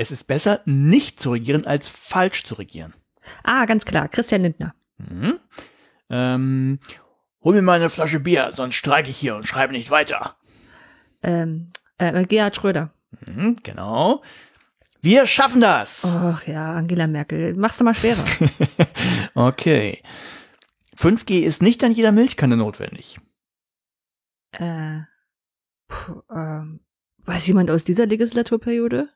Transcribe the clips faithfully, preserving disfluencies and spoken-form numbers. Es ist besser, nicht zu regieren, als falsch zu regieren. Ah, ganz klar. Christian Lindner. Mhm. Ähm, hol mir mal eine Flasche Bier, sonst streike ich hier und schreibe nicht weiter. Ähm, äh, Gerhard Schröder. Mhm, genau. Wir schaffen das. Och ja, Angela Merkel, mach's doch mal schwerer. Okay. fünf G ist nicht an jeder Milchkanne notwendig. Äh, puh, ähm, weiß jemand aus dieser Legislaturperiode?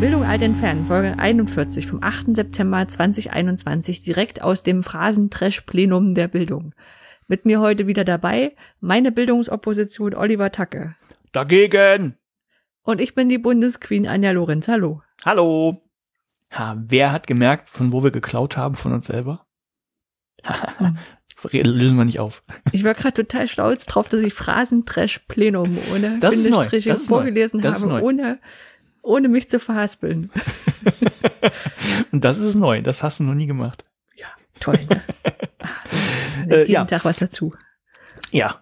Bildung alt entfernen, Folge einundvierzig vom achten September zweitausendeinundzwanzig, direkt aus dem Phrasentrash-Plenum der Bildung. Mit mir heute wieder dabei, meine Bildungsopposition Oliver Tacke. Dagegen! Und ich bin die Bundesqueen Anja Lorenz, hallo. Hallo! Ha, wer hat gemerkt, von wo wir geklaut haben, von uns selber? Lösen wir nicht auf. Ich war gerade total stolz drauf, dass ich Phrasentrash-Plenum ohne das Bindestriche vorgelesen das habe, ohne... ohne mich zu verhaspeln. Und das ist neu, das hast du noch nie gemacht. Ja, toll, ne? Also, äh, jeden ja. Tag was dazu. Ja,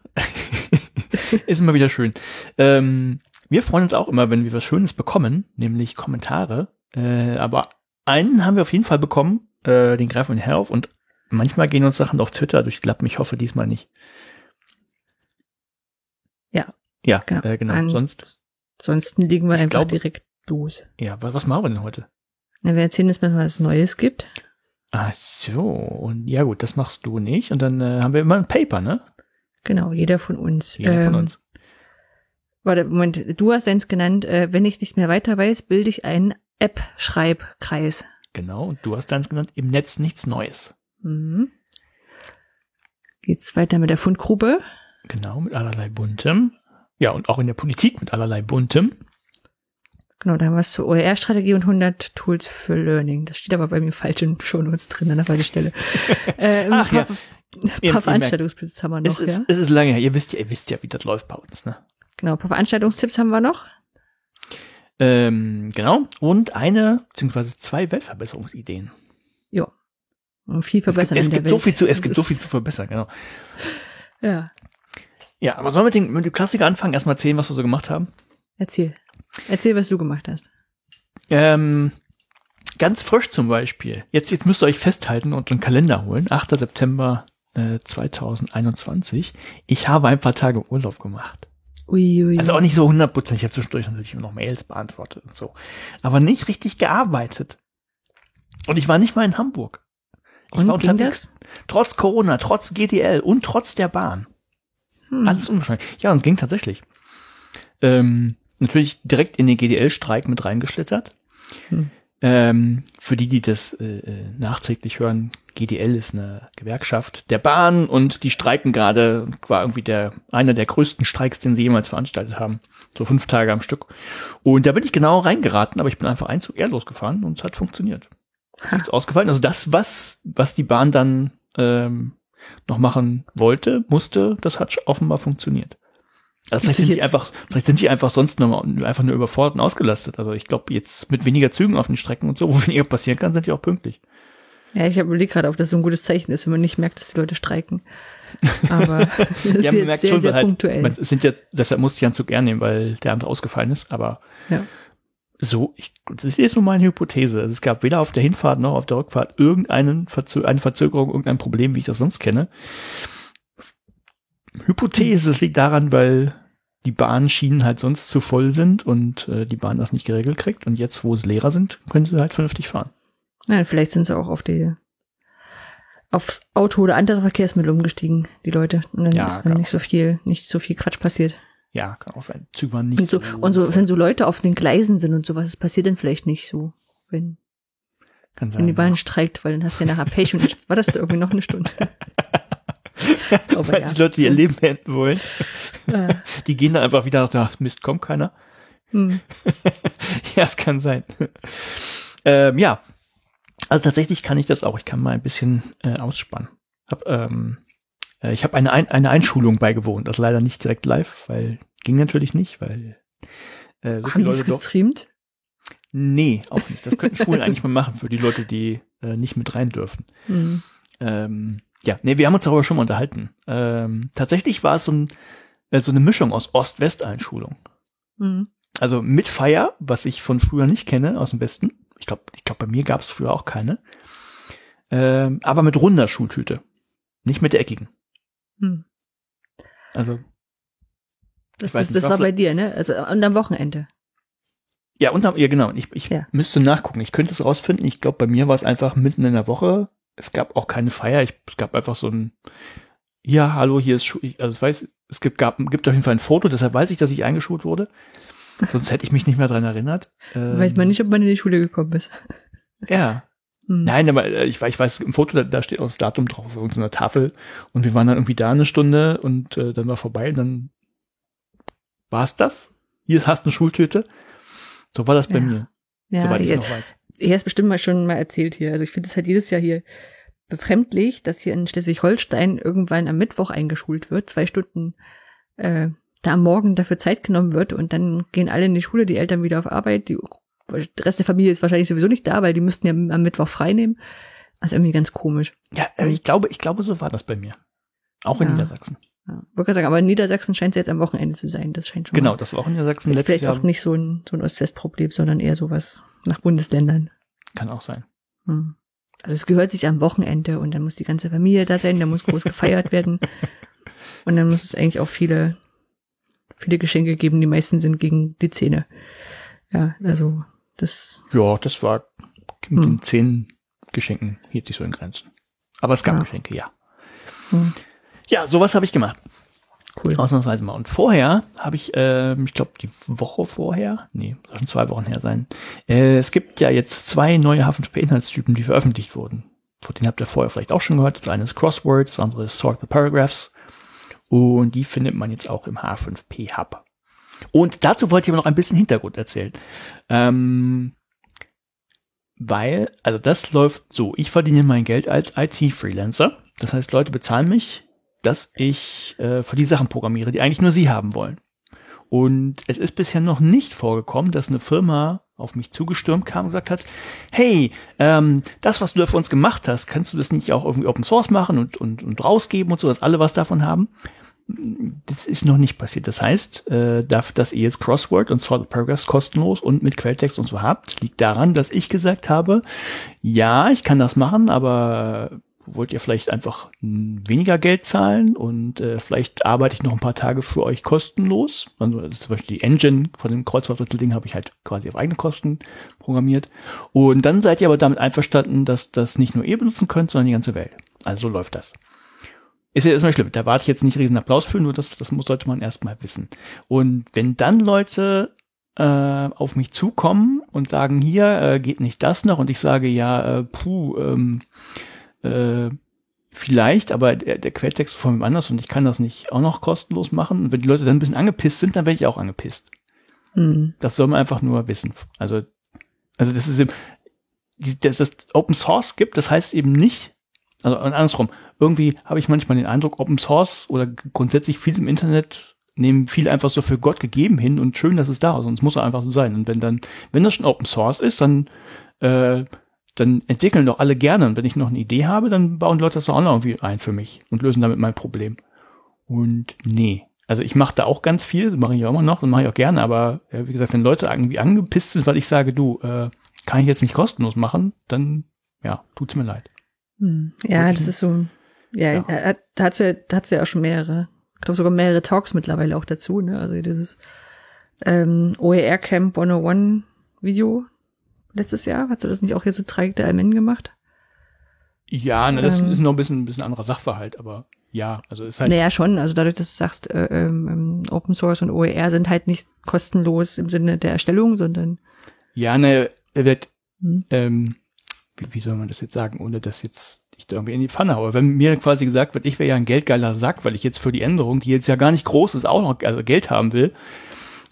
ist immer wieder schön. Ähm, wir freuen uns auch immer, wenn wir was Schönes bekommen, nämlich Kommentare. Äh, aber einen haben wir auf jeden Fall bekommen, äh, den greifen wir her auf. Und manchmal gehen uns Sachen auf Twitter durch die Lappen, ich hoffe diesmal nicht. Ja, ja, genau. Äh, genau. An- Sonst... Ansonsten liegen wir ich einfach glaub, direkt los. Ja, was, was machen wir denn heute? Na, wir erzählen jetzt mal, was Neues gibt. Ach so, und ja gut, das machst du nicht. Und dann äh, haben wir immer ein Paper, ne? Genau, jeder von uns. Jeder ähm, von uns. Warte, Moment, du hast eins genannt, äh, wenn ich nicht mehr weiter weiß, bilde ich einen App-Schreibkreis. Genau, und du hast eins genannt, im Netz nichts Neues. Mhm. Geht's weiter mit der Fundgrube? Genau, mit allerlei Buntem. Ja, und auch in der Politik mit allerlei Buntem. Genau, da haben wir es zur O E R-Strategie und hundert Tools für Learning. Das steht aber bei mir falsch in Shownotes drin an der falschen Stelle. äh, Ach paar, ja. Ein paar Veranstaltungstipps haben wir noch, es ist, ja. Es ist lange her. Ihr wisst ja, ihr wisst ja, wie das läuft bei uns, ne? Genau, ein paar Veranstaltungstipps haben wir noch. Ähm, genau. Und eine, beziehungsweise zwei Weltverbesserungsideen. Ja. Und viel verbessern es gibt, es in der gibt Welt. So viel zu, es das gibt so viel zu verbessern, genau. Ja. Ja, aber sollen wir mit dem, mit dem Klassiker anfangen? Erstmal erzählen, was wir so gemacht haben. Erzähl. Erzähl, was du gemacht hast. Ähm, ganz frisch zum Beispiel. Jetzt, jetzt müsst ihr euch festhalten und einen Kalender holen. achter September zweitausendeinundzwanzig. Ich habe ein paar Tage Urlaub gemacht. Ui, ui. Also auch nicht so hundert Prozent. Ich habe zwischendurch natürlich noch Mails beantwortet und so. Aber nicht richtig gearbeitet. Und ich war nicht mal in Hamburg. Ich und war unterwegs. Ging das? Trotz Corona, trotz G D L und trotz der Bahn. Hm. Alles unwahrscheinlich. Ja, und es ging tatsächlich. Ähm, natürlich direkt in den G D L-Streik mit reingeschlittert. Hm. Ähm, für die, die das äh, nachträglich hören, G D L ist eine Gewerkschaft der Bahn und die streiken gerade, war irgendwie der einer der größten Streiks, den sie jemals veranstaltet haben. So fünf Tage am Stück. Und da bin ich genau reingeraten, aber ich bin einfach einen Zug eher losgefahren und es hat funktioniert. Ha. Ist nichts ausgefallen. Also das, was, was die Bahn dann ähm, noch machen wollte, musste, das hat offenbar funktioniert. Also vielleicht sind, die einfach, vielleicht sind die einfach sonst nur, einfach nur überfordert und ausgelastet. Also ich glaube, jetzt mit weniger Zügen auf den Strecken und so, wo weniger passieren kann, sind die auch pünktlich. Ja, ich überlege gerade, ob das so ein gutes Zeichen ist, wenn man nicht merkt, dass die Leute streiken. Aber das ja, ist jetzt merkt sehr, schon, sehr halt, punktuell. Man, es sind ja, deshalb musste ich einen Zug eher nehmen, weil der andere ausgefallen ist. Aber ja. so, ich, das ist jetzt nur meine Hypothese. Also es gab weder auf der Hinfahrt noch auf der Rückfahrt irgendeine Verzö- eine Verzögerung, irgendein Problem, wie ich das sonst kenne. Hypothese, es liegt daran, weil die Bahnschienen halt sonst zu voll sind und äh, die Bahn das nicht geregelt kriegt. Und jetzt, wo es leerer sind, können sie halt vernünftig fahren. Ja, vielleicht sind sie auch auf die aufs Auto oder andere Verkehrsmittel umgestiegen, die Leute. Und dann ja, ist dann nicht so viel, nicht so viel Quatsch passiert. Ja, kann auch sein. Züge waren nicht und so, so. Und so, wenn so Leute auf den Gleisen sind und sowas, passiert dann vielleicht nicht so, wenn, kann sein, wenn die Bahn ja. streikt, weil dann hast du ja nachher Pech und war das da irgendwie noch eine Stunde. Aber weil ja. die Leute, die ihr Leben beenden wollen, ja. die gehen dann einfach wieder nach, Mist, kommt keiner. Hm. Ja, es kann sein. Ähm, ja, also tatsächlich kann ich das auch. Ich kann mal ein bisschen äh, ausspannen. Hab, ähm, äh, ich habe eine, ein, eine Einschulung beigewohnt, das leider nicht direkt live, weil ging natürlich nicht, weil äh, so haben die es gestreamt? Nee, auch nicht. Das könnten Schulen eigentlich mal machen für die Leute, die äh, nicht mit rein dürfen. Mhm. Ähm, ja, nee, wir haben uns darüber schon mal unterhalten. Ähm, tatsächlich war es so, ein, äh, so eine Mischung aus Ost-West-Einschulung. Mhm. Also mit Feier, was ich von früher nicht kenne, aus dem Westen. Ich glaube, ich glaub, bei mir gab es früher auch keine. Ähm, aber mit runder Schultüte. Nicht mit der eckigen. Mhm. Also. Das, das, nicht, das war bei dir, ne? Also am Wochenende. Ja, und ja, genau. Ich, ich ja. müsste nachgucken. Ich könnte es rausfinden. Ich glaube, bei mir war es einfach mitten in der Woche. Es gab auch keine Feier. Ich, es gab einfach so ein, ja, hallo, hier ist Schule. Also ich weiß, es gibt, gab, gibt auf jeden Fall ein Foto. Deshalb weiß ich, dass ich eingeschult wurde. Sonst hätte ich mich nicht mehr dran erinnert. Ähm, weiß man nicht, ob man in die Schule gekommen ist. Ja. Hm. Nein, aber ich, ich weiß, im Foto, da, da steht auch das Datum drauf bei uns in der Tafel. Und wir waren dann irgendwie da eine Stunde und äh, dann war vorbei. Und dann war es das. Hier hast du eine Schultüte. So war das bei ja. mir, ja, soweit ich es noch weiß. Ich habe es bestimmt mal schon mal erzählt hier. Also ich finde es halt jedes Jahr hier befremdlich, dass hier in Schleswig-Holstein irgendwann am Mittwoch eingeschult wird, zwei Stunden äh, da am Morgen dafür Zeit genommen wird und dann gehen alle in die Schule, die Eltern wieder auf Arbeit, die, der Rest der Familie ist wahrscheinlich sowieso nicht da, weil die müssten ja am Mittwoch frei nehmen. Also irgendwie ganz komisch. Ja, äh, ich glaube, ich glaube, so war das bei mir. Auch in ja. Niedersachsen. Ja, wollte sagen, aber in Niedersachsen scheint es jetzt am Wochenende zu sein. Das scheint schon. Genau, das war auch in Niedersachsen letztes Jahr. Ist vielleicht auch nicht so ein, so ein Ost-West-Problem, sondern eher sowas nach Bundesländern. Kann auch sein. Hm. Also es gehört sich am Wochenende und dann muss die ganze Familie da sein, dann muss groß gefeiert werden und dann muss es eigentlich auch viele, viele Geschenke geben. Die meisten sind gegen die Zähne. Ja, also das. Ja, das war mit hm. den zehn Geschenken hielt sich so in Grenzen. Aber es gab ja. Geschenke, ja. Hm. Ja, sowas habe ich gemacht. Cool. Ausnahmsweise mal. Und vorher habe ich, äh, ich glaube, die Woche vorher, nee, soll schon zwei Wochen her sein, äh, es gibt ja jetzt zwei neue H fünf P-Inhaltstypen, die veröffentlicht wurden. Von denen habt ihr vorher vielleicht auch schon gehört. Das eine ist Crossword, das andere ist Sort the Paragraphs. Und die findet man jetzt auch im H fünf P-Hub. Und dazu wollte ich aber noch ein bisschen Hintergrund erzählen. Ähm, weil, also das läuft so, ich verdiene mein Geld als I T-Freelancer. Das heißt, Leute bezahlen mich, dass ich äh, für die Sachen programmiere, die eigentlich nur sie haben wollen. Und es ist bisher noch nicht vorgekommen, dass eine Firma auf mich zugestürmt kam und gesagt hat, hey, ähm, das, was du da für uns gemacht hast, kannst du das nicht auch irgendwie Open Source machen und, und, und rausgeben und so, dass alle was davon haben? Das ist noch nicht passiert. Das heißt, äh, dass ihr jetzt Crossword und Sort the Paragraphs kostenlos und mit Quelltext und so habt, liegt daran, dass ich gesagt habe, ja, ich kann das machen, aber wollt ihr vielleicht einfach weniger Geld zahlen und äh, vielleicht arbeite ich noch ein paar Tage für euch kostenlos. Also zum Beispiel die Engine von dem Kreuzworträtsel-Ding habe ich halt quasi auf eigene Kosten programmiert. Und dann seid ihr aber damit einverstanden, dass das nicht nur ihr benutzen könnt, sondern die ganze Welt. Also so läuft das. Ist ja erstmal schlimm. Da warte ich jetzt nicht riesen Applaus für, nur das, das muss, sollte man erstmal wissen. Und wenn dann Leute auf mich zukommen und sagen, hier äh, geht nicht das noch und ich sage, ja, äh, puh, ähm, vielleicht, aber der, der Quelltext von jemand anders und ich kann das nicht auch noch kostenlos machen. Und wenn die Leute dann ein bisschen angepisst sind, dann werde ich auch angepisst. Mhm. Das soll man einfach nur wissen. Also, also das ist eben, dass es Open Source gibt, das heißt eben nicht, also andersrum, irgendwie habe ich manchmal den Eindruck, Open Source oder grundsätzlich viel im Internet nehmen viel einfach so für Gott gegeben hin und schön, dass es da ist und es muss einfach so sein. Und wenn dann, wenn das schon Open Source ist, dann äh, dann entwickeln doch alle gerne. Und wenn ich noch eine Idee habe, dann bauen die Leute das doch auch noch irgendwie ein für mich und lösen damit mein Problem. Und nee. Also ich mache da auch ganz viel, mache ich auch immer noch und mache ich auch gerne. Aber ja, wie gesagt, wenn Leute irgendwie angepisst sind, weil ich sage, du, äh, kann ich jetzt nicht kostenlos machen, dann, ja, tut's mir leid. Hm. Ja, das ist so, ja, ja. Da hat's ja, da hat's ja auch schon mehrere, ich glaube sogar mehrere Talks mittlerweile auch dazu, ne? Also dieses ähm, O E R-Camp hundertundeins Video, letztes Jahr? Hast du das nicht auch hier so Dreieck der Allmenden gemacht? Ja, na, das ähm, ist noch ein bisschen, ein bisschen anderer Sachverhalt, aber ja, also ist halt. Naja, schon. Also dadurch, dass du sagst, äh, ähm, Open Source und O E R sind halt nicht kostenlos im Sinne der Erstellung, sondern. Ja, ne, wird, hm. ähm, wie, wie soll man das jetzt sagen, ohne dass jetzt ich da irgendwie in die Pfanne haue? Wenn mir quasi gesagt wird, ich wäre ja ein geldgeiler Sack, weil ich jetzt für die Änderung, die jetzt ja gar nicht groß ist, auch noch also Geld haben will,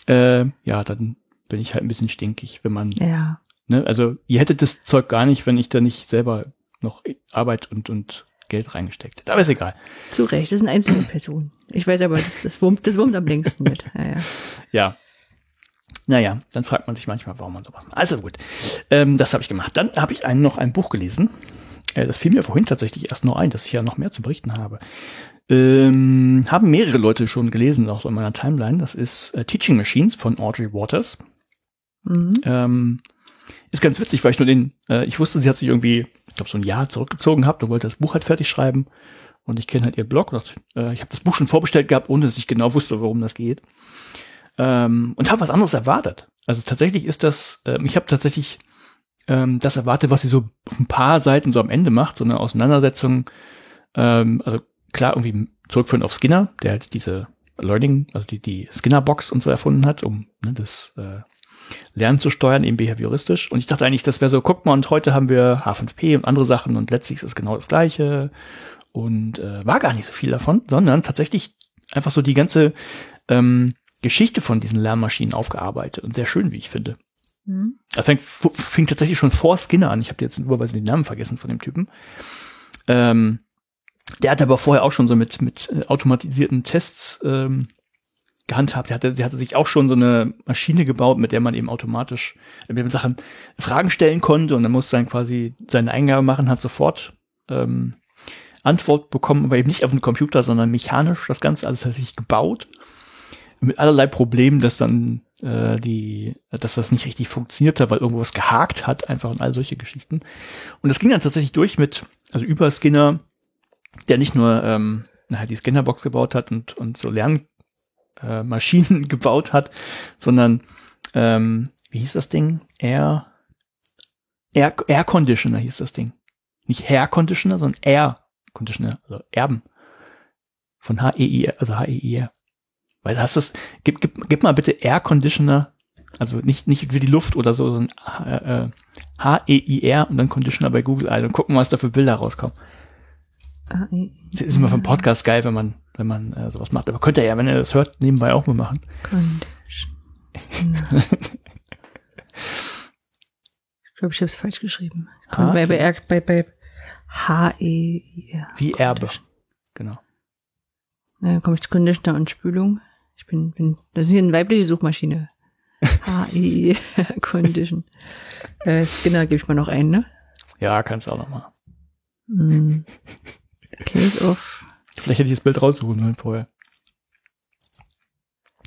äh, ja, dann bin ich halt ein bisschen stinkig, wenn man. Ja. Ne, also ihr hättet das Zeug gar nicht, wenn ich da nicht selber noch Arbeit und und Geld reingesteckt. Aber ist egal. Zu Recht, das sind einzelne Personen. Ich weiß aber, das, das, wurmt, das wurmt am längsten mit. Ja, ja. ja. Naja, dann fragt man sich manchmal, warum man sowas macht. Also gut, ähm, das habe ich gemacht. Dann habe ich einen, noch ein Buch gelesen. Äh, das fiel mir vorhin tatsächlich erst noch ein, dass ich ja noch mehr zu berichten habe. Ähm, haben mehrere Leute schon gelesen, auch so in meiner Timeline. Das ist äh, Teaching Machines von Audrey Waters. Mhm. Ähm, ist ganz witzig, weil ich nur den, äh, ich wusste, sie hat sich irgendwie, ich glaube, so ein Jahr zurückgezogen gehabt und wollte das Buch halt fertig schreiben. Und ich kenne halt ihr Blog. Und, äh, ich habe das Buch schon vorbestellt gehabt, ohne dass ich genau wusste, worum das geht. Ähm, und habe was anderes erwartet. Also tatsächlich ist das, äh, ich habe tatsächlich ähm, das erwartet, was sie so auf ein paar Seiten so am Ende macht, so eine Auseinandersetzung, ähm, also klar, irgendwie zurückführen auf Skinner, der halt diese Learning, also die, die Skinner-Box und so erfunden hat, um ne, das äh, Lernen zu steuern, eben behavioristisch. Und ich dachte eigentlich, das wäre so, guck mal, und heute haben wir H fünf P und andere Sachen und letztlich ist genau das Gleiche. Und äh, war gar nicht so viel davon, sondern tatsächlich einfach so die ganze ähm, Geschichte von diesen Lernmaschinen aufgearbeitet und sehr schön, wie ich finde. Mhm. Das fängt, fing tatsächlich schon vor Skinner an. Ich habe jetzt überweise den Namen vergessen von dem Typen. Ähm, Der hat aber vorher auch schon so mit, mit automatisierten Tests ähm, gehandhabt. Der hatte, der hatte sich auch schon so eine Maschine gebaut, mit der man eben automatisch mit Sachen Fragen stellen konnte und dann musste dann quasi seine Eingabe machen, hat sofort ähm, Antwort bekommen, aber eben nicht auf dem Computer, sondern mechanisch das Ganze, also tatsächlich gebaut. Mit allerlei Problemen, dass dann äh, die, dass das nicht richtig funktioniert hat, weil irgendwas gehakt hat, einfach und all solche Geschichten. Und das ging dann tatsächlich durch mit, also über Skinner, der nicht nur ähm, na, die Skinnerbox gebaut hat und, und so Lernmaschinen äh, gebaut hat, sondern, ähm, wie hieß das Ding? Air, Air, Air Conditioner hieß das Ding. Nicht Hair Conditioner, sondern Air Conditioner, also Erben. Von H E I R, also H E I R. Weil hast das, gib, gib, gib mal bitte Air Conditioner, also nicht, nicht wie die Luft oder so, sondern äh, H E I R und dann Conditioner bei Google ein und gucken, was da für Bilder rauskommen. Es ist immer vom Podcast geil, wenn man, wenn man äh, sowas macht. Aber könnt ihr ja, wenn ihr das hört, nebenbei auch mal machen. Ich glaube, ich habe es falsch geschrieben. Ah, bei, okay. bei, bei, bei H E I R. Wie Erbe. Genau. Dann komme ich zu Conditioner und Spülung. Ich bin, bin, das ist hier eine weibliche Suchmaschine. H E I R Condition. äh, Skinner gebe ich mal noch ein, ne? Ja, kannst du auch noch mal. Mm. Case of. Vielleicht hätte ich das Bild raussuchen sollen vorher.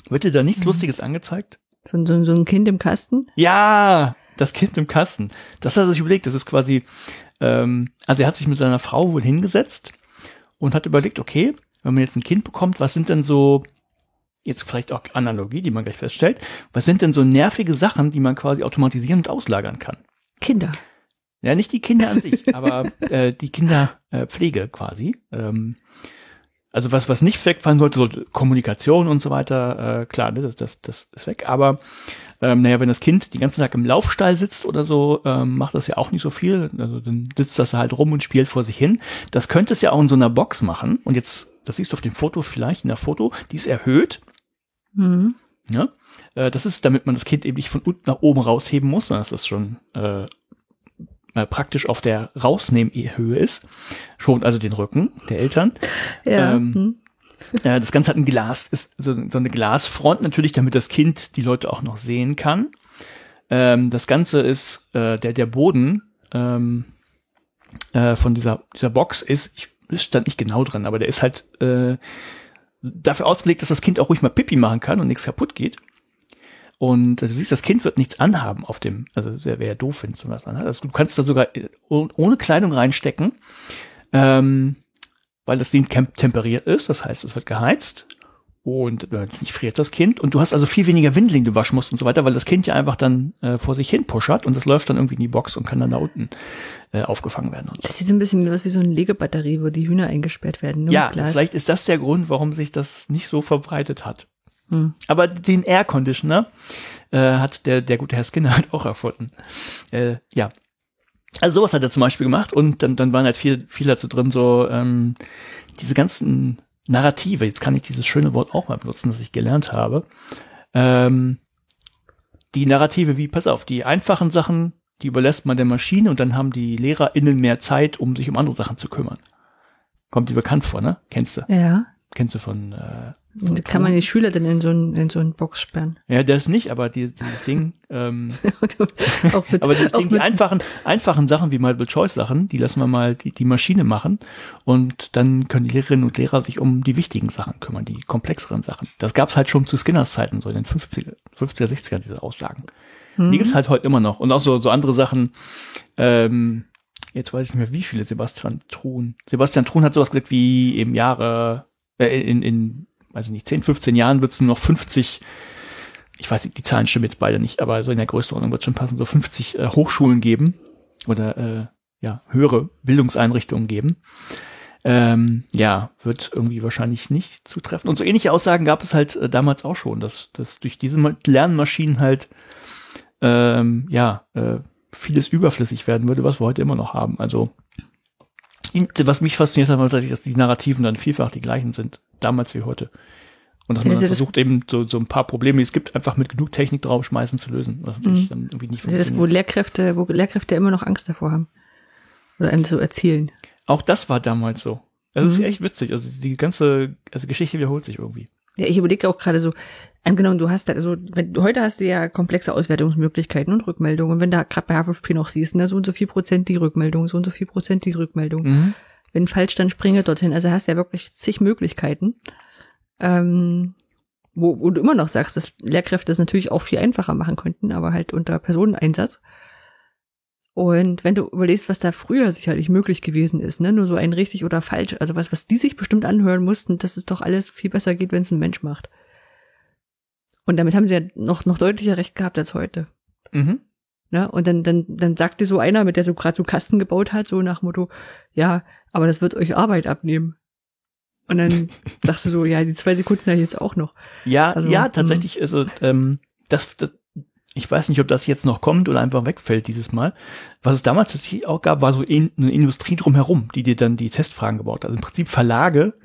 Wird dir da nichts mhm. Lustiges angezeigt? So, so, so ein Kind im Kasten? Ja, das Kind im Kasten. Das hat er sich überlegt. Das ist quasi, ähm, also er hat sich mit seiner Frau wohl hingesetzt und hat überlegt, okay, wenn man jetzt ein Kind bekommt, was sind denn so, jetzt vielleicht auch Analogie, die man gleich feststellt, was sind denn so nervige Sachen, die man quasi automatisieren und auslagern kann? Kinder. Ja, nicht die Kinder an sich, aber äh, die Kinderpflege äh, quasi. Ähm, also was was nicht wegfallen sollte, so Kommunikation und so weiter, äh, klar, ne, das, das, das ist weg. Aber ähm, naja, wenn das Kind den ganzen Tag im Laufstall sitzt oder so, ähm, macht das ja auch nicht so viel. Also dann sitzt das halt rum und spielt vor sich hin. Das könnte es ja auch in so einer Box machen. Und jetzt, das siehst du auf dem Foto vielleicht, in der Foto, die ist erhöht. Mhm. Ja? Äh, das ist, damit man das Kind eben nicht von unten nach oben rausheben muss, sondern das ist schon äh, praktisch auf der Rausnehmen-Höhe ist, schont also den Rücken der Eltern. Ja. Ähm, äh, das Ganze hat ein Glas, ist so, so eine Glasfront natürlich, damit das Kind die Leute auch noch sehen kann. Ähm, das Ganze ist, äh, der, der Boden ähm, äh, von dieser, dieser Box ist, ich, das stand nicht genau drin, aber der ist halt äh, dafür ausgelegt, dass das Kind auch ruhig mal Pipi machen kann und nichts kaputt geht. Und du siehst, das Kind wird nichts anhaben auf dem, also wäre ja doof, wenn es was anhat. Also du kannst da sogar ohne Kleidung reinstecken, ähm, weil das Ding temperiert ist, das heißt, es wird geheizt und äh, nicht friert das Kind. Und du hast also viel weniger Windeln, die du waschen musst und so weiter, weil das Kind ja einfach dann äh, vor sich hin puschert und das läuft dann irgendwie in die Box und kann dann da unten äh, aufgefangen werden. Und so. Das sieht so ein bisschen aus wie so eine Legebatterie, wo die Hühner eingesperrt werden. Nur ja, vielleicht ist das der Grund, warum sich das nicht so verbreitet hat. Hm. Aber den Air Conditioner äh, hat der, der gute Herr Skinner halt auch erfunden. Äh, ja. Also sowas hat er zum Beispiel gemacht und dann, dann waren halt viel, viel dazu drin, so ähm, diese ganzen Narrative, jetzt kann ich dieses schöne Wort auch mal benutzen, das ich gelernt habe. Ähm, die Narrative wie, pass auf, die einfachen Sachen, die überlässt man der Maschine und dann haben die LehrerInnen mehr Zeit, um sich um andere Sachen zu kümmern. Kommt dir bekannt vor, ne? Kennst du? Ja. Kennst du von... Äh, von Kann Pro? man die Schüler denn in so einen in so einen Box sperren? Ja, das nicht, aber die, dieses Ding... Ähm, auch mit, aber dieses Ding, die einfachen, einfachen Sachen wie Multiple-Choice-Sachen, die lassen wir mal die, die Maschine machen und dann können die Lehrerinnen und Lehrer sich um die wichtigen Sachen kümmern, die komplexeren Sachen. Das gab es halt schon zu Skinners Zeiten, so in den fünfziger, sechziger, diese Aussagen. Mhm. Die gibt es halt heute immer noch. Und auch so, so andere Sachen... Ähm, Jetzt weiß ich nicht mehr, wie viele Sebastian Truhn. Sebastian Truhn hat sowas gesagt wie im Jahre, äh, in, in, weiß ich nicht, zehn, fünfzehn Jahren wird es nur noch fünfzig, ich weiß nicht, die Zahlen stimmen jetzt beide nicht, aber so in der Größenordnung wird es schon passen, so fünfzig äh, Hochschulen geben oder äh, ja, höhere Bildungseinrichtungen geben. Ähm, ja, wird irgendwie wahrscheinlich nicht zutreffen. Und so ähnliche Aussagen gab es halt äh, damals auch schon, dass, dass durch diese Lernmaschinen halt ähm, ja, äh, vieles überflüssig werden würde, was wir heute immer noch haben. Also, was mich fasziniert hat, war tatsächlich, dass die Narrativen dann vielfach die gleichen sind, damals wie heute. Und dass man dann das versucht, eben so, so ein paar Probleme, die es gibt, einfach mit genug Technik draufschmeißen zu lösen. Was natürlich mhm. dann irgendwie nicht funktioniert. Das ist, wo Lehrkräfte, wo Lehrkräfte immer noch Angst davor haben. Oder einem so erzählen. Auch das war damals so. Das mhm. ist echt witzig. Also, die ganze also Geschichte wiederholt sich irgendwie. Ja, ich überlege auch gerade so, angenommen, du hast da, also, wenn, heute hast du ja komplexe Auswertungsmöglichkeiten und Rückmeldungen. Und wenn du gerade bei H fünf P noch siehst, ne, so und so viel Prozent die Rückmeldung, so und so viel Prozent die Rückmeldung. Mhm. Wenn falsch, dann springe dorthin. Also hast du ja wirklich zig Möglichkeiten, ähm, wo, wo du immer noch sagst, dass Lehrkräfte das natürlich auch viel einfacher machen könnten, aber halt unter Personeneinsatz. Und wenn du überlegst, was da früher sicherlich möglich gewesen ist, ne, nur so ein richtig oder falsch, also was, was die sich bestimmt anhören mussten, dass es doch alles viel besser geht, wenn es ein Mensch macht. Und damit haben sie ja noch, noch deutlicher Recht gehabt als heute. Mhm. Ne? Und dann, dann, dann sagt dir so einer, mit der so gerade so Kasten gebaut hat, so nach Motto, ja, aber das wird euch Arbeit abnehmen. Und dann sagst du so, ja, die zwei Sekunden habe ich jetzt auch noch. Ja, also, ja, tatsächlich, also, ähm, das, das ich weiß nicht, ob das jetzt noch kommt oder einfach wegfällt dieses Mal. Was es damals tatsächlich auch gab, war so in, eine Industrie drumherum, die dir dann die Testfragen gebaut hat. Also im Prinzip Verlage,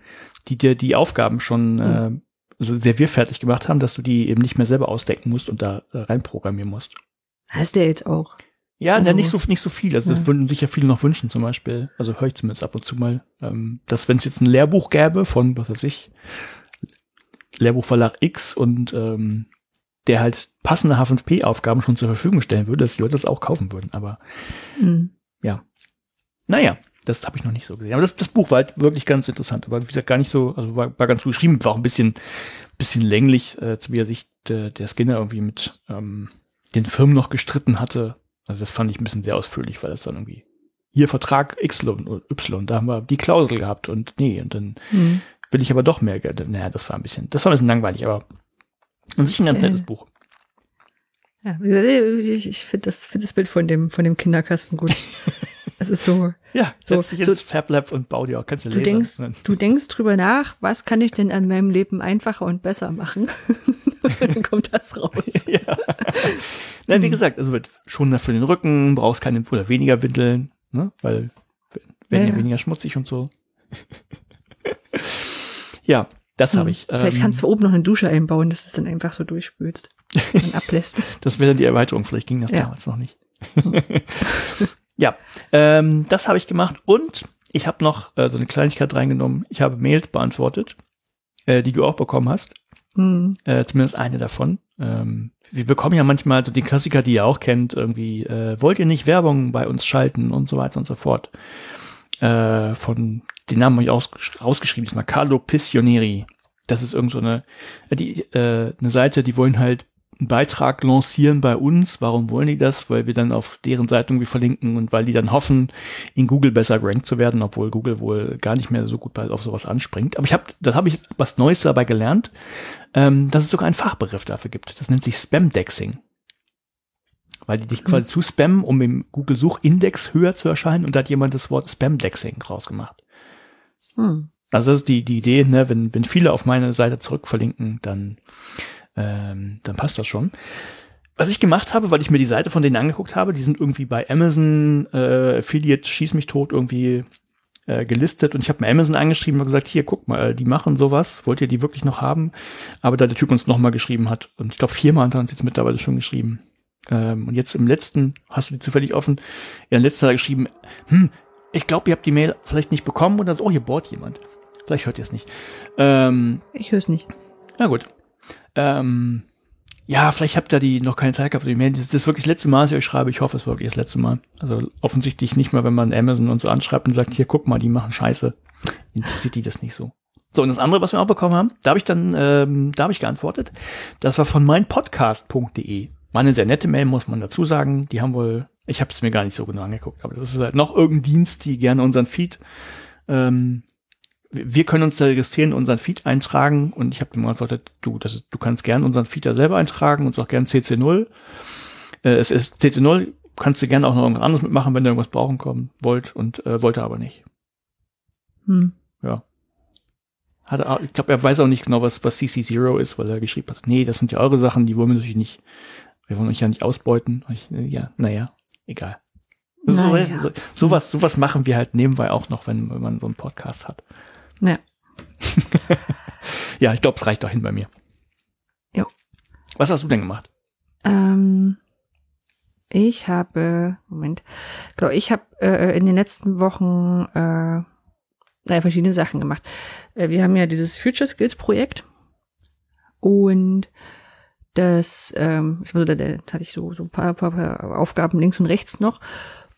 die dir die Aufgaben schon mhm. äh, also servierfertig gemacht haben, dass du die eben nicht mehr selber ausdenken musst und da äh, reinprogrammieren musst. Hast du ja jetzt auch. Ja, also, ja, nicht so nicht so viel. Also ja. Das würden sich ja viele noch wünschen zum Beispiel. Also höre ich zumindest ab und zu mal, ähm, dass wenn es jetzt ein Lehrbuch gäbe von, was weiß ich, Lehrbuchverlag X und ähm, der halt passende H fünf P-Aufgaben schon zur Verfügung stellen würde, dass die Leute das auch kaufen würden. Aber mhm. ja, naja, das habe ich noch nicht so gesehen. Aber das, das Buch war halt wirklich ganz interessant. Aber wie gesagt, gar nicht so, also war, war ganz gut geschrieben, war auch ein bisschen bisschen länglich, äh, zu der Sicht äh, der Skinner irgendwie mit ähm, den Firmen noch gestritten hatte. Also das fand ich ein bisschen sehr ausführlich, weil das dann irgendwie hier Vertrag X und Y, da haben wir die Klausel gehabt und nee, und dann mhm. will ich aber doch mehr Geld. Naja, das war ein bisschen, das war ein bisschen langweilig, aber an sich ein ganz nettes äh, Buch. Ja, ich, ich finde das, find das Bild von dem, von dem Kinderkasten gut. Es ist so. Ja, setz so, dich ins so, FabLab und bau dir auch ganze du denkst, du denkst drüber nach, was kann ich denn an meinem Leben einfacher und besser machen? Und dann kommt das raus. Ja. Na, wie gesagt, also schon für den Rücken, brauchst keine oder weniger Windeln, ne? Weil werden ja, ja weniger schmutzig und so. Ja. Das habe ich. Vielleicht ähm, kannst du oben noch eine Dusche einbauen, dass du es dann einfach so durchspülst und ablässt. Das wäre dann die Erweiterung. Vielleicht ging das ja. damals noch nicht. Ja, ähm, das habe ich gemacht. Und ich habe noch äh, so eine Kleinigkeit reingenommen. Ich habe Mails beantwortet, äh, die du auch bekommen hast. Mhm. Äh, zumindest eine davon. Ähm, wir bekommen ja manchmal so die Klassiker, die ihr auch kennt, irgendwie, äh, wollt ihr nicht Werbung bei uns schalten und so weiter und so fort. Äh, von den Namen habe ich auch rausgeschrieben, diesmal Carlo Piscionieri. Das ist irgend so eine, die, äh, eine Seite, die wollen halt einen Beitrag lancieren bei uns. Warum wollen die das? Weil wir dann auf deren Seite irgendwie verlinken und weil die dann hoffen, in Google besser gerankt zu werden, obwohl Google wohl gar nicht mehr so gut auf sowas anspringt. Aber ich habe, das habe ich was Neues dabei gelernt, ähm, dass es sogar einen Fachbegriff dafür gibt. Das nennt sich Spam-Dexing. Weil die dich quasi zu spammen, um im Google-Suchindex höher zu erscheinen und da hat jemand das Wort Spam-Dexing rausgemacht. Hm. Also das ist die, die Idee, ne? wenn, wenn viele auf meine Seite zurückverlinken, dann, ähm, dann passt das schon. Was ich gemacht habe, weil ich mir die Seite von denen angeguckt habe, die sind irgendwie bei Amazon äh, Affiliate, schieß mich tot, irgendwie äh, gelistet und ich habe mir Amazon angeschrieben und gesagt, hier, guck mal, die machen sowas, wollt ihr die wirklich noch haben? Aber da der Typ uns nochmal geschrieben hat und ich glaube viermal hat er uns jetzt mittlerweile schon geschrieben. Ähm, und jetzt im letzten, hast du die zufällig offen, in der letzten hat er geschrieben, hm, ich glaube, ihr habt die Mail vielleicht nicht bekommen und dann so, oh, hier bohrt jemand. Vielleicht hört ihr es nicht. Ähm, ich höre es nicht. Na gut. Ähm, ja, vielleicht habt ihr die noch keine Zeit gehabt. Die Mail. Das ist wirklich das letzte Mal, dass ich euch schreibe. Ich hoffe, es ist wirklich das letzte Mal. Also offensichtlich nicht mal, wenn man Amazon uns anschreibt und sagt, hier, guck mal, die machen Scheiße. Interessiert die das nicht so. So, und das andere, was wir auch bekommen haben, da habe ich dann, ähm, da habe ich geantwortet. Das war von meinpodcast punkt de. War eine sehr nette Mail, muss man dazu sagen. Die haben wohl, ich habe es mir gar nicht so genau angeguckt, aber das ist halt noch irgendein Dienst, die gerne unseren Feed, ähm, wir können uns da registrieren, unseren Feed eintragen. Und ich habe dem geantwortet, du, das ist, du kannst gerne unseren Feed da selber eintragen, uns auch gerne C C null. Äh, es ist C C null, kannst du gerne auch noch irgendwas anderes mitmachen, wenn du irgendwas brauchen kommen wollt und äh, wollte aber nicht. Hm. Ja. Hat er, ich glaube, er weiß auch nicht genau, was, was C C null ist, weil er geschrieben hat, nee, das sind ja eure Sachen, die wollen wir natürlich nicht, wir wollen euch ja nicht ausbeuten. Ich, ja, naja, egal. Naja. So, so, sowas, sowas machen wir halt nebenbei auch noch, wenn, wenn man so einen Podcast hat. Ja. Ja, ich glaube, es reicht doch hin bei mir. Jo. Was hast du denn gemacht? Ähm, ich habe, Moment, genau, ich habe äh, in den letzten Wochen äh, naja, verschiedene Sachen gemacht. Wir haben ja dieses Future Skills Projekt und das, ähm, da, da hatte ich so, so ein paar, paar, paar Aufgaben links und rechts noch.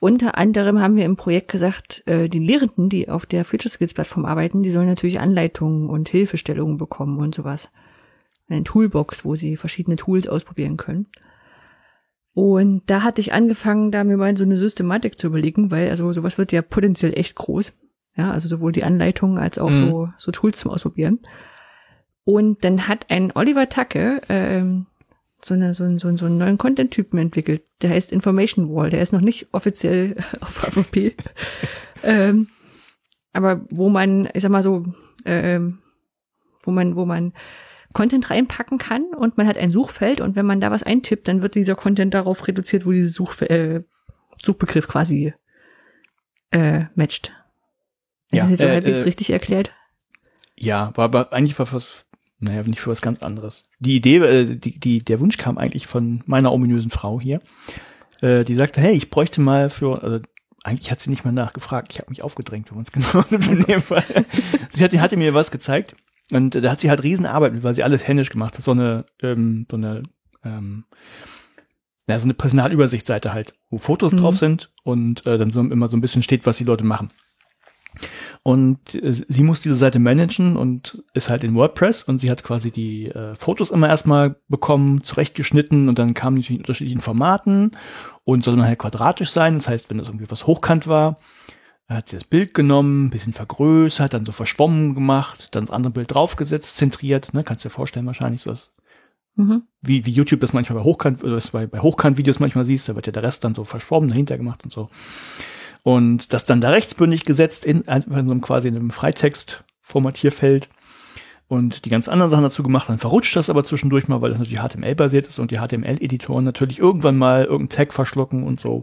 Unter anderem haben wir im Projekt gesagt, äh, die Lehrenden, die auf der Future Skills Plattform arbeiten, die sollen natürlich Anleitungen und Hilfestellungen bekommen und sowas. Eine Toolbox, wo sie verschiedene Tools ausprobieren können. Und da hatte ich angefangen, da mir mal so eine Systematik zu überlegen, weil also sowas wird ja potenziell echt groß. Ja, also sowohl die Anleitungen als auch mhm. so, so Tools zum Ausprobieren. Und dann hat ein Oliver Tacke ähm, so, eine, so, einen, so einen neuen Content-Typen entwickelt. Der heißt Information Wall. Der ist noch nicht offiziell auf F F P. ähm, aber wo man, ich sag mal so, ähm, wo man, wo man Content reinpacken kann und man hat ein Suchfeld und wenn man da was eintippt, dann wird dieser Content darauf reduziert, wo dieser Such, äh, Suchbegriff quasi äh, matcht. Ja, ist das jetzt so äh, halbwegs äh, richtig erklärt? Ja, war aber eigentlich war was, naja, nicht für was ganz anderes. Die Idee, äh, die, die, der Wunsch kam eigentlich von meiner ominösen Frau hier. Äh, die sagte, hey, ich bräuchte mal für, also eigentlich hat sie nicht mal nachgefragt, ich habe mich aufgedrängt, wenn man es genau nimmt. Sie hat, hatte mir was gezeigt und äh, da hat sie halt Riesenarbeit mit, weil sie alles händisch gemacht hat. So eine, ähm, so eine, ähm, na, so eine Personalübersichtsseite halt, wo Fotos mhm. drauf sind und äh, dann so immer so ein bisschen steht, was die Leute machen. Und äh, sie muss diese Seite managen und ist halt in WordPress und sie hat quasi die äh, Fotos immer erstmal bekommen, zurechtgeschnitten und dann kamen die in unterschiedlichen Formaten und soll dann halt quadratisch sein, das heißt, wenn das irgendwie was hochkant war, hat sie das Bild genommen, ein bisschen vergrößert, dann so verschwommen gemacht, dann das andere Bild draufgesetzt, zentriert, ne, kannst dir vorstellen wahrscheinlich so das, mhm. wie, wie YouTube das manchmal bei Hochkant, oder das bei, bei Hochkant-Videos manchmal siehst, da wird ja der Rest dann so verschwommen, dahinter gemacht und so. Und das dann da rechtsbündig gesetzt in, in so einem quasi in einem Freitext-Formatierfeld und die ganz anderen Sachen dazu gemacht. Dann verrutscht das aber zwischendurch mal, weil das natürlich H T M L-basiert ist und die H T M L-Editoren natürlich irgendwann mal irgendeinen Tag verschlucken und so.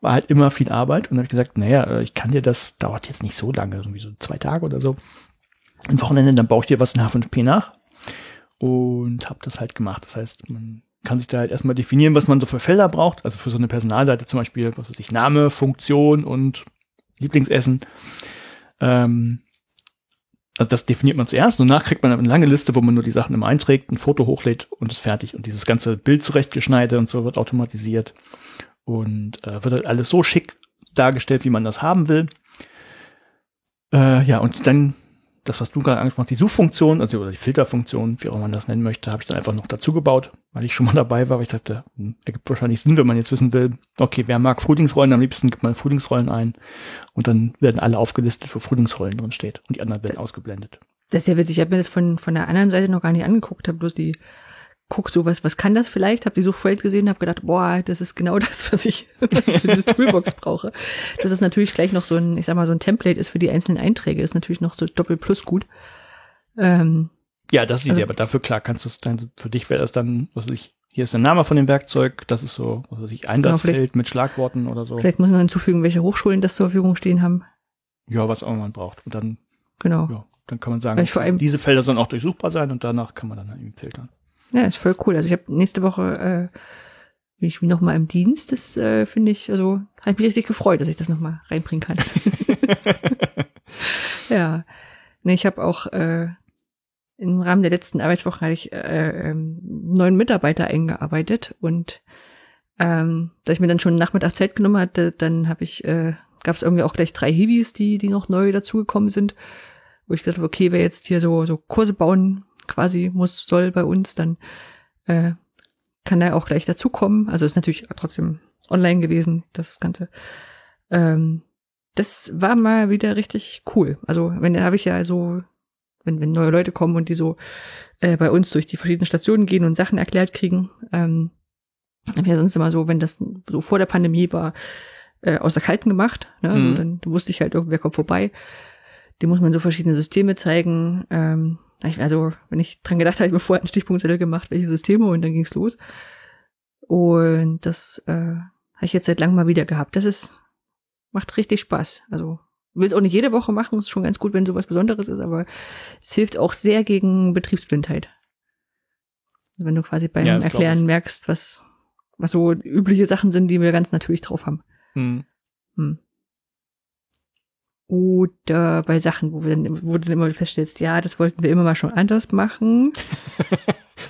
War halt immer viel Arbeit. Und dann habe ich gesagt, naja, ich kann dir das, dauert jetzt nicht so lange, irgendwie so zwei Tage oder so. Am Wochenende, dann baue ich dir was in H fünf P nach und habe das halt gemacht. Das heißt, man kann sich da halt erstmal definieren, was man so für Felder braucht. Also für so eine Personalseite zum Beispiel, was weiß ich, Name, Funktion und Lieblingsessen. Ähm, also das definiert man zuerst. Danach kriegt man eine lange Liste, wo man nur die Sachen immer einträgt, ein Foto hochlädt und ist fertig. Und dieses ganze Bild zurechtgeschneidet und so wird automatisiert. Und äh, wird halt alles so schick dargestellt, wie man das haben will. Äh, ja, und dann das, was du gerade angesprochen hast, die Suchfunktion, also oder die Filterfunktion, wie auch man das nennen möchte, habe ich dann einfach noch dazu gebaut, weil ich schon mal dabei war, weil ich dachte, hm, ergibt wahrscheinlich Sinn, wenn man jetzt wissen will, okay, wer mag Frühlingsrollen, am liebsten gibt man Frühlingsrollen ein und dann werden alle aufgelistet, wo Frühlingsrollen drin steht und die anderen werden das, ausgeblendet. Das ist ja witzig, ich habe mir das von von der anderen Seite noch gar nicht angeguckt, habe bloß die, guck sowas, was kann das vielleicht, habe die Suchfeld gesehen, habe gedacht, boah, das ist genau das, was ich, was ich für diese Toolbox brauche. Dass es natürlich gleich noch so ein, ich sag mal, so ein Template ist für die einzelnen Einträge, ist natürlich noch so doppel plus gut. Ähm, ja, das ist die also, Idee, aber dafür, klar, kannst du es dann, für dich wäre das dann, was weiß ich, hier ist der Name von dem Werkzeug, das ist so, was weiß ich, Einsatzfeld genau, mit Schlagworten oder so. Vielleicht muss man hinzufügen, welche Hochschulen das zur Verfügung stehen haben. Ja, was auch man braucht. Und dann, genau. Ja, dann kann man sagen, vor allem, diese Felder sollen auch durchsuchbar sein und danach kann man dann eben filtern. Ja, ist voll cool. Also ich habe nächste Woche äh, bin ich noch mal im Dienst. Das äh, finde ich, also habe ich mich richtig gefreut, dass ich das noch mal reinbringen kann. Ja. Nee, ich habe auch äh, im Rahmen der letzten Arbeitswoche hatte ich äh, ähm, neuen Mitarbeiter eingearbeitet und ähm, da ich mir dann schon Nachmittag Zeit genommen hatte, dann habe ich, äh, gab es irgendwie auch gleich drei Hibis, die, die noch neu dazugekommen sind, wo ich gedacht habe, okay, wer jetzt hier so, so Kurse bauen quasi muss, soll bei uns, dann äh, kann er auch gleich dazukommen. Also ist natürlich trotzdem online gewesen, das Ganze. Ähm, das war mal wieder richtig cool. Also wenn da habe ich ja so, wenn wenn neue Leute kommen und die so äh, bei uns durch die verschiedenen Stationen gehen und Sachen erklärt kriegen, ähm, habe ich ja sonst immer so, wenn das so vor der Pandemie war, äh, aus der Kalten gemacht. Ne? Mhm. Also dann wusste ich halt, irgendwer kommt vorbei. Dem muss man so verschiedene Systeme zeigen. Ähm, also wenn ich dran gedacht habe, ich habe mir vorher einen Stichpunktzettel gemacht, welche Systeme, und dann ging's los. Und das äh, habe ich jetzt seit langem mal wieder gehabt. Das ist macht richtig Spaß. Also will es auch nicht jede Woche machen. Ist schon ganz gut, wenn sowas Besonderes ist, aber es hilft auch sehr gegen Betriebsblindheit. Also wenn du quasi beim ja, Erklären merkst, was was so übliche Sachen sind, die wir ganz natürlich drauf haben. Hm. Hm. Oder bei Sachen, wo, wir dann, wo du dann immer feststellst, ja, das wollten wir immer mal schon anders machen.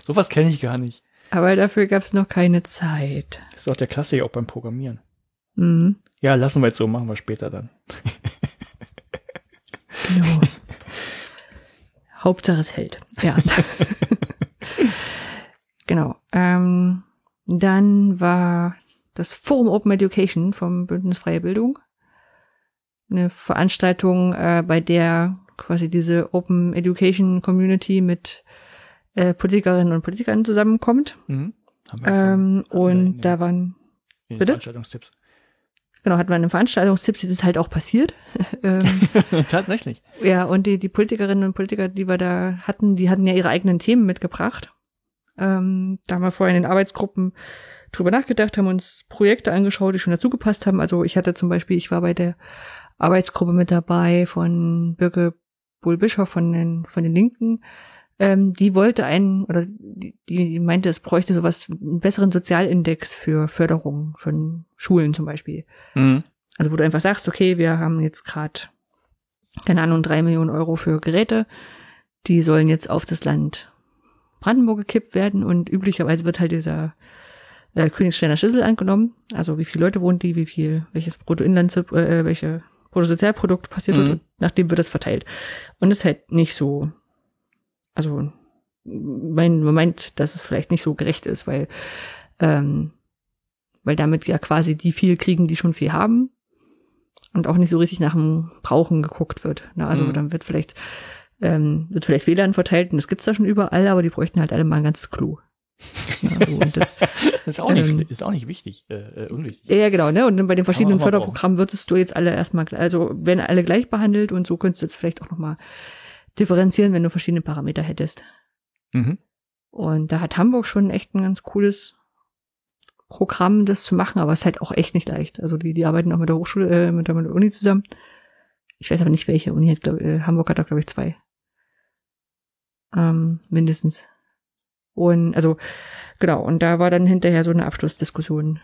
Sowas kenne ich gar nicht. Aber dafür gab es noch keine Zeit. Das ist auch der Klassiker, auch beim Programmieren. Mhm. Ja, lassen wir jetzt so, machen wir später dann. Genau. Hauptsache es hält. Ja. Genau. Ähm, dann war das Forum Open Education vom Bündnis Freie Bildung. Eine Veranstaltung, äh, bei der quasi diese Open Education Community mit äh, Politikerinnen und Politikern zusammenkommt. Mhm. Haben wir ähm, schon, und haben wir da waren in bitte? Veranstaltungstipps. Genau, hatten wir einen Veranstaltungstipps, das ist halt auch passiert. Tatsächlich. Ja, und die, die Politikerinnen und Politiker, die wir da hatten, die hatten ja ihre eigenen Themen mitgebracht. Ähm, da haben wir vorher in den Arbeitsgruppen drüber nachgedacht, haben uns Projekte angeschaut, die schon dazu gepasst haben. Also ich hatte zum Beispiel, ich war bei der Arbeitsgruppe mit dabei von Birke Buhl-Bischof von den, von den Linken. Ähm, die wollte einen, oder die, die meinte, es bräuchte sowas, einen besseren Sozialindex für Förderung von Schulen zum Beispiel. Mhm. Also wo du einfach sagst, okay, wir haben jetzt gerade, keine Ahnung, drei Millionen Euro für Geräte, die sollen jetzt auf das Land Brandenburg gekippt werden, und üblicherweise wird halt dieser äh, Königsteiner Schlüssel angenommen, also wie viele Leute wohnen die, wie viel, welches Bruttoinlands, äh, welche Bruttosozialprodukt passiert mhm. wird, und nachdem wird das verteilt. Und das ist halt nicht so, also man meint, dass es vielleicht nicht so gerecht ist, weil ähm, weil damit ja quasi die viel kriegen, die schon viel haben, und auch nicht so richtig nach dem Brauchen geguckt wird. Na, also mhm. dann wird vielleicht ähm, wird vielleicht W L A N verteilt, und das gibt's da schon überall, aber die bräuchten halt alle mal ein ganzes Klo. Ja, so, und das, das ist, auch nicht, ähm, ist auch nicht wichtig, äh, unwichtig. Ja, genau, ne? Und bei den verschiedenen Förderprogrammen würdest du jetzt alle erstmal, also werden alle gleich behandelt, und so könntest du jetzt vielleicht auch nochmal differenzieren, wenn du verschiedene Parameter hättest. Mhm. Und da hat Hamburg schon echt ein ganz cooles Programm, das zu machen, aber es ist halt auch echt nicht leicht. Also die, die arbeiten auch mit der Hochschule, äh, mit der Uni zusammen. Ich weiß aber nicht, welche Uni hat, glaub, äh, Hamburg hat da, glaube ich, zwei. Ähm, mindestens. Und also, genau, und da war dann hinterher so eine Abschlussdiskussion.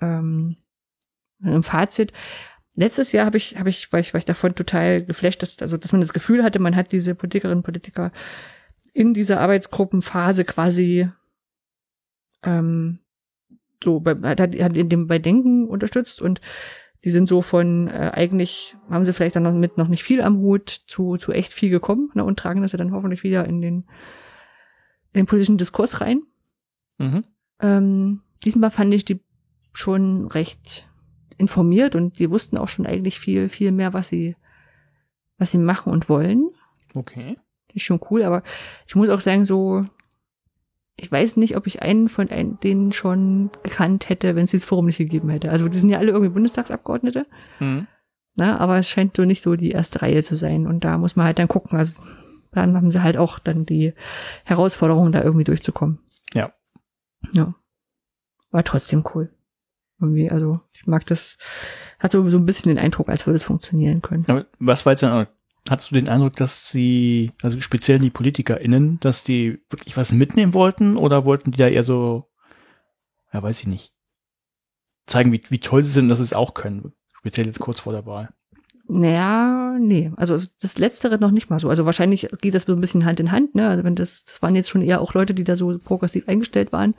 Ähm, Im Fazit, letztes Jahr habe ich, habe ich, war ich, war ich davon total geflasht, dass, also, dass man das Gefühl hatte, man hat diese Politikerinnen und Politiker in dieser Arbeitsgruppenphase quasi ähm, so bei, hat, hat in dem bei Denken unterstützt, und die sind so von äh, eigentlich haben sie vielleicht dann noch mit noch nicht viel am Hut zu, zu echt viel gekommen, ne, und tragen das ja dann hoffentlich wieder in den in den politischen Diskurs rein. Mhm. Ähm, diesmal fand ich die schon recht informiert, und die wussten auch schon eigentlich viel, viel mehr, was sie, was sie machen und wollen. Okay. Ist schon cool, aber ich muss auch sagen, so, ich weiß nicht, ob ich einen von ein, denen schon gekannt hätte, wenn es dieses Forum nicht gegeben hätte. Also, die sind ja alle irgendwie Bundestagsabgeordnete. Mhm. Na, aber es scheint so nicht so die erste Reihe zu sein, und da muss man halt dann gucken, also, dann haben sie halt auch dann die Herausforderung, da irgendwie durchzukommen. Ja. Ja. War trotzdem cool. Irgendwie, also ich mag das, hat so, so ein bisschen den Eindruck, als würde es funktionieren können. Aber was war jetzt denn, hattest du den Eindruck, dass sie, also speziell die PolitikerInnen, dass die wirklich was mitnehmen wollten, oder wollten die da eher so, ja, weiß ich nicht, zeigen, wie, wie toll sie sind, dass sie es auch können, speziell jetzt kurz vor der Wahl? Naja, nee. Also das Letztere noch nicht mal so. Also wahrscheinlich geht das so ein bisschen Hand in Hand, ne? Also wenn das, das waren jetzt schon eher auch Leute, die da so progressiv eingestellt waren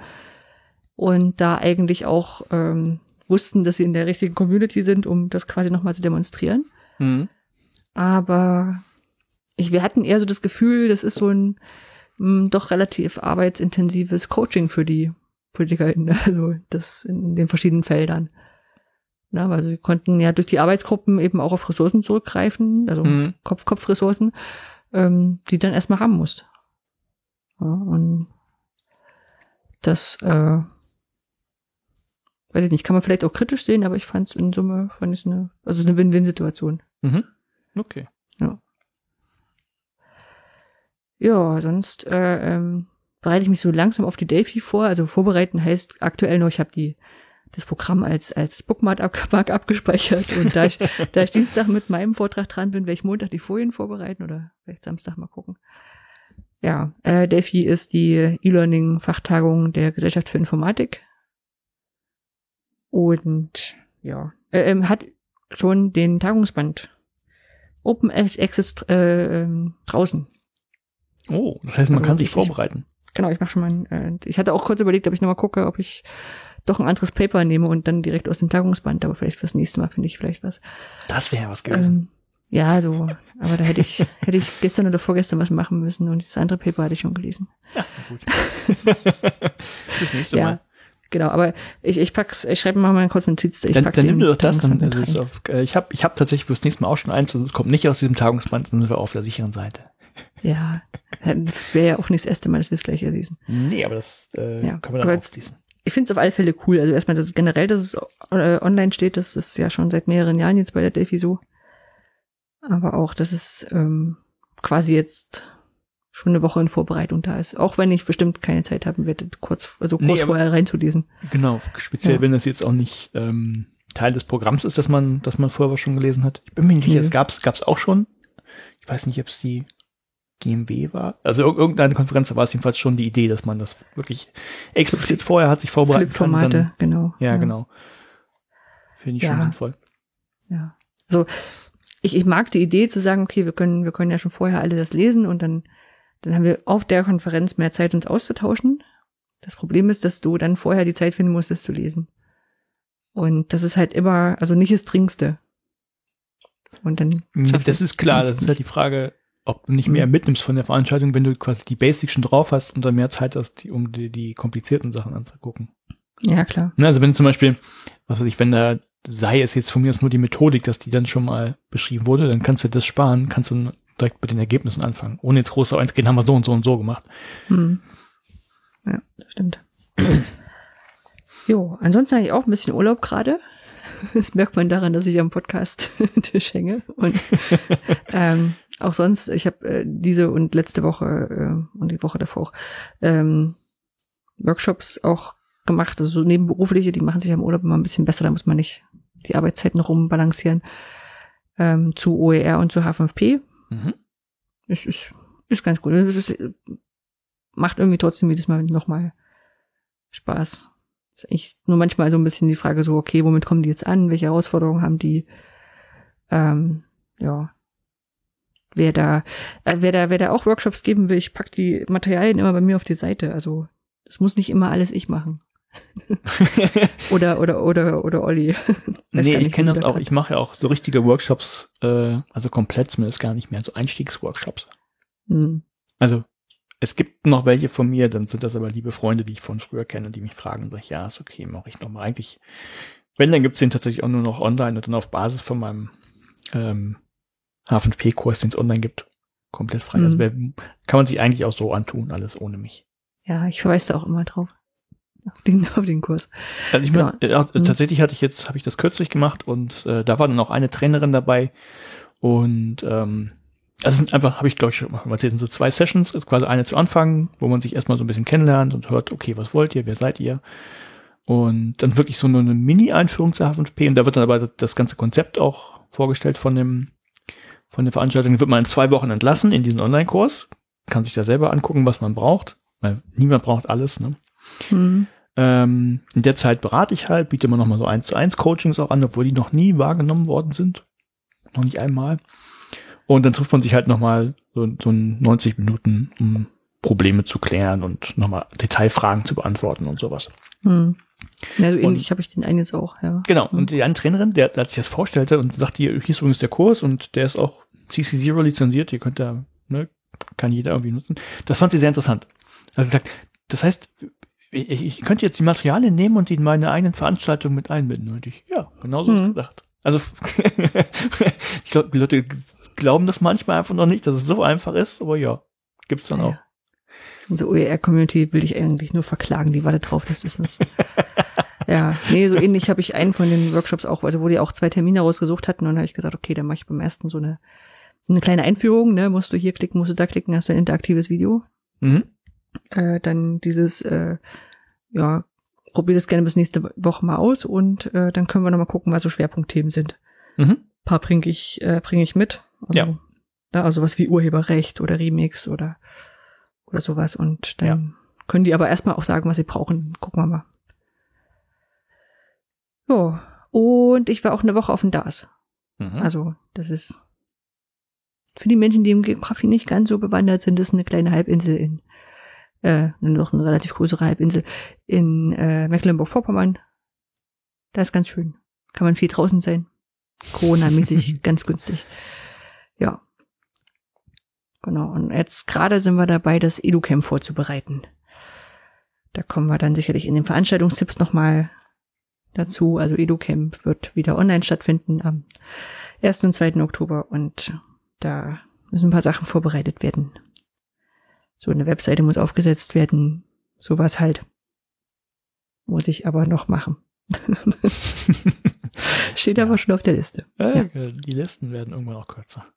und da eigentlich auch ähm, wussten, dass sie in der richtigen Community sind, um das quasi nochmal zu demonstrieren. Mhm. Aber ich, wir hatten eher so das Gefühl, das ist so ein m, doch relativ arbeitsintensives Coaching für die PolitikerInnen, also das in den verschiedenen Feldern. Na, also wir konnten ja durch die Arbeitsgruppen eben auch auf Ressourcen zurückgreifen, also mhm. Kopf-Kopf-Ressourcen, ähm, die dann erstmal haben musst. Ja, und das, äh, weiß ich nicht, kann man vielleicht auch kritisch sehen, aber ich fand es in Summe, fand es eine, also eine Win-Win-Situation. Mhm. Okay. Ja. Ja, sonst äh, ähm, bereite ich mich so langsam auf die Delphi vor. Also vorbereiten heißt aktuell noch, ich habe die das Programm als als Bookmark abgespeichert und da ich, da ich Dienstag mit meinem Vortrag dran bin, werde ich Montag die Folien vorbereiten oder vielleicht Samstag mal gucken. Ja, äh, Delphi ist die E-Learning-Fachtagung der Gesellschaft für Informatik und ja, äh, ähm, hat schon den Tagungsband Open Access äh, draußen. Oh, das heißt, man also, kann sich ich, vorbereiten. Genau, ich mache schon mal. Äh, ich hatte auch kurz überlegt, ob ich nochmal gucke, ob ich doch ein anderes Paper nehme und dann direkt aus dem Tagungsband, aber vielleicht fürs nächste Mal finde ich vielleicht was. Das wäre was gewesen. Ähm, ja, so. Aber da hätte ich hätte ich gestern oder vorgestern was machen müssen und das andere Paper hatte ich schon gelesen. Ja, gut. Das nächste ja, Mal. Genau, aber ich ich pack's, ich schreibe mal mal einen kurzen Notiz. Ich dann pack dann nimm du doch das dann. Also ist auf, äh, ich habe ich hab tatsächlich fürs nächste Mal auch schon eins, es kommt nicht aus diesem Tagungsband, sondern wir auf der sicheren Seite. Ja, wäre ja auch nicht das erste Mal, dass wir es gleich lesen. Nee, aber das äh, ja, können wir dann aufschließen. Ich finde es auf alle Fälle cool. Also erstmal dass generell, dass es äh, online steht, das ist ja schon seit mehreren Jahren jetzt bei der Delphi so. Aber auch, dass es ähm, quasi jetzt schon eine Woche in Vorbereitung da ist. Auch wenn ich bestimmt keine Zeit haben werde, kurz, also kurz nee, vorher reinzulesen. Genau, speziell ja. Wenn das jetzt auch nicht ähm, Teil des Programms ist, dass man, dass man vorher was schon gelesen hat. Ich bin mir nicht sicher, es gab's, gab's auch schon. Ich weiß nicht, ob es die G M W war. Also ir- irgendeine Konferenz, da war es jedenfalls schon die Idee, dass man das wirklich explizit vorher hat sich vorbereitet. Flip-Formate, dann, genau. Ja, ja. genau. Finde ich ja. schon sinnvoll. Ja. Also ich, ich mag die Idee zu sagen, okay, wir können, wir können ja schon vorher alle das lesen und dann, dann haben wir auf der Konferenz mehr Zeit, uns auszutauschen. Das Problem ist, dass du dann vorher die Zeit finden musst, es zu lesen. Und das ist halt immer, also nicht das Dringendste. Und dann. Ja, das ist klar, das ist halt die Frage, ob du nicht mehr mitnimmst von der Veranstaltung, wenn du quasi die Basics schon drauf hast und dann mehr Zeit hast, die, um die, die komplizierten Sachen anzugucken. Ja, klar. Also wenn zum Beispiel, was weiß ich, wenn da, sei es jetzt von mir aus nur die Methodik, dass die dann schon mal beschrieben wurde, dann kannst du das sparen, kannst du direkt mit den Ergebnissen anfangen. Ohne jetzt groß einzugehen, haben wir so und so und so gemacht. Hm. Ja, das stimmt. Jo, ansonsten habe ich auch ein bisschen Urlaub gerade. Das merkt man daran, dass ich am Podcast-Tisch hänge. Und ähm, auch sonst, ich habe äh, diese und letzte Woche äh, und die Woche davor auch ähm, Workshops auch gemacht, also so nebenberufliche, die machen sich am Urlaub immer ein bisschen besser, da muss man nicht die Arbeitszeiten noch rumbalancieren, ähm, zu O E R und zu H fünf P. Mhm. Ist, ist, ist ganz gut. Das ist, macht irgendwie trotzdem jedes Mal nochmal Spaß. Ist eigentlich nur manchmal so ein bisschen die Frage so, okay, womit kommen die jetzt an? Welche Herausforderungen haben die? Ähm, ja. Wer da, äh, wer da, wer da auch Workshops geben will, ich pack die Materialien immer bei mir auf die Seite. Also, es muss nicht immer alles ich machen. oder, oder, oder, oder Olli. Nee, ich kenne das auch. Hat. Ich mache ja auch so richtige Workshops, äh, also komplett zumindest gar nicht mehr, so Einstiegsworkshops. Hm. Also, es gibt noch welche von mir, dann sind das aber liebe Freunde, die ich von früher kenne, die mich fragen, sag ich, ja, ist okay, mache ich nochmal. Eigentlich, wenn, dann gibt's den tatsächlich auch nur noch online und dann auf Basis von meinem, ähm, H fünf P-Kurs, den es online gibt, komplett frei. Mhm. Also wer, kann man sich eigentlich auch so antun, alles ohne mich. Ja, ich verweise da auch immer drauf. Auf den, auf den Kurs. Also ich genau. mein, äh, mhm. tatsächlich hatte ich jetzt, habe ich das kürzlich gemacht und äh, da war dann auch eine Trainerin dabei und ähm, das sind einfach, habe ich glaube ich schon mal erzählt, sind so zwei Sessions, ist quasi eine zu Anfang, wo man sich erstmal so ein bisschen kennenlernt und hört, okay, was wollt ihr, wer seid ihr? Und dann wirklich so nur eine Mini-Einführung zu H fünf P und da wird dann aber das ganze Konzept auch vorgestellt von dem Von der Veranstaltung wird man in zwei Wochen entlassen in diesen Online-Kurs. Kann sich da selber angucken, was man braucht. Weil niemand braucht alles, ne? Mhm. Ähm, in der Zeit berate ich halt, biete immer noch mal so eins zu eins Coachings auch an, obwohl die noch nie wahrgenommen worden sind. noch nicht einmal. Und dann trifft man sich halt nochmal so, so neunzig Minuten, um Probleme zu klären und nochmal Detailfragen zu beantworten und sowas. Hm. Ja, so ähnlich habe ich den einen jetzt auch, ja. Genau, und die andere Trainerin, der, der sich das vorstellte und sagte, hier ist übrigens der Kurs und der ist auch C C null lizenziert, ihr könnt da, ne, kann jeder irgendwie nutzen. Das fand sie sehr interessant. Also gesagt, das heißt, ich, ich könnte jetzt die Materialien nehmen und die in meine eigenen Veranstaltungen mit einbinden. Und ich, ja, genau so mhm. gedacht. Also ich glaube, die Leute glauben das manchmal einfach noch nicht, dass es so einfach ist, aber ja, gibt's dann ja auch. Unsere O E R-Community will ich eigentlich nur verklagen, die war da drauf, dass du es nutzt. Ja, nee, so ähnlich habe ich einen von den Workshops auch, also wo die auch zwei Termine rausgesucht hatten, und dann habe ich gesagt, okay, dann mache ich beim ersten so eine so eine kleine Einführung, ne, musst du hier klicken, musst du da klicken, hast du ein interaktives Video. Mhm. Äh, dann dieses, äh, ja, probier das gerne bis nächste Woche mal aus, und äh, dann können wir nochmal gucken, was so Schwerpunktthemen sind. Mhm. Ein paar bringe ich, äh, bring ich mit. Also, ja. Da, also was wie Urheberrecht oder Remix oder oder sowas, und dann ja. können die aber erstmal auch sagen, was sie brauchen. Gucken wir mal. Ja, und ich war auch eine Woche auf dem D A S. Mhm. Also das ist für die Menschen, die im Geografie nicht ganz so bewandert sind, das ist eine kleine Halbinsel in, äh, noch eine relativ größere Halbinsel in äh, Mecklenburg-Vorpommern. Da ist ganz schön. Kann man viel draußen sein. Corona-mäßig ganz günstig. Ja. Genau, und jetzt gerade sind wir dabei, das EduCamp vorzubereiten. Da kommen wir dann sicherlich in den Veranstaltungstipps nochmal dazu. Also EduCamp wird wieder online stattfinden am ersten und zweiten Oktober, und da müssen ein paar Sachen vorbereitet werden. So eine Webseite muss aufgesetzt werden, sowas halt. Muss ich aber noch machen. Steht aber schon auf der Liste. Ja, ja. Die Listen werden irgendwann auch kürzer.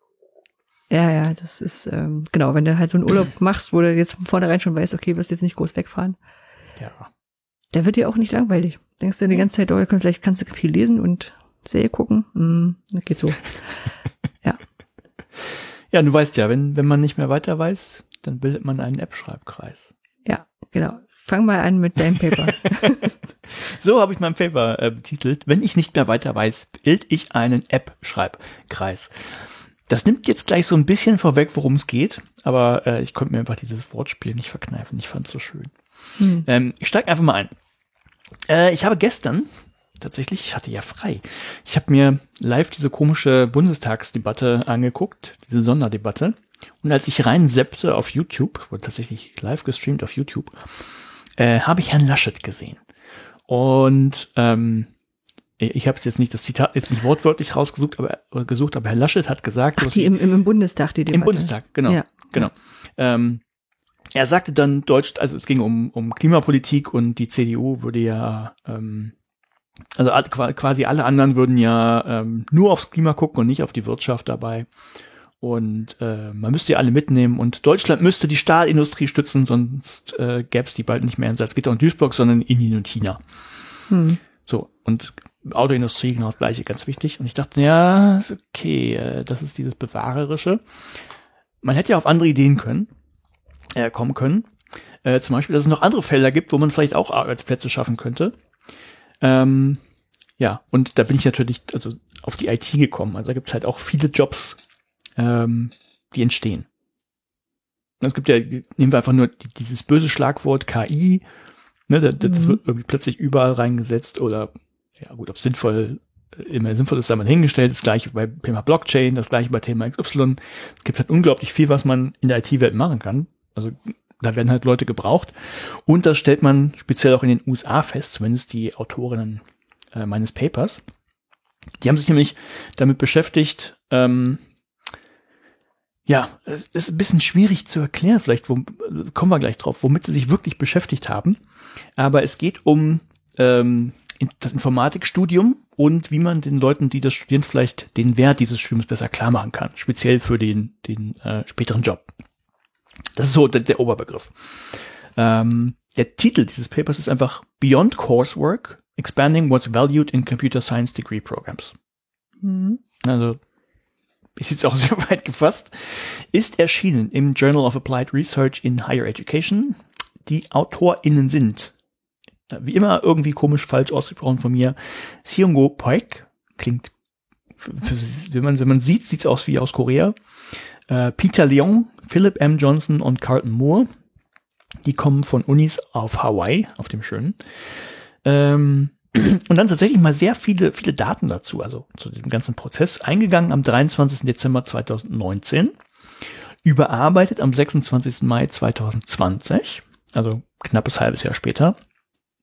Ja, ja, das ist, ähm, genau, wenn du halt so einen Urlaub machst, wo du jetzt von vornherein schon weißt, okay, wirst jetzt nicht groß wegfahren. Ja. Da wird dir auch nicht langweilig. Denkst du die ganze Zeit, oh, vielleicht kannst du viel lesen und Serie gucken. Hm, das geht so. Ja. Ja, du weißt ja, wenn, wenn man nicht mehr weiter weiß, dann bildet man einen App-Schreibkreis. Ja, genau. Fang mal an mit deinem Paper. So habe ich mein Paper äh, betitelt. Wenn ich nicht mehr weiter weiß, bild ich einen App-Schreibkreis. Das nimmt jetzt gleich so ein bisschen vorweg, worum es geht, aber äh, ich konnte mir einfach dieses Wortspiel nicht verkneifen. Ich fand es so schön. Hm. Ähm, ich steige einfach mal ein. Äh, ich habe gestern, tatsächlich, ich hatte ja frei, ich habe mir live diese komische Bundestagsdebatte angeguckt, diese Sonderdebatte. Und als ich reinseppte auf YouTube, wurde tatsächlich live gestreamt auf YouTube, äh, habe ich Herrn Laschet gesehen. Und ähm, ich habe jetzt nicht das Zitat, jetzt nicht wortwörtlich rausgesucht, aber gesucht, aber Herr Laschet hat gesagt, ach, die im, im Bundestag, die Debatte. Im Bundestag, genau, ja. genau. Ähm, er sagte dann Deutsch, also es ging um um Klimapolitik, und die C D U würde ja, ähm, also quasi alle anderen würden ja ähm, nur aufs Klima gucken und nicht auf die Wirtschaft dabei. Und äh, man müsste ja alle mitnehmen, und Deutschland müsste die Stahlindustrie stützen, sonst äh, gäbe es die bald nicht mehr in Salzgitter und Duisburg, sondern in Indien und China. Hm. So, und Autoindustrie, genau das Gleiche, ganz wichtig. Und ich dachte, ja, ist okay, das ist dieses Bewahrerische. Man hätte ja auf andere Ideen können, äh, kommen können. Äh, zum Beispiel, dass es noch andere Felder gibt, wo man vielleicht auch Arbeitsplätze schaffen könnte. Ähm, ja, und da bin ich natürlich also auf die I T gekommen. Also da gibt es halt auch viele Jobs, ähm, die entstehen. Es gibt ja, nehmen wir einfach nur dieses böse Schlagwort K I, ne, das, das mhm. wird irgendwie plötzlich überall reingesetzt, oder ja gut, ob es sinnvoll, immer sinnvoll ist, sei mal hingestellt, das gleiche bei Thema Blockchain, das gleiche bei Thema X Y. Es gibt halt unglaublich viel, was man in der I T-Welt machen kann. Also da werden halt Leute gebraucht. Und das stellt man speziell auch in den U S A fest, zumindest die Autorinnen äh, meines Papers. Die haben sich nämlich damit beschäftigt, ähm, ja, es ist ein bisschen schwierig zu erklären, vielleicht wo, kommen wir gleich drauf, womit sie sich wirklich beschäftigt haben. Aber es geht um ähm, das Informatikstudium und wie man den Leuten, die das studieren, vielleicht den Wert dieses Studiums besser klar machen kann, speziell für den den äh, späteren Job. Das ist so der, der Oberbegriff. Ähm, der Titel dieses Papers ist einfach Beyond Coursework, Expanding What's Valued in Computer Science Degree Programs. Mhm. Also ist jetzt auch sehr weit gefasst, ist erschienen im Journal of Applied Research in Higher Education. Die AutorInnen sind, wie immer irgendwie komisch falsch ausgesprochen von mir, Seongo Poik, klingt wenn man, wenn man sieht, sieht's aus wie aus Korea. Äh, Peter Leong, Philip M. Johnson und Carlton Moore. Die kommen von Unis auf Hawaii, auf dem schönen. Ähm, und dann tatsächlich mal sehr viele, viele Daten dazu, also zu diesem ganzen Prozess. Eingegangen am dreiundzwanzigsten Dezember zweitausendneunzehn. Überarbeitet am sechsundzwanzigsten Mai zweitausendzwanzig. Also knappes halbes Jahr später.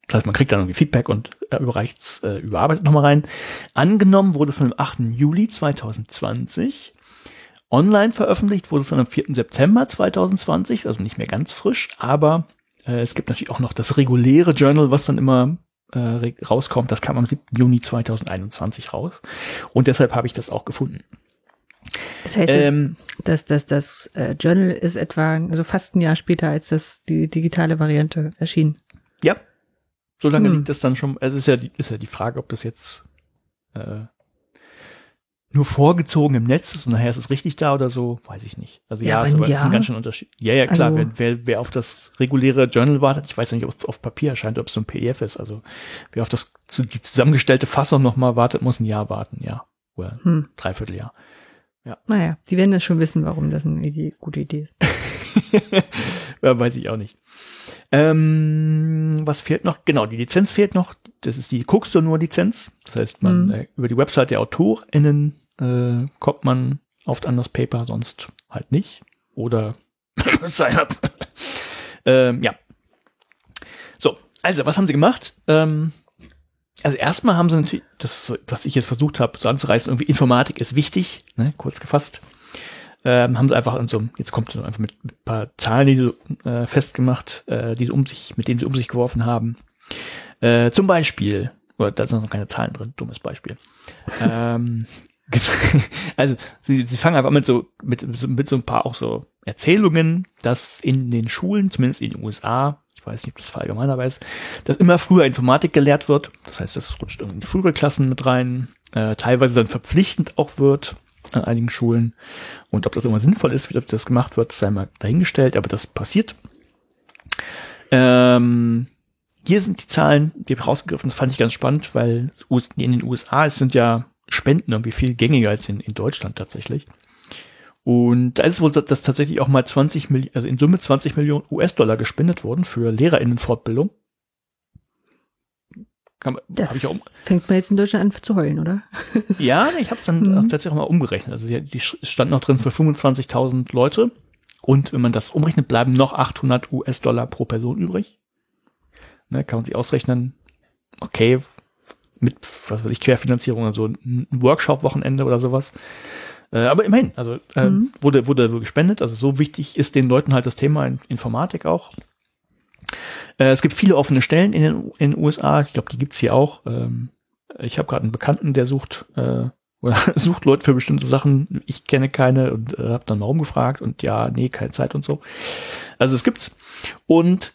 Das heißt, man kriegt dann irgendwie Feedback und überreicht es, äh, überarbeitet nochmal rein. Angenommen wurde es am achten Juli zweitausendzwanzig. Online veröffentlicht wurde es dann am vierten September zweitausendzwanzig, also nicht mehr ganz frisch, aber äh, es gibt natürlich auch noch das reguläre Journal, was dann immer äh, rauskommt. Das kam am siebten Juni zweitausendeinundzwanzig raus und deshalb habe ich das auch gefunden. Das heißt, ähm, dass das, das, das äh, Journal ist etwa also fast ein Jahr später, als das die digitale Variante erschien. Ja. So lange hm. liegt das dann schon, also ist ja die, ist ja die Frage, ob das jetzt äh, nur vorgezogen im Netz ist und nachher ist es richtig da oder so, weiß ich nicht. Also ja, ja aber ist aber ja. Ist ein ganz schön Unterschied. Ja, ja, klar, also. wer, wer, wer auf das reguläre Journal wartet, ich weiß ja nicht, ob es auf Papier erscheint, ob es so ein P D F ist, also wer auf das die zusammengestellte Fassung nochmal wartet, muss ein Jahr warten, ja. Oder hm. dreiviertel Jahr. Ja. Naja, die werden das schon wissen, warum das eine Idee, gute Idee ist. Ja, weiß ich auch nicht. Ähm, was fehlt noch? Genau, die Lizenz fehlt noch. Das ist die guckst du nur Lizenz. Das heißt, man mhm. äh, über die Website der AutorInnen äh, kommt man oft an das Paper, sonst halt nicht. Oder sign up. ähm, ja. So, also, was haben sie gemacht? Ähm, also erstmal haben sie natürlich, das, was ich jetzt versucht habe, so anzureißen, irgendwie Informatik ist wichtig, ne, kurz gefasst. Ähm, haben sie einfach in so einem, jetzt kommt es einfach mit ein paar Zahlen, die sie äh, festgemacht, äh, die sie um sich, mit denen sie um sich geworfen haben. Äh, zum Beispiel, oder da sind noch keine Zahlen drin, dummes Beispiel. ähm, also sie, sie fangen einfach mit so, mit, mit so ein paar auch so Erzählungen, dass in den Schulen, zumindest in den U S A, ich weiß nicht, ob das verallgemeinerbar ist, dass immer früher Informatik gelehrt wird. Das heißt, das rutscht in frühere Klassen mit rein, äh, teilweise dann verpflichtend auch wird. An einigen Schulen. Und ob das immer sinnvoll ist, wie das gemacht wird, sei mal dahingestellt, aber das passiert. Ähm, hier sind die Zahlen, die habe ich rausgegriffen, das fand ich ganz spannend, weil in den U S A sind ja Spenden irgendwie viel gängiger als in, in Deutschland tatsächlich. Und da ist es wohl, dass tatsächlich auch mal zwanzig Millionen, also in Summe zwanzig Millionen U S-Dollar gespendet wurden für LehrerInnenfortbildung. Kann, da hab ich auch um- fängt man jetzt in Deutschland an zu heulen, oder? Ja, ich habe es dann mhm. tatsächlich auch mal umgerechnet. Also die, die stand noch drin für fünfundzwanzigtausend Leute. Und wenn man das umrechnet, bleiben noch achthundert US-Dollar pro Person übrig. Ne, kann man sich ausrechnen, okay, mit, was weiß ich, Querfinanzierung oder so, ein Workshop-Wochenende oder sowas. Äh, aber immerhin, also äh, mhm. wurde, wurde so gespendet. Also so wichtig ist den Leuten halt das Thema in, Informatik auch. Es gibt viele offene Stellen in den, in den U S A. Ich glaube, die gibt's hier auch. Ich habe gerade einen Bekannten, der sucht äh, oder sucht Leute für bestimmte Sachen. Ich kenne keine und äh, habe dann mal rumgefragt und ja, nee, keine Zeit und so. Also es gibt's. Und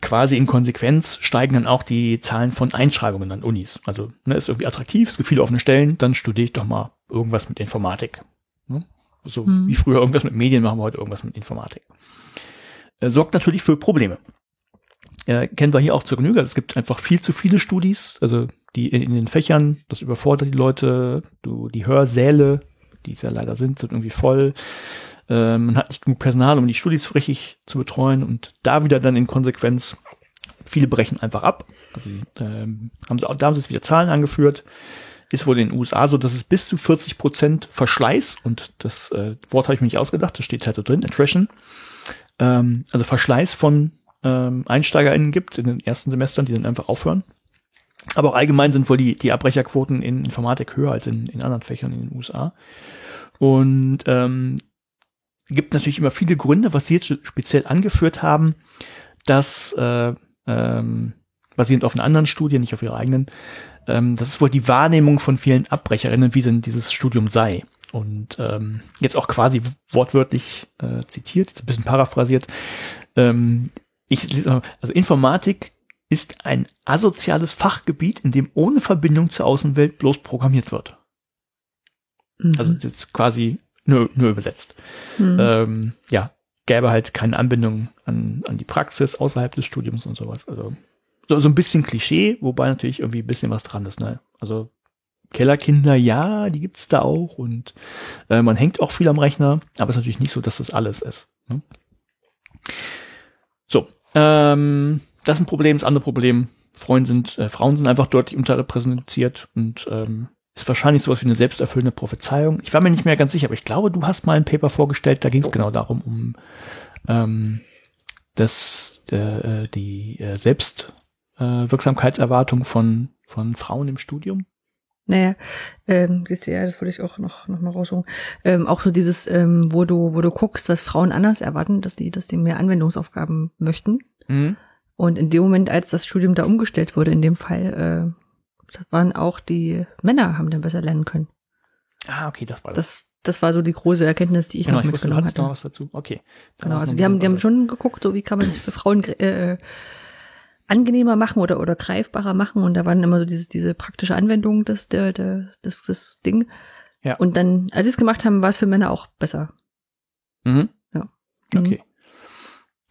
quasi in Konsequenz steigen dann auch die Zahlen von Einschreibungen an Unis. Also ne, ist irgendwie attraktiv, es gibt viele offene Stellen, dann studiere ich doch mal irgendwas mit Informatik. Ne? So mhm. wie früher irgendwas mit Medien, machen wir heute irgendwas mit Informatik. Äh, sorgt natürlich für Probleme. Äh, kennen wir hier auch zur Genüge. Also es gibt einfach viel zu viele Studis, also die in, in den Fächern, das überfordert die Leute, du, die Hörsäle, die es ja leider sind, sind irgendwie voll. Äh, man hat nicht genug Personal, um die Studis richtig zu betreuen und da wieder dann in Konsequenz, viele brechen einfach ab. Also äh, haben sie auch, da haben sie jetzt wieder Zahlen angeführt. Ist wohl in den U S A so, dass es bis zu vierzig Prozent Verschleiß, und das äh, Wort habe ich mir nicht ausgedacht, das steht halt so drin, Attrition, ähm, also Verschleiß von EinsteigerInnen gibt in den ersten Semestern, die dann einfach aufhören. Aber auch allgemein sind wohl die, die Abbrecherquoten in Informatik höher als in, in anderen Fächern in den U S A. Und ähm, gibt natürlich immer viele Gründe, was sie jetzt speziell angeführt haben, dass äh, ähm, basierend auf einer anderen Studie, nicht auf ihrer eigenen, ähm, das ist wohl die Wahrnehmung von vielen AbbrecherInnen, wie denn dieses Studium sei. Und ähm, jetzt auch quasi wortwörtlich äh, zitiert, ein bisschen paraphrasiert, ähm, Ich, also Informatik ist ein asoziales Fachgebiet, in dem ohne Verbindung zur Außenwelt bloß programmiert wird. Mhm. Also das ist quasi nur, nur übersetzt. Mhm. Ähm, ja, gäbe halt keine Anbindung an, an die Praxis außerhalb des Studiums und sowas. Also so, so ein bisschen Klischee, wobei natürlich irgendwie ein bisschen was dran ist. Ne? Also Kellerkinder, ja, die gibt's da auch und äh, man hängt auch viel am Rechner, aber es ist natürlich nicht so, dass das alles ist. Ne? So, ähm, das ist ein Problem, das andere Problem, Frauen sind, äh, Frauen sind einfach deutlich unterrepräsentiert und ähm, ist wahrscheinlich sowas wie eine selbsterfüllende Prophezeiung. Ich war mir nicht mehr ganz sicher, aber ich glaube, du hast mal ein Paper vorgestellt, da ging es genau darum, um ähm, das, äh, die äh, Selbstwirksamkeitserwartung äh, von, von Frauen im Studium. Naja, ähm, siehst du, ja, das wollte ich auch noch, noch mal rausholen. Ähm, auch so dieses, ähm, wo du, wo du guckst, was Frauen anders erwarten, dass die, dass die mehr Anwendungsaufgaben möchten. Mhm. Und in dem Moment, als das Studium da umgestellt wurde, in dem Fall, äh, das waren auch die Männer, haben dann besser lernen können. Ah, okay, das war das. Das, das war so die große Erkenntnis, die ich genau, noch ich mitgenommen wusste, du hatte. Genau, ich wusste, du hattest noch was dazu. Okay. Dann genau, also die haben, die haben schon geguckt, so wie kann man das für Frauen, äh, angenehmer machen oder oder greifbarer machen und da waren immer so diese diese praktische Anwendung des der des das, das Ding ja. Und dann als sie es gemacht haben war es für Männer auch besser. Mhm. Ja. Okay.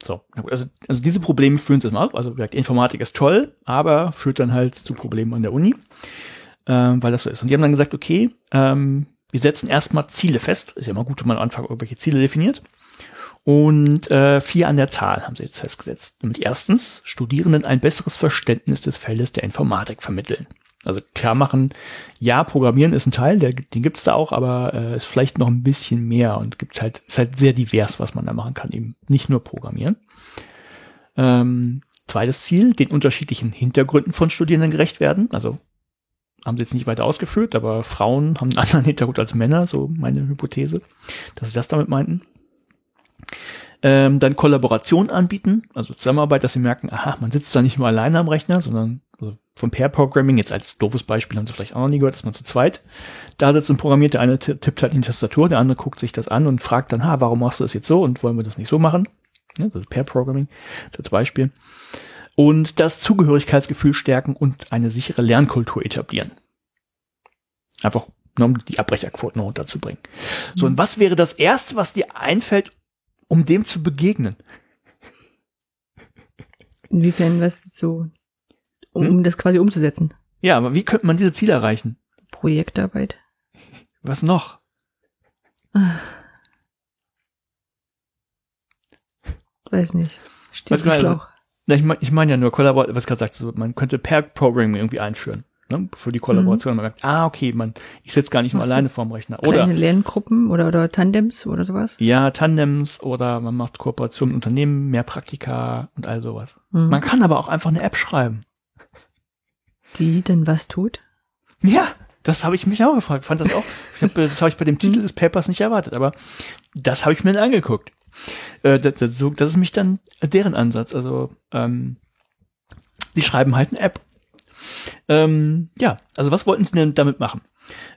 So, na gut, also also diese Probleme führen sich mal auf. Also Informatik ist toll, aber führt dann halt zu Problemen an der Uni, ähm, weil das so ist. Und die haben dann gesagt, okay, ähm, wir setzen erstmal Ziele fest. Ist ja immer gut, wenn man am Anfang irgendwelche Ziele definiert. Und äh, vier an der Zahl haben sie jetzt festgesetzt. Nämlich erstens, Studierenden ein besseres Verständnis des Feldes der Informatik vermitteln. Also klar machen, ja, Programmieren ist ein Teil, der, den gibt's da auch, aber äh, ist vielleicht noch ein bisschen mehr und gibt halt, ist halt sehr divers, was man da machen kann, eben nicht nur Programmieren. Ähm, zweites Ziel, den unterschiedlichen Hintergründen von Studierenden gerecht werden. Also haben sie jetzt nicht weiter ausgeführt, aber Frauen haben einen anderen Hintergrund als Männer, so meine Hypothese, dass sie das damit meinten. Ähm, dann Kollaboration anbieten, also Zusammenarbeit, dass sie merken, aha, man sitzt da nicht nur alleine am Rechner, sondern also vom Pair-Programming, jetzt als doofes Beispiel, haben sie vielleicht auch noch nie gehört, dass man zu zweit da sitzt und programmiert, der eine tippt halt in die Tastatur, der andere guckt sich das an und fragt dann, ha, warum machst du das jetzt so und wollen wir das nicht so machen? Ja, das ist Pair-Programming als Beispiel. Und das Zugehörigkeitsgefühl stärken und eine sichere Lernkultur etablieren. Einfach nur, um die Abbrecherquoten runterzubringen. Mhm. So, und was wäre das Erste, was dir einfällt, um dem zu begegnen? Inwiefern, was so, um hm? das quasi umzusetzen? Ja, aber wie könnte man diese Ziele erreichen? Projektarbeit. Was noch? Ach. Weiß nicht. Steht was im Schlauch. Also, na, ich meine ich mein ja nur, Kollabor- was gerade sagst du, man könnte Pair-Programming irgendwie einführen. Ne, für die Kollaboration. Mhm. Man sagt, ah, okay, man, ich sitze gar nicht nur alleine vorm Rechner. Oder Lerngruppen oder, oder Tandems oder sowas? Ja, Tandems oder man macht Kooperation mit Unternehmen, mehr Praktika und all sowas. Mhm. Man kann aber auch einfach eine App schreiben. Die denn was tut? Ja, das habe ich mich auch gefragt. Fand das auch. Ich hab, das habe ich bei dem Titel des Papers nicht erwartet, aber das habe ich mir dann angeguckt. Äh, das, das, das ist mich dann deren Ansatz. Also, ähm, die schreiben halt eine App. Ähm, ja, also was wollten sie denn damit machen?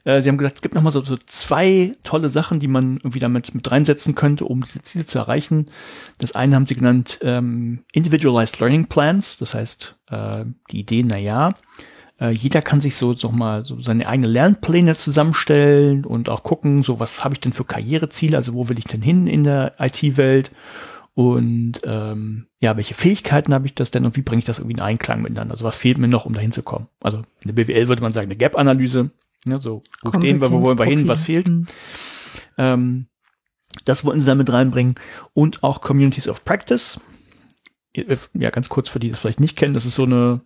Äh, sie haben gesagt, es gibt nochmal so, so zwei tolle Sachen, die man irgendwie damit mit reinsetzen könnte, um diese Ziele zu erreichen. Das eine haben sie genannt ähm, Individualized Learning Plans, das heißt äh, die Idee, naja, äh, jeder kann sich so, so mal so seine eigenen Lernpläne zusammenstellen und auch gucken, so was habe ich denn für Karriereziele, also wo will ich denn hin in der I T-Welt? Und ähm, ja, welche Fähigkeiten habe ich das denn und wie bringe ich das irgendwie in Einklang miteinander? Also was fehlt mir noch, um da hinzukommen? Also in der B W L würde man sagen, eine Gap-Analyse. Ne, so, wo stehen wir, wo wollen wir hin, was fehlt? Mhm. Ähm, das wollten sie damit reinbringen. Und auch Communities of Practice. Ja, ganz kurz für die, die das vielleicht nicht kennen, das ist so eine,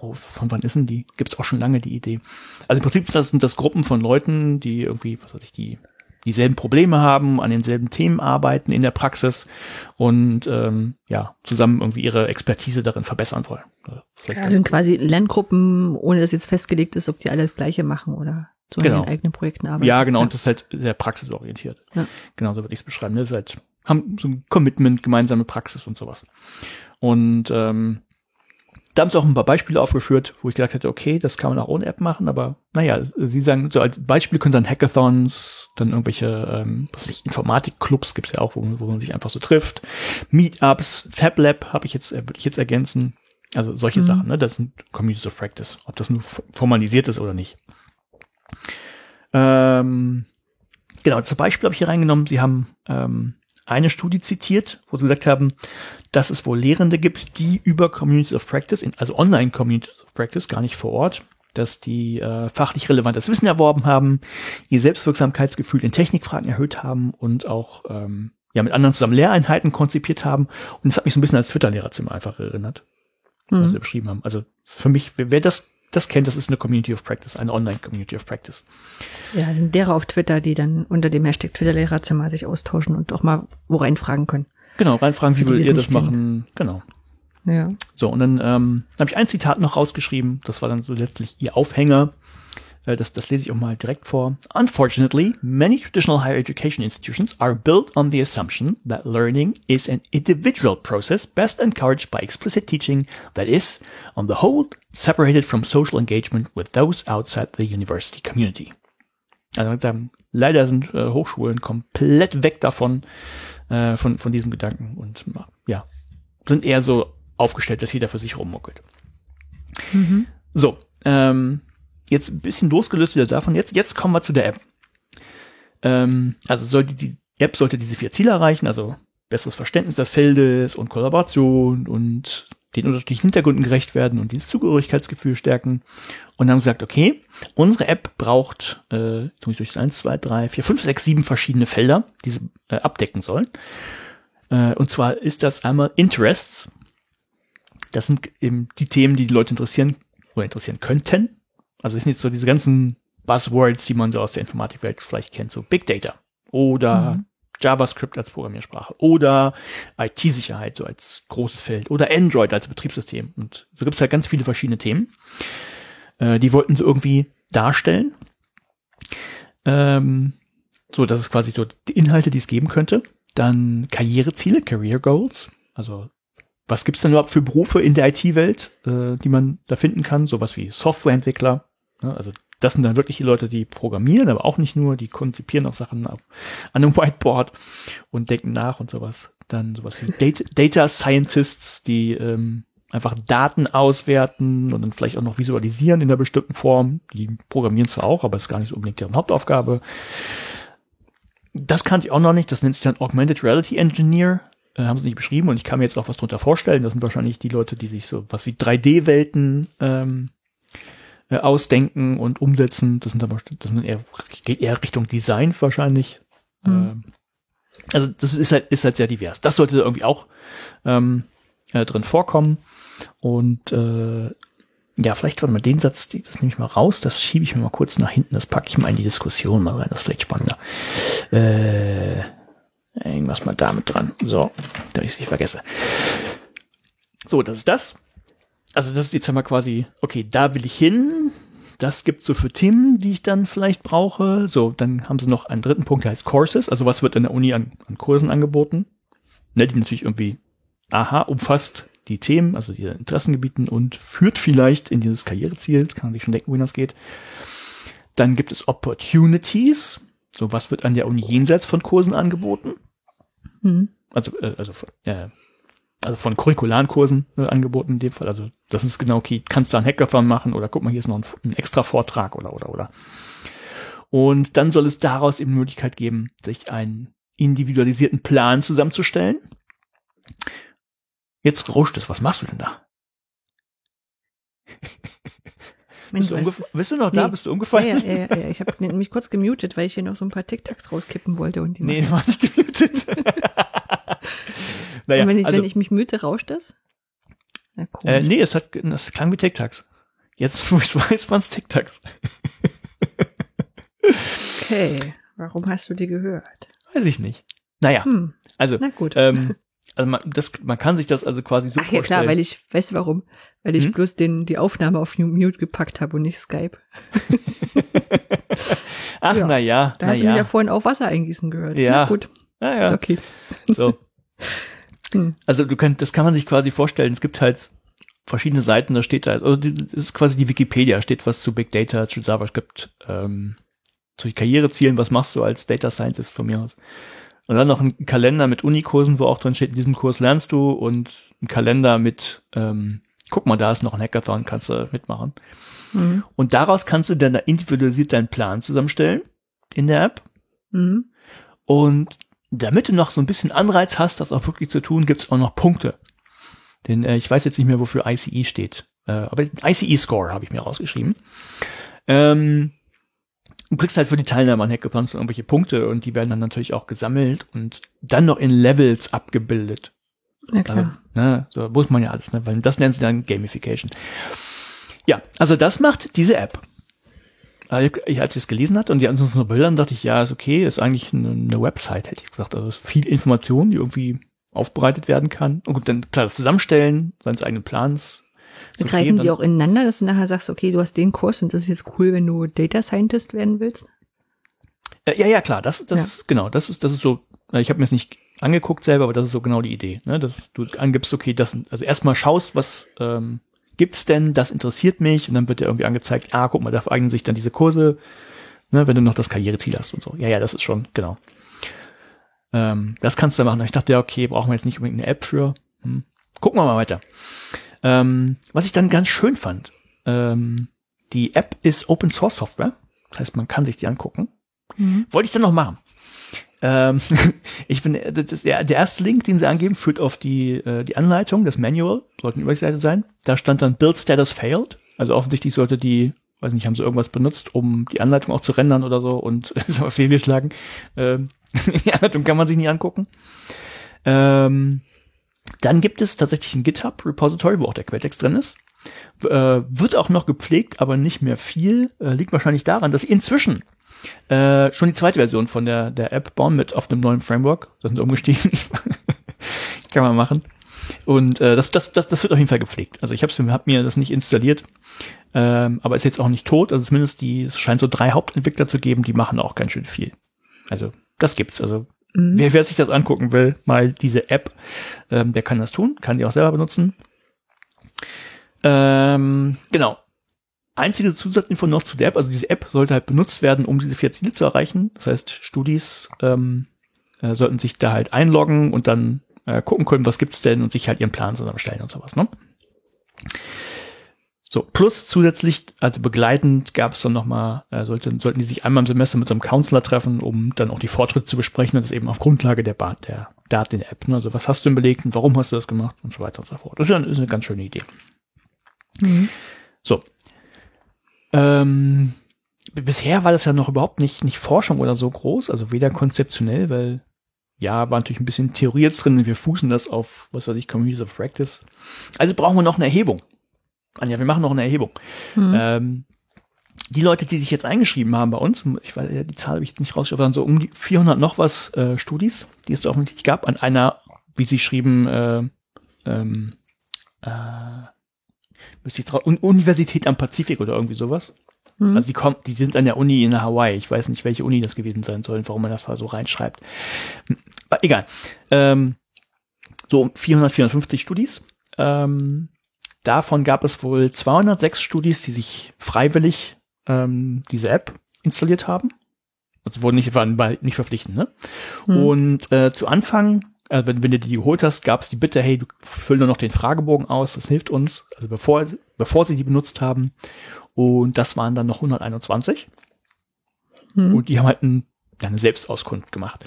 oh, von wann ist denn die? Gibt es auch schon lange die Idee. Also im Prinzip das, sind das Gruppen von Leuten, die irgendwie, was weiß ich, die dieselben Probleme haben, an denselben Themen arbeiten in der Praxis und ähm, ja zusammen irgendwie ihre Expertise darin verbessern wollen. Ja, sind quasi Lerngruppen, ohne dass jetzt festgelegt ist, ob die alle das Gleiche machen oder zu so genau. den eigenen Projekten arbeiten. Ja, genau, ja. Und das ist halt sehr praxisorientiert. Ja. Genau, so würde ich es beschreiben. Das ist halt, haben so ein Commitment, gemeinsame Praxis und sowas. Und ähm, da haben sie auch ein paar Beispiele aufgeführt, wo ich gesagt hätte, okay, das kann man auch ohne App machen, aber naja, sie sagen, so als Beispiel können dann Hackathons, dann irgendwelche ähm, was weiß ich, Informatikclubs gibt's ja auch, wo, wo man sich einfach so trifft, Meetups, FabLab habe ich jetzt, würde ich jetzt ergänzen, also solche mhm. Sachen, ne, das sind Communities of Practice, ob das nur formalisiert ist oder nicht. Ähm, genau, zum Beispiel habe ich hier reingenommen, sie haben ähm, eine Studie zitiert, wo sie gesagt haben, dass es wohl Lehrende gibt, die über Communities of Practice, also Online Communities of Practice, gar nicht vor Ort, dass die äh, fachlich relevantes Wissen erworben haben, ihr Selbstwirksamkeitsgefühl in Technikfragen erhöht haben und auch ähm, ja mit anderen zusammen Lehreinheiten konzipiert haben. Und das hat mich so ein bisschen als Twitter-Lehrerzimmer einfach erinnert, mhm. was sie beschrieben haben. Also für mich, wer das das kennt, das ist eine Community of Practice, eine Online-Community of Practice. Ja, sind Lehrer auf Twitter, die dann unter dem Hashtag Twitter-Lehrerzimmer sich austauschen und auch mal wo reinfragen können. Genau, reinfragen, wie würdet ihr das machen? Genau. Ja. So, und dann ähm, habe ich ein Zitat noch rausgeschrieben. Das war dann so letztlich ihr Aufhänger. Äh, das, das lese ich auch mal direkt vor. Unfortunately, many traditional higher education institutions are built on the assumption that learning is an individual process best encouraged by explicit teaching that is, on the whole, separated from social engagement with those outside the university community. Also ähm, leider sind äh, Hochschulen komplett weg davon, äh, von, von diesem Gedanken und ja, sind eher so aufgestellt, dass jeder für sich rummuckelt. Mhm. So, ähm, jetzt ein bisschen losgelöst wieder davon. Jetzt, jetzt kommen wir zu der App. Ähm, also sollte die App sollte diese vier Ziele erreichen, also besseres Verständnis des Feldes und Kollaboration und den unterschiedlichen Hintergründen gerecht werden und dieses Zugehörigkeitsgefühl stärken. Und haben gesagt, okay, unsere App braucht äh, durch eins, zwei, drei, vier, fünf, sechs, sieben verschiedene Felder, die sie äh, abdecken sollen. Äh, und zwar ist das einmal Interests. Das sind eben die Themen, die die Leute interessieren oder interessieren könnten. Also es sind jetzt so diese ganzen Buzzwords, die man so aus der Informatikwelt vielleicht kennt, so Big Data oder mhm. JavaScript als Programmiersprache oder I T-Sicherheit so als großes Feld oder Android als Betriebssystem. Und so gibt es halt ganz viele verschiedene Themen. Äh, die wollten sie irgendwie darstellen. Ähm, so, das ist quasi so die Inhalte, die es geben könnte. Dann Karriereziele, Career Goals, also was gibt's denn überhaupt für Berufe in der I T-Welt, äh, die man da finden kann? Sowas wie Softwareentwickler. Ne? Also das sind dann wirklich die Leute, die programmieren, aber auch nicht nur. Die konzipieren auch Sachen auf, an einem Whiteboard und denken nach und sowas. Dann sowas wie Data, Data Scientists, die ähm, einfach Daten auswerten und dann vielleicht auch noch visualisieren in einer bestimmten Form. Die programmieren zwar auch, aber ist gar nicht unbedingt deren Hauptaufgabe. Das kannte ich auch noch nicht. Das nennt sich dann Augmented Reality Engineer. Haben sie nicht beschrieben und ich kann mir jetzt auch was drunter vorstellen. Das sind wahrscheinlich die Leute, die sich so was wie drei D-Welten ähm, äh, ausdenken und umsetzen. Das sind aber, das sind eher, geht eher Richtung Design wahrscheinlich. Mhm. Ähm, also das ist halt, ist halt sehr divers. Das sollte da irgendwie auch ähm, äh, drin vorkommen. Und äh, ja, vielleicht warte mal, den Satz, das nehme ich mal raus, das schiebe ich mir mal kurz nach hinten, das packe ich mal in die Diskussion mal rein, das ist vielleicht spannender. Äh, Irgendwas mal damit dran. So, damit ich es nicht vergesse. So, das ist das. Also das ist jetzt einmal quasi, okay, da will ich hin. Das gibt es so für Themen, die ich dann vielleicht brauche. So, dann haben sie noch einen dritten Punkt, der heißt Courses. Also was wird in der Uni an, an Kursen angeboten? Ne, die natürlich irgendwie, aha, umfasst die Themen, also die Interessengebieten und führt vielleicht in dieses Karriereziel. Jetzt kann man sich schon denken, wohin das geht. Dann gibt es Opportunities. So, was wird an der Uni jenseits von Kursen angeboten? Mhm. Also, äh, also, äh, also von curricularen Kursen äh, angeboten in dem Fall. Also, das ist genau, okay, kannst du einen Hackathon machen oder guck mal, hier ist noch ein, ein extra Vortrag oder, oder, oder. Und dann soll es daraus eben die Möglichkeit geben, sich einen individualisierten Plan zusammenzustellen. Jetzt rauscht es, was machst du denn da? Mensch, bist, du umgef- bist du noch da? Nee. Bist du umgefallen? Ja, ja, ja, ja. Ich habe mich kurz gemutet, weil ich hier noch so ein paar Tic-Tacs rauskippen wollte. Und die nee, war nicht gemutet. Naja, und wenn, ich, also, wenn ich mich mute, rauscht das? Na, äh, nee, es hat, das klang wie Tic-Tacs. Jetzt, wo ich weiß, waren es Tic-Tacs. Okay, warum hast du die gehört? Weiß ich nicht. Naja, hm. also, Na gut. Ähm, Also man, das, man kann sich das also quasi so Ach, vorstellen. Ach ja, klar, weil ich, weißt du warum? Weil ich hm? bloß den, die Aufnahme auf Mute gepackt habe und nicht Skype. Ach, ja. na ja, Da na hast ja. du mich ja vorhin auch Wasser eingießen gehört. Ja. Na gut, na ja. ist okay. So. hm. Also du kannst, das kann man sich quasi vorstellen. Es gibt halt verschiedene Seiten, da steht halt, also das ist quasi die Wikipedia, steht was zu Big Data, zu JavaScript, ähm, zu Karrierezielen, was machst du als Data Scientist von mir aus? Und dann noch ein Kalender mit Unikursen, wo auch drin steht, in diesem Kurs lernst du, und ein Kalender mit, ähm, guck mal, da ist noch ein Hackathon, kannst du mitmachen. Mhm. Und daraus kannst du dann individualisiert deinen Plan zusammenstellen in der App. Mhm. Und damit du noch so ein bisschen Anreiz hast, das auch wirklich zu tun, gibt's auch noch Punkte. Denn äh, ich weiß jetzt nicht mehr, wofür I C E steht. äh, aber I C E-Score habe ich mir rausgeschrieben. Ähm, du kriegst halt für die Teilnahme an Hackathons irgendwelche Punkte und die werden dann natürlich auch gesammelt und dann noch in Levels abgebildet. Ja, klar. Also, ne, so muss man ja alles, ne? Weil das nennen sie dann Gamification. Ja, also das macht diese App. Also ich, als ich es gelesen hatte und die ansonsten nur Bildern, dachte ich, ja, ist okay, ist eigentlich eine, eine Website, hätte ich gesagt. Also viel Information, die irgendwie aufbereitet werden kann. Und gut, dann klar, das Zusammenstellen seines eigenen Plans. So greifen die auch ineinander, dass du nachher sagst, okay, du hast den Kurs und das ist jetzt cool, wenn du Data Scientist werden willst? Äh, ja, ja, klar, das, das ja. ist, genau, das ist, das ist so, ich habe mir das nicht angeguckt selber, aber das ist so genau die Idee, ne? Dass du angibst, okay, das, also erstmal schaust, was ähm, gibt's denn, das interessiert mich, und dann wird dir irgendwie angezeigt, ah, guck mal, da eignen sich dann diese Kurse, ne, wenn du noch das Karriereziel hast und so. Ja, ja, das ist schon, genau. Ähm, das kannst du machen. Ich dachte, ja, okay, brauchen wir jetzt nicht unbedingt eine App für. Hm. Gucken wir mal weiter. Ähm, was ich dann ganz schön fand, ähm, die App ist Open Source Software. Das heißt, man kann sich die angucken. Mhm. Wollte ich dann noch machen. Ähm, ich bin, das, der erste Link, den sie angeben, führt auf die, äh, die Anleitung, das Manual, sollte eine Übersichtseite sein. Da stand dann Build Status Failed. Also offensichtlich sollte die, weiß nicht, haben sie irgendwas benutzt, um die Anleitung auch zu rendern oder so, und ist aber fehlgeschlagen. Ähm, die Anleitung kann man sich nicht angucken. Ähm, Dann gibt es tatsächlich ein GitHub-Repository, wo auch der Quelltext drin ist. Äh, wird auch noch gepflegt, aber nicht mehr viel. Äh, liegt wahrscheinlich daran, dass sie inzwischen äh, schon die zweite Version von der, der App bauen mit auf einem neuen Framework. Da sind sie umgestiegen. Kann man machen. Und äh, das, das, das, das wird auf jeden Fall gepflegt. Also ich habe hab mir das nicht installiert, ähm, aber ist jetzt auch nicht tot. Also zumindest die, es scheint so drei Hauptentwickler zu geben, die machen auch ganz schön viel. Also das gibt's. Also Mhm. Wer, wer sich das angucken will, mal diese App, ähm, der kann das tun, kann die auch selber benutzen. Ähm, genau. Einzige Zusatzinfo noch zu der App, also diese App sollte halt benutzt werden, um diese vier Ziele zu erreichen. Das heißt, Studis ähm, äh, sollten sich da halt einloggen und dann äh, gucken können, was gibt's denn, und sich halt ihren Plan zusammenstellen und sowas, ne? So, plus zusätzlich, also begleitend gab es dann nochmal, äh, sollten, sollten die sich einmal im Semester mit so einem Counselor treffen, um dann auch die Fortschritte zu besprechen, und das eben auf Grundlage der, ba- der Daten in der App. Ne? Also was hast du denn belegt und warum hast du das gemacht und so weiter und so fort. Das ist, dann, ist eine ganz schöne Idee. Mhm. So. Ähm, b- bisher war das ja noch überhaupt nicht, nicht Forschung oder so groß, also weder konzeptionell, weil ja, war natürlich ein bisschen Theorie jetzt drin, und wir fußen das auf, was weiß ich, Communities of Practice. Also brauchen wir noch eine Erhebung. Anja, wir machen noch eine Erhebung. Mhm. Ähm, die Leute, die sich jetzt eingeschrieben haben bei uns, ich weiß, die Zahl habe ich jetzt nicht rausgeschrieben, waren so um die vierhundert noch was äh, Studis, die es offensichtlich gab, an einer, wie sie schrieben, äh, ähm, äh, müsste ich jetzt raus, Universität am Pazifik oder irgendwie sowas. Mhm. Also die kommen, die sind an der Uni in Hawaii. Ich weiß nicht, welche Uni das gewesen sein soll, warum man das da so reinschreibt. Aber egal. Ähm, so vierhundert, vierhundertfünfzig Studis. Ähm, Davon gab es wohl zweihundertsechs Studis, die sich freiwillig ähm, diese App installiert haben. Also wurden nicht, waren nicht verpflichtend, ne? Hm. Und äh, zu Anfang, äh, wenn, wenn du die geholt hast, gab es die Bitte, hey, du füll nur noch den Fragebogen aus, das hilft uns. Also bevor, bevor sie die benutzt haben. Und das waren dann noch hunderteinundzwanzig. Hm. Und die haben halt ein, eine Selbstauskunft gemacht.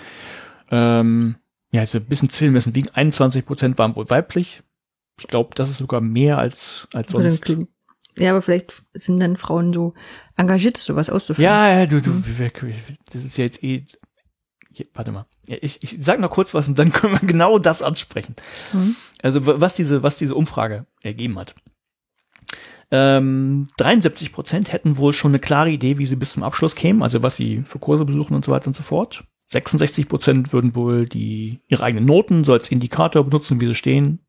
Ähm, ja, also ein bisschen zählen müssen, wiegen einundzwanzig Prozent waren wohl weiblich. Ich glaube, das ist sogar mehr als, als sonst. Ja, aber vielleicht sind dann Frauen so engagiert, sowas auszuführen. Ja, ja, du, du, das ist ja jetzt eh, hier, warte mal. Ich, ich sag noch kurz was und dann können wir genau das ansprechen. Mhm. Also, was diese, was diese Umfrage ergeben hat. Ähm, dreiundsiebzig Prozent hätten wohl schon eine klare Idee, wie sie bis zum Abschluss kämen, also was sie für Kurse besuchen und so weiter und so fort. sechsundsechzig Prozent würden wohl die, ihre eigenen Noten so als Indikator benutzen, wie sie stehen.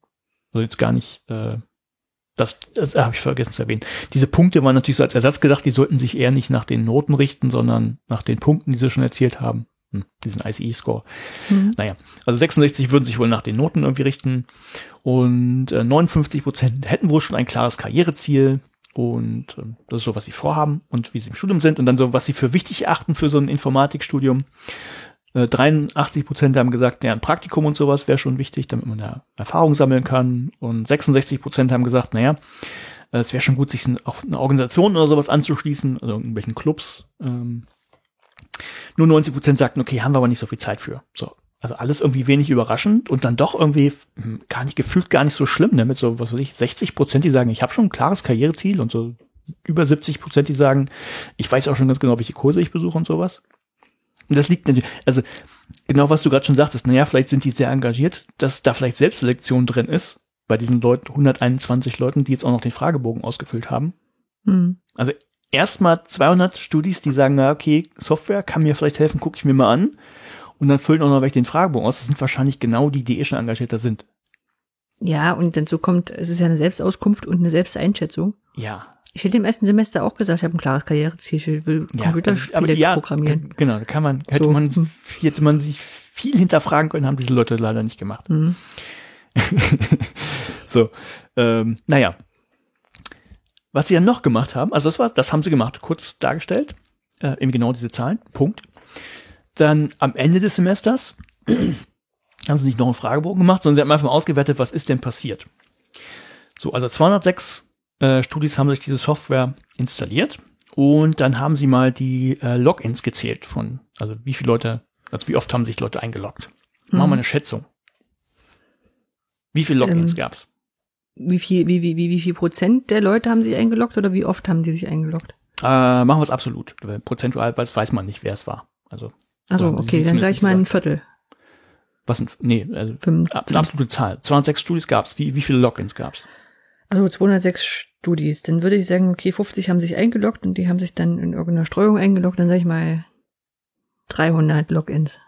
Also jetzt gar nicht, äh, das, das habe ich vergessen zu erwähnen. Diese Punkte waren natürlich so als Ersatz gedacht, die sollten sich eher nicht nach den Noten richten, sondern nach den Punkten, die sie schon erzielt haben. Hm, diesen I C E-Score. Mhm. Naja, also sechsundsechzig würden sich wohl nach den Noten irgendwie richten, und äh, neunundfünfzig Prozent hätten wohl schon ein klares Karriereziel, und äh, das ist so, was sie vorhaben und wie sie im Studium sind, und dann so, was sie für wichtig achten für so ein Informatikstudium. dreiundachtzig Prozent haben gesagt, ja, ein Praktikum und sowas wäre schon wichtig, damit man da Erfahrung sammeln kann. Und sechsundsechzig Prozent haben gesagt, naja, es wäre schon gut, sich auch eine Organisation oder sowas anzuschließen, also irgendwelchen Clubs. Nur neunzig Prozent sagten, okay, haben wir aber nicht so viel Zeit für. So, Also alles irgendwie wenig überraschend und dann doch irgendwie mh, gar nicht gefühlt gar nicht so schlimm, ne? Mit so, was weiß ich, sechzig Prozent, die sagen, ich habe schon ein klares Karriereziel und so über siebzig Prozent, die sagen, ich weiß auch schon ganz genau, welche Kurse ich besuche und sowas. Und das liegt natürlich, also genau, was du gerade schon sagtest, naja, vielleicht sind die sehr engagiert, dass da vielleicht Selbstselektion drin ist, bei diesen Leuten, hunderteinundzwanzig Leuten, die jetzt auch noch den Fragebogen ausgefüllt haben. Mhm. Also erstmal zweihundert Studis, die sagen, na okay, Software kann mir vielleicht helfen, gucke ich mir mal an. Und dann füllen auch noch welche den Fragebogen aus. Das sind wahrscheinlich genau die, die eh schon engagierter sind. Ja, und dazu kommt, es ist ja eine Selbstauskunft und eine Selbsteinschätzung. Ja. Ich hätte im ersten Semester auch gesagt, ich habe ein klares Karriereziel, ich will Computerspiele ja, also, ja, programmieren. Genau, da kann man, hätte so. man, hätte man sich viel hinterfragen können, haben diese Leute leider nicht gemacht. Mhm. so, ähm, naja. Was sie dann noch gemacht haben, also das war, das haben sie gemacht, kurz dargestellt, äh, eben genau diese Zahlen, Punkt. Dann am Ende des Semesters haben sie nicht noch einen Fragebogen gemacht, sondern sie haben einfach mal ausgewertet, was ist denn passiert. So, also zweihundertsechs äh, Studis haben sich diese Software installiert und dann haben sie mal die äh, Logins gezählt von, also wie viele Leute, also wie oft haben sich Leute eingeloggt. Mhm. Machen wir eine Schätzung. Wie viele Logins ähm, gab's? Wie viel, wie, wie, wie, wie viel Prozent der Leute haben sich eingeloggt oder wie oft haben die sich eingeloggt? Äh, machen wir es absolut, weil prozentual weiß man nicht, wer es war. Also Also okay, dann sage ich mal ein Viertel. Was ein, nee, also eine absolute Zahl. zweihundertsechs Studis gab's. Wie, wie viele Logins gab's? Also zweihundertsechs Studis. Dann würde ich sagen, okay, fünfzig haben sich eingeloggt und die haben sich dann in irgendeiner Streuung eingeloggt. Dann sage ich mal dreihundert Logins.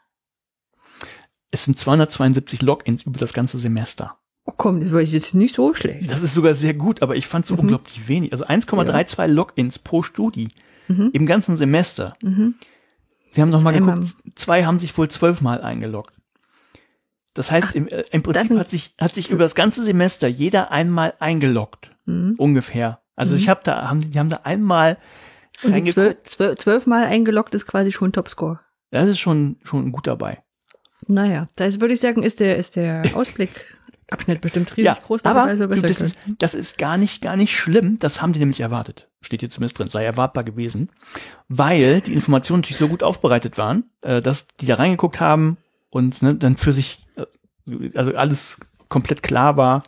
Es sind zweihundertzweiundsiebzig Logins über das ganze Semester. Oh komm, das war jetzt nicht so schlecht. Das ist sogar sehr gut, aber ich fand es so mhm. unglaublich wenig. Also eins Komma zweiunddreißig ja. Logins pro Studi mhm. im ganzen Semester. Mhm. Sie haben nochmal geguckt, zwei haben sich wohl zwölfmal eingeloggt. Das heißt, Ach, im, äh, im Prinzip das hat sich, hat sich so über das ganze Semester jeder einmal eingeloggt. Mhm. Ungefähr. Also mhm. ich habe da, haben, die haben da einmal reingeguckt. Zwölfmal zwölf eingeloggt ist quasi schon Topscore. Das ist schon, schon gut dabei. Naja, da ist, würde ich sagen, ist der, ist der Ausblickabschnitt bestimmt riesig ja, groß. Aber du, das, ist, das ist gar nicht, gar nicht schlimm. Das haben die nämlich erwartet. Steht hier zumindest drin, sei erwartbar gewesen, weil die Informationen natürlich so gut aufbereitet waren, dass die da reingeguckt haben und ne, dann für sich, also alles komplett klar war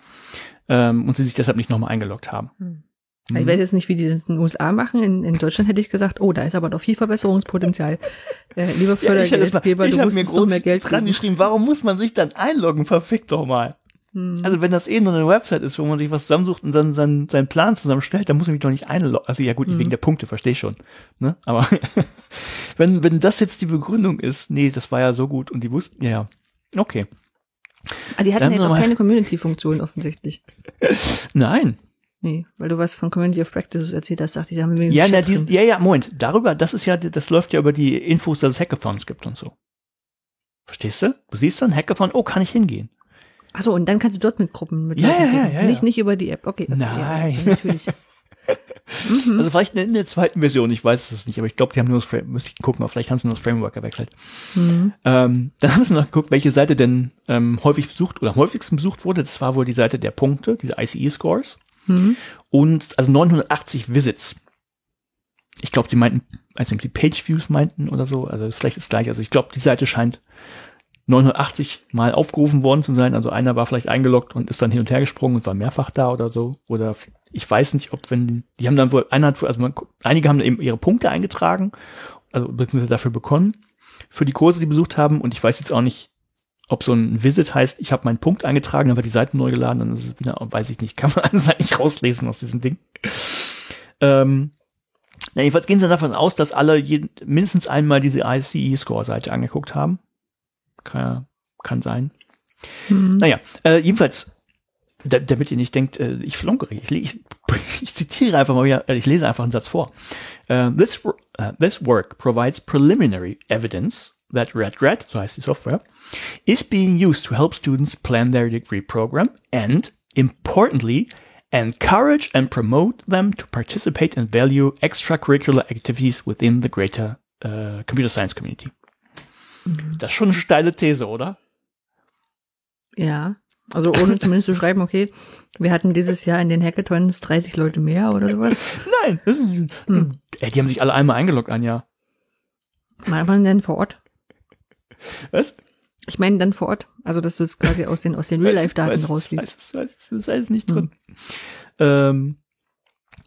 ähm, und sie sich deshalb nicht nochmal eingeloggt haben. Hm. Hm. Ich weiß jetzt nicht, wie die das in den U S A machen. In, in Deutschland hätte ich gesagt, oh, da ist aber noch viel Verbesserungspotenzial. Äh, lieber Fördergeldgeber, ja, du musst mir groß noch mehr Geld dran geschrieben, warum muss man sich dann einloggen? Verfickt doch mal. Also wenn das eh nur eine Website ist, wo man sich was zusammensucht und dann seinen, seinen Plan zusammenstellt, dann muss ich mich doch nicht einloggen. Also ja gut, mhm. wegen der Punkte, verstehe ich schon. Ne? Aber wenn, wenn das jetzt die Begründung ist, nee, das war ja so gut und die wussten, ja, okay. Aber die hatten dann ja jetzt auch keine Community-Funktion offensichtlich. Nein. Nee, weil du was von Community of Practices erzählt hast, dachte ich, da haben wir ja, na, dies, ja, ja, Moment, darüber, das ist ja, das läuft ja über die Infos, dass es Hackathons gibt und so. Verstehst du? Du siehst dann Hackathon, oh, kann ich hingehen. Ach so, und dann kannst du dort mit Gruppen mit ja, ja, ja, ja, nicht ja. nicht über die App. Okay. okay Nein. Ja, natürlich. mhm. Also vielleicht in der zweiten Version, ich weiß es nicht, aber ich glaube, die haben nur das Framework, müsste ich gucken, aber vielleicht haben sie nur das Framework gewechselt. Mhm. Ähm, dann haben sie noch geguckt, welche Seite denn ähm, häufig besucht oder am häufigsten besucht wurde. Das war wohl die Seite der Punkte, diese I C E-Scores. Mhm. Und also neunhundertachtzig Visits. Ich glaube, sie meinten, als die Page-Views meinten oder so, also vielleicht ist es gleich. Also ich glaube, die Seite scheint neunhundertachtzig Mal aufgerufen worden zu sein. Also einer war vielleicht eingeloggt und ist dann hin und her gesprungen und war mehrfach da oder so. Oder ich weiß nicht, ob wenn, die haben dann wohl, einer hat, also man, einige haben eben ihre Punkte eingetragen, also beziehungsweise dafür bekommen, für die Kurse, die besucht haben. Und ich weiß jetzt auch nicht, ob so ein Visit heißt, ich habe meinen Punkt eingetragen, dann wird die Seite neu geladen, dann ist es wieder, weiß ich nicht, kann man das eigentlich rauslesen aus diesem Ding. ähm, na, jedenfalls gehen sie dann davon aus, dass alle jeden, mindestens einmal diese I C E-Score-Seite angeguckt haben. Kann, kann sein. Mhm. Naja, äh, jedenfalls, da, damit ihr nicht denkt, äh, ich flunkere, ich, ich, ich zitiere einfach mal wieder, ich lese einfach einen Satz vor. Uh, this, uh, this work provides preliminary evidence that RedRed, so heißt die Software, is being used to help students plan their degree program and, importantly, encourage and promote them to participate and value extracurricular activities within the greater uh, computer science community. Das ist schon eine steile These, oder? Ja, also ohne zumindest zu schreiben, okay, wir hatten dieses Jahr in den Hackathons dreißig Leute mehr oder sowas. Nein, das ist, hm. ey, die haben sich alle einmal eingeloggt, Anja. War man denn vor Ort? Was? Ich meine dann vor Ort, also dass du es quasi aus den, aus den Real-Life-Daten rausliest. Weiß es, weiß es, ist alles nicht drin. Mhm. Ähm,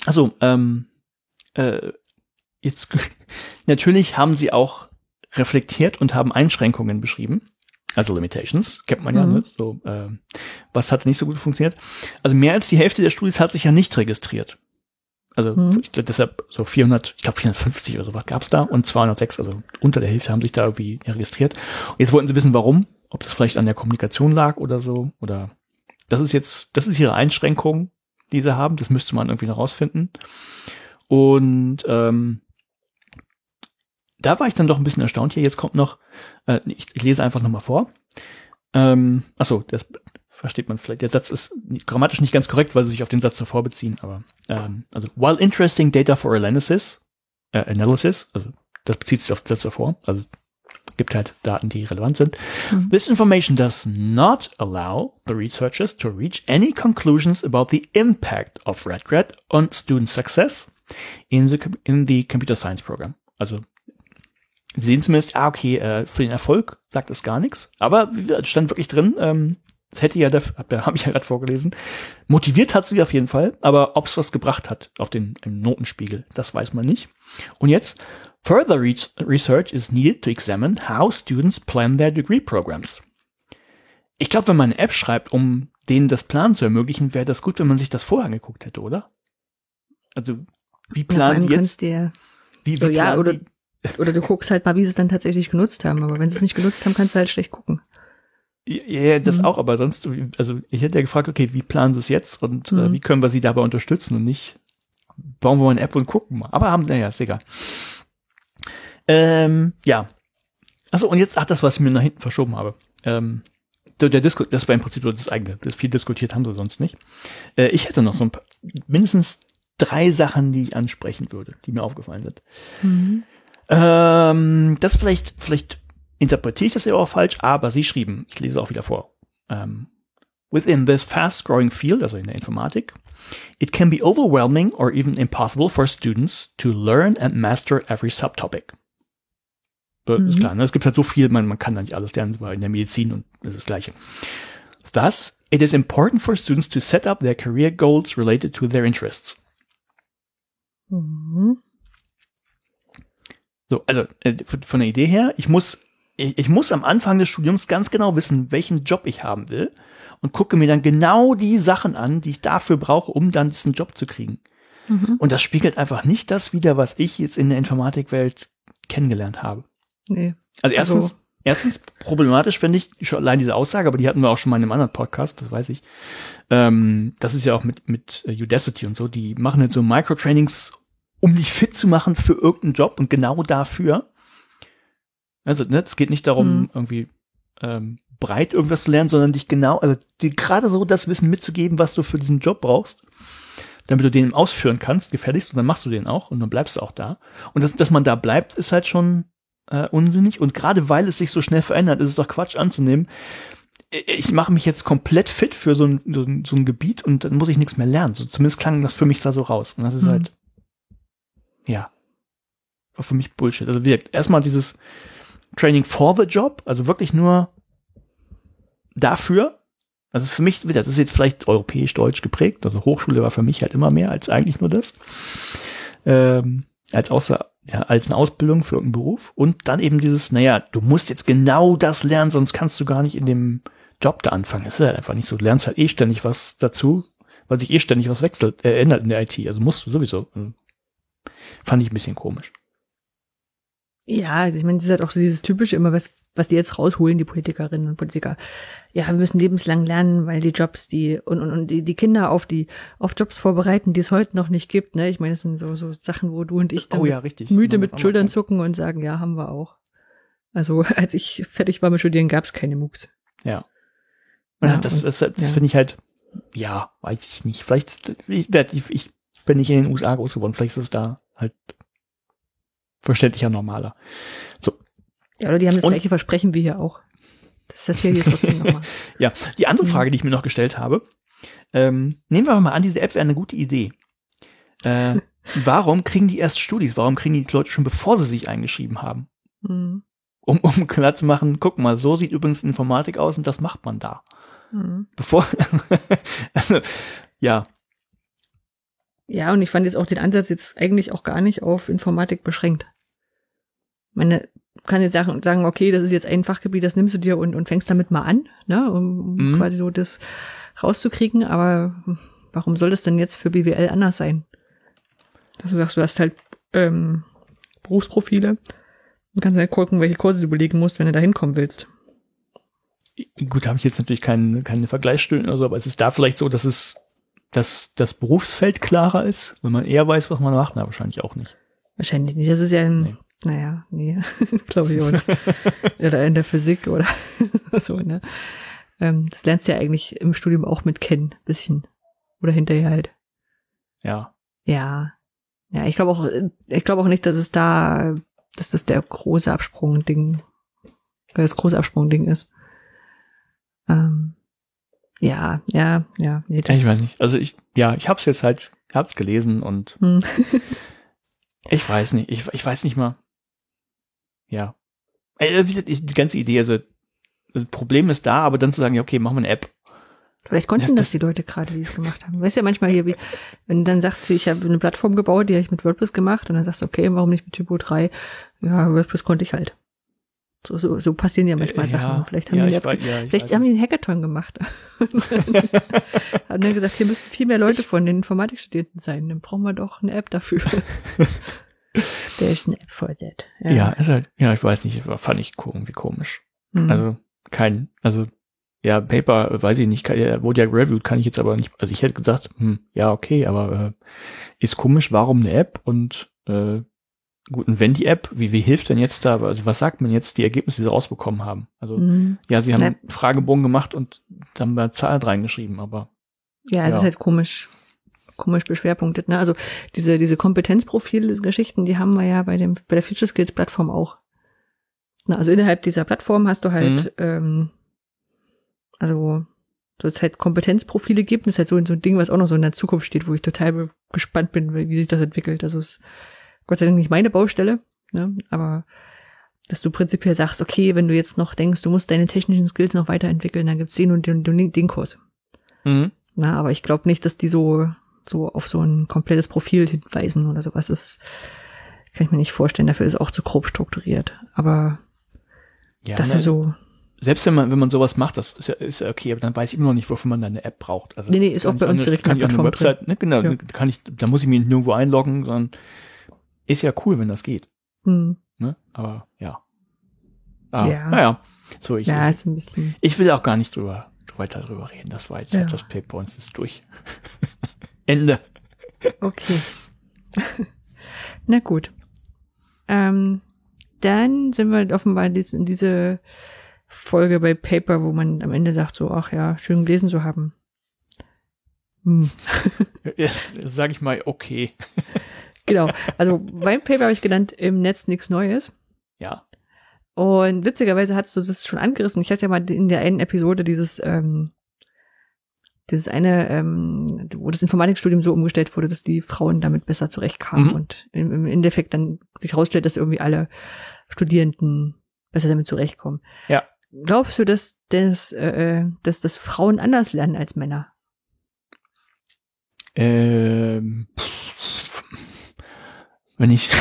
also, ähm, äh, jetzt, natürlich haben sie auch reflektiert und haben Einschränkungen beschrieben. Also Limitations, kennt man ja, mhm. ne? So, äh, was hat nicht so gut funktioniert. Also mehr als die Hälfte der Studis hat sich ja nicht registriert. Also mhm. ich glaube, deshalb so vierhundert, ich glaube vierhundertfünfzig oder sowas gab es da und zweihundertsechs, also unter der Hälfte haben sich da irgendwie registriert. Und jetzt wollten sie wissen, warum, ob das vielleicht an der Kommunikation lag oder so, oder das ist jetzt, das ist ihre Einschränkung, die sie haben, das müsste man irgendwie noch rausfinden. Und ähm, da war ich dann doch ein bisschen erstaunt hier, jetzt kommt noch, äh, ich, ich lese einfach nochmal vor. Ähm, achso, das versteht man vielleicht. Der Satz ist grammatisch nicht ganz korrekt, weil sie sich auf den Satz davor beziehen, aber ähm, also while interesting data for analysis, äh, analysis, also das bezieht sich auf den Satz davor, also gibt halt Daten, die relevant sind. Mhm. This information does not allow the researchers to reach any conclusions about the impact of RedGrad on student success in the, in the computer science program. Also Sie sehen zumindest, ah, okay, äh, für den Erfolg sagt es gar nichts. Aber stand wirklich drin, ähm, das hätte ja, dafür, hab, hab ich ja gerade vorgelesen, motiviert hat sie auf jeden Fall, aber ob es was gebracht hat auf den im Notenspiegel, das weiß man nicht. Und jetzt, further re- research is needed to examine how students plan their degree programs. Ich glaube, wenn man eine App schreibt, um denen das Planen zu ermöglichen, wäre das gut, wenn man sich das vorher angeguckt hätte, oder? Also, wie planen ja, jetzt? Dir wie, wie so, planen ja, oder die, oder du guckst halt mal, wie sie es dann tatsächlich genutzt haben. Aber wenn sie es nicht genutzt haben, kannst du halt schlecht gucken. Ja, das mhm. auch. Aber sonst, also ich hätte ja gefragt, okay, wie planen sie es jetzt und mhm. äh, wie können wir sie dabei unterstützen und nicht bauen wir mal eine App und gucken mal. Aber haben, naja, ist egal. Ähm, ja. Achso, und jetzt, ach, das, was ich mir nach hinten verschoben habe. Ähm, der, der Disku, das war im Prinzip nur das eigene. Viel diskutiert haben sie sonst nicht. Äh, ich hätte noch so ein paar, mindestens drei Sachen, die ich ansprechen würde, die mir aufgefallen sind. Mhm. Ähm, das vielleicht, vielleicht interpretiere ich das ja auch falsch, aber sie schrieben, ich lese auch wieder vor, um, within this fast-growing field, also in der Informatik, it can be overwhelming or even impossible for students to learn and master every subtopic. Das mhm. ist klar, ne? Es gibt halt so viel, man, man kann da nicht alles lernen, weil in der Medizin und das ist das Gleiche. Thus, it is important for students to set up their career goals related to their interests. Mhm. So, also von der Idee her, ich muss, ich, ich muss am Anfang des Studiums ganz genau wissen, welchen Job ich haben will und gucke mir dann genau die Sachen an, die ich dafür brauche, um dann diesen Job zu kriegen. Mhm. Und das spiegelt einfach nicht das wider, was ich jetzt in der Informatikwelt kennengelernt habe. Nee. Also erstens, also. erstens problematisch finde ich schon allein diese Aussage, aber die hatten wir auch schon mal in einem anderen Podcast, das weiß ich. Ähm, das ist ja auch mit, mit Udacity und so, die machen jetzt so Microtrainings, um dich fit zu machen für irgendeinen Job und genau dafür. Also, ne, es geht nicht darum, mhm. irgendwie ähm, breit irgendwas zu lernen, sondern dich genau, also dir gerade so das Wissen mitzugeben, was du für diesen Job brauchst, damit du den ausführen kannst, gefälligst, und dann machst du den auch und dann bleibst du auch da. Und das, dass man da bleibt, ist halt schon äh, unsinnig. Und gerade weil es sich so schnell verändert, ist es doch Quatsch anzunehmen, ich mache mich jetzt komplett fit für so ein, so, ein, so ein Gebiet und dann muss ich nichts mehr lernen. So, zumindest klang das für mich da so raus. Und das ist mhm. halt ja, war für mich Bullshit. Also wirkt erstmal dieses Training for the Job, also wirklich nur dafür. Also für mich, das ist jetzt vielleicht europäisch-deutsch geprägt, also Hochschule war für mich halt immer mehr als eigentlich nur das. Ähm, als außer, ja, als eine Ausbildung für irgendeinen Beruf. Und dann eben dieses, naja, du musst jetzt genau das lernen, sonst kannst du gar nicht in dem Job da anfangen. Das ist halt einfach nicht so. Du lernst halt eh ständig was dazu, weil sich eh ständig was wechselt, äh, ändert in der I T. Also musst du sowieso. Fand ich ein bisschen komisch. Ja, ich meine, das ist halt auch so dieses Typische immer, was was die jetzt rausholen, die Politikerinnen und Politiker. Ja, wir müssen lebenslang lernen, weil die Jobs, die und und, und die, die Kinder auf die auf Jobs vorbereiten, die es heute noch nicht gibt. Ne, ich meine, das sind so so Sachen, wo du und ich dann oh, ja, richtig. müde mit Schultern zucken und sagen, ja, haben wir auch. Also als ich fertig war mit Studieren, gab es keine MOOCs. Ja. ja das und, das, das ja. finde ich halt, ja, weiß ich nicht. Vielleicht ich, ich bin nicht in den U S A groß geworden, vielleicht ist es da halt verständlicher, normaler. So. Ja, oder die haben das und, gleiche Versprechen wie hier auch. Das ist das hier, hier trotzdem nochmal. Ja, die andere Frage, die ich mir noch gestellt habe, ähm, nehmen wir mal an, diese App wäre eine gute Idee. Äh, warum kriegen die erst Studis? Warum kriegen die Leute schon, bevor sie sich eingeschrieben haben? Mhm. um, um klar zu machen, guck mal, so sieht übrigens Informatik aus und das macht man da. Mhm. Bevor, also, ja. Ja, und ich fand jetzt auch den Ansatz jetzt eigentlich auch gar nicht auf Informatik beschränkt. Ich meine, kann jetzt sagen, okay, das ist jetzt ein Fachgebiet, das nimmst du dir und, und fängst damit mal an, ne, um mhm. quasi so das rauszukriegen, aber warum soll das denn jetzt für B W L anders sein? Dass du sagst, du hast halt ähm, Berufsprofile und kannst halt gucken, welche Kurse du belegen musst, wenn du da hinkommen willst. Gut, habe ich jetzt natürlich keinen, keine Vergleichsstudien oder so, aber es ist da vielleicht so, dass es, dass das Berufsfeld klarer ist, wenn man eher weiß, was man macht, na, wahrscheinlich auch nicht. Wahrscheinlich nicht, das ist ja ein, nee. naja, nee, glaube ich auch nicht. Oder in der Physik oder so, ne. Ähm, das lernst du ja eigentlich im Studium auch mit kennen, bisschen. Oder hinterher halt. Ja. Ja. Ja, ich glaube auch, ich glaube auch nicht, dass es da, dass das der große Absprung-Ding, das große Absprung-Ding ist. Ähm, ja, ja, ja. Nee, ich weiß nicht. Also ich, ja, ich hab's jetzt halt, hab's gelesen und hm. ich weiß nicht, ich, ich weiß nicht mal. Ja. Die ganze Idee, also das Problem ist da, aber dann zu sagen, ja, okay, machen wir eine App. Vielleicht konnten ja, das, das die Leute gerade, die es gemacht haben. Du weißt ja manchmal hier, wie, wenn du dann sagst, ich habe eine Plattform gebaut, die habe ich mit WordPress gemacht und dann sagst du, okay, warum nicht mit Typo drei? Ja, WordPress konnte ich halt. So, so, so passieren ja manchmal äh, Sachen. Ja, vielleicht haben, ja, die, war, ja, vielleicht haben die einen Hackathon gemacht. Haben dann gesagt, hier müssen viel mehr Leute von den Informatikstudenten sein. Dann brauchen wir doch eine App dafür. Der ist eine App for that. Ja, ja, ist halt, ja, ich weiß nicht, fand ich irgendwie komisch. Mhm. Also kein, also ja, Paper, weiß ich nicht, kann, wurde ja reviewed, kann ich jetzt aber nicht, also ich hätte gesagt, hm, ja, okay, aber äh, ist komisch, warum eine App und äh, gut, und wenn die App, wie, wie hilft denn jetzt da, also was sagt man jetzt, die Ergebnisse, die sie rausbekommen haben? Also, mhm. ja, sie haben ja. einen Fragebogen gemacht und haben da Zahlen reingeschrieben, aber. Ja, es ja. ist halt komisch, komisch beschwerpunktet, ne? Also, diese, diese Kompetenzprofil-Geschichten, die haben wir ja bei dem, bei der Future Skills-Plattform auch. Na, also innerhalb dieser Plattform hast du halt, mhm. ähm, also, so es halt Kompetenzprofile gibt, das ist halt so, so ein Ding, was auch noch so in der Zukunft steht, wo ich total gespannt bin, wie sich das entwickelt. Also, es Gott sei Dank nicht meine Baustelle, ne? Aber dass du prinzipiell sagst, okay, wenn du jetzt noch denkst, du musst deine technischen Skills noch weiterentwickeln, dann gibt's den und den, den, den Kurs. Mhm. Na, aber ich glaube nicht, dass die so so auf so ein komplettes Profil hinweisen oder sowas. Das kann ich mir nicht vorstellen. Dafür ist auch zu grob strukturiert. Aber ja, das ist so. Selbst wenn man wenn man sowas macht, das ist ja, ist ja okay, aber dann weiß ich immer noch nicht, wofür man da eine App braucht. Also nee, nee, ist auch bei uns direkt eine Website. Ne, genau, ja. kann ich, da muss ich mich nirgendwo einloggen, sondern ist ja cool, wenn das geht. Hm. Ne? Aber ja. Ah, ja. Naja. So, ich, ja, ist ein bisschen. Ich will auch gar nicht drüber, weiter drüber reden. Das war jetzt ja. das Paper und es ist durch. Ende. Okay. Na gut. Ähm, dann sind wir offenbar in diese Folge bei Paper, wo man am Ende sagt, so, ach ja, schön gelesen zu haben. Hm. Ja, sag ich mal, okay. Genau, also mein Paper habe ich genannt, im Netz nichts Neues. Ja. Und witzigerweise hast du das schon angerissen. Ich hatte ja mal in der einen Episode dieses ähm, dieses eine, ähm, wo das Informatikstudium so umgestellt wurde, dass die Frauen damit besser zurechtkamen mhm. und im, im Endeffekt dann sich herausstellt, dass irgendwie alle Studierenden besser damit zurechtkommen. Ja. Glaubst du, dass das, äh, dass das Frauen anders lernen als Männer? Ähm... Wenn ich,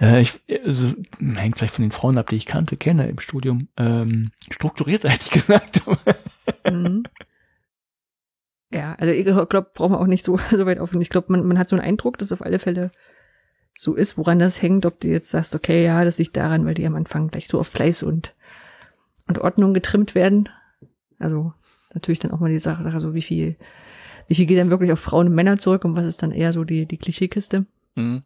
äh, ich also, hängt vielleicht von den Frauen ab, die ich kannte, kenne im Studium, ähm, strukturiert, hätte ich gesagt. Mhm. Ja, also ich glaube, braucht man auch nicht so, so weit auf. Ich glaube, man, man hat so einen Eindruck, dass es auf alle Fälle so ist, woran das hängt, ob du jetzt sagst, okay, ja, das liegt daran, weil die am Anfang gleich so auf Fleiß und, und Ordnung getrimmt werden. Also natürlich dann auch mal die Sache, Sache so, wie viel, wie viel geht dann wirklich auf Frauen und Männer zurück und was ist dann eher so die, die Klischeekiste. Mhm.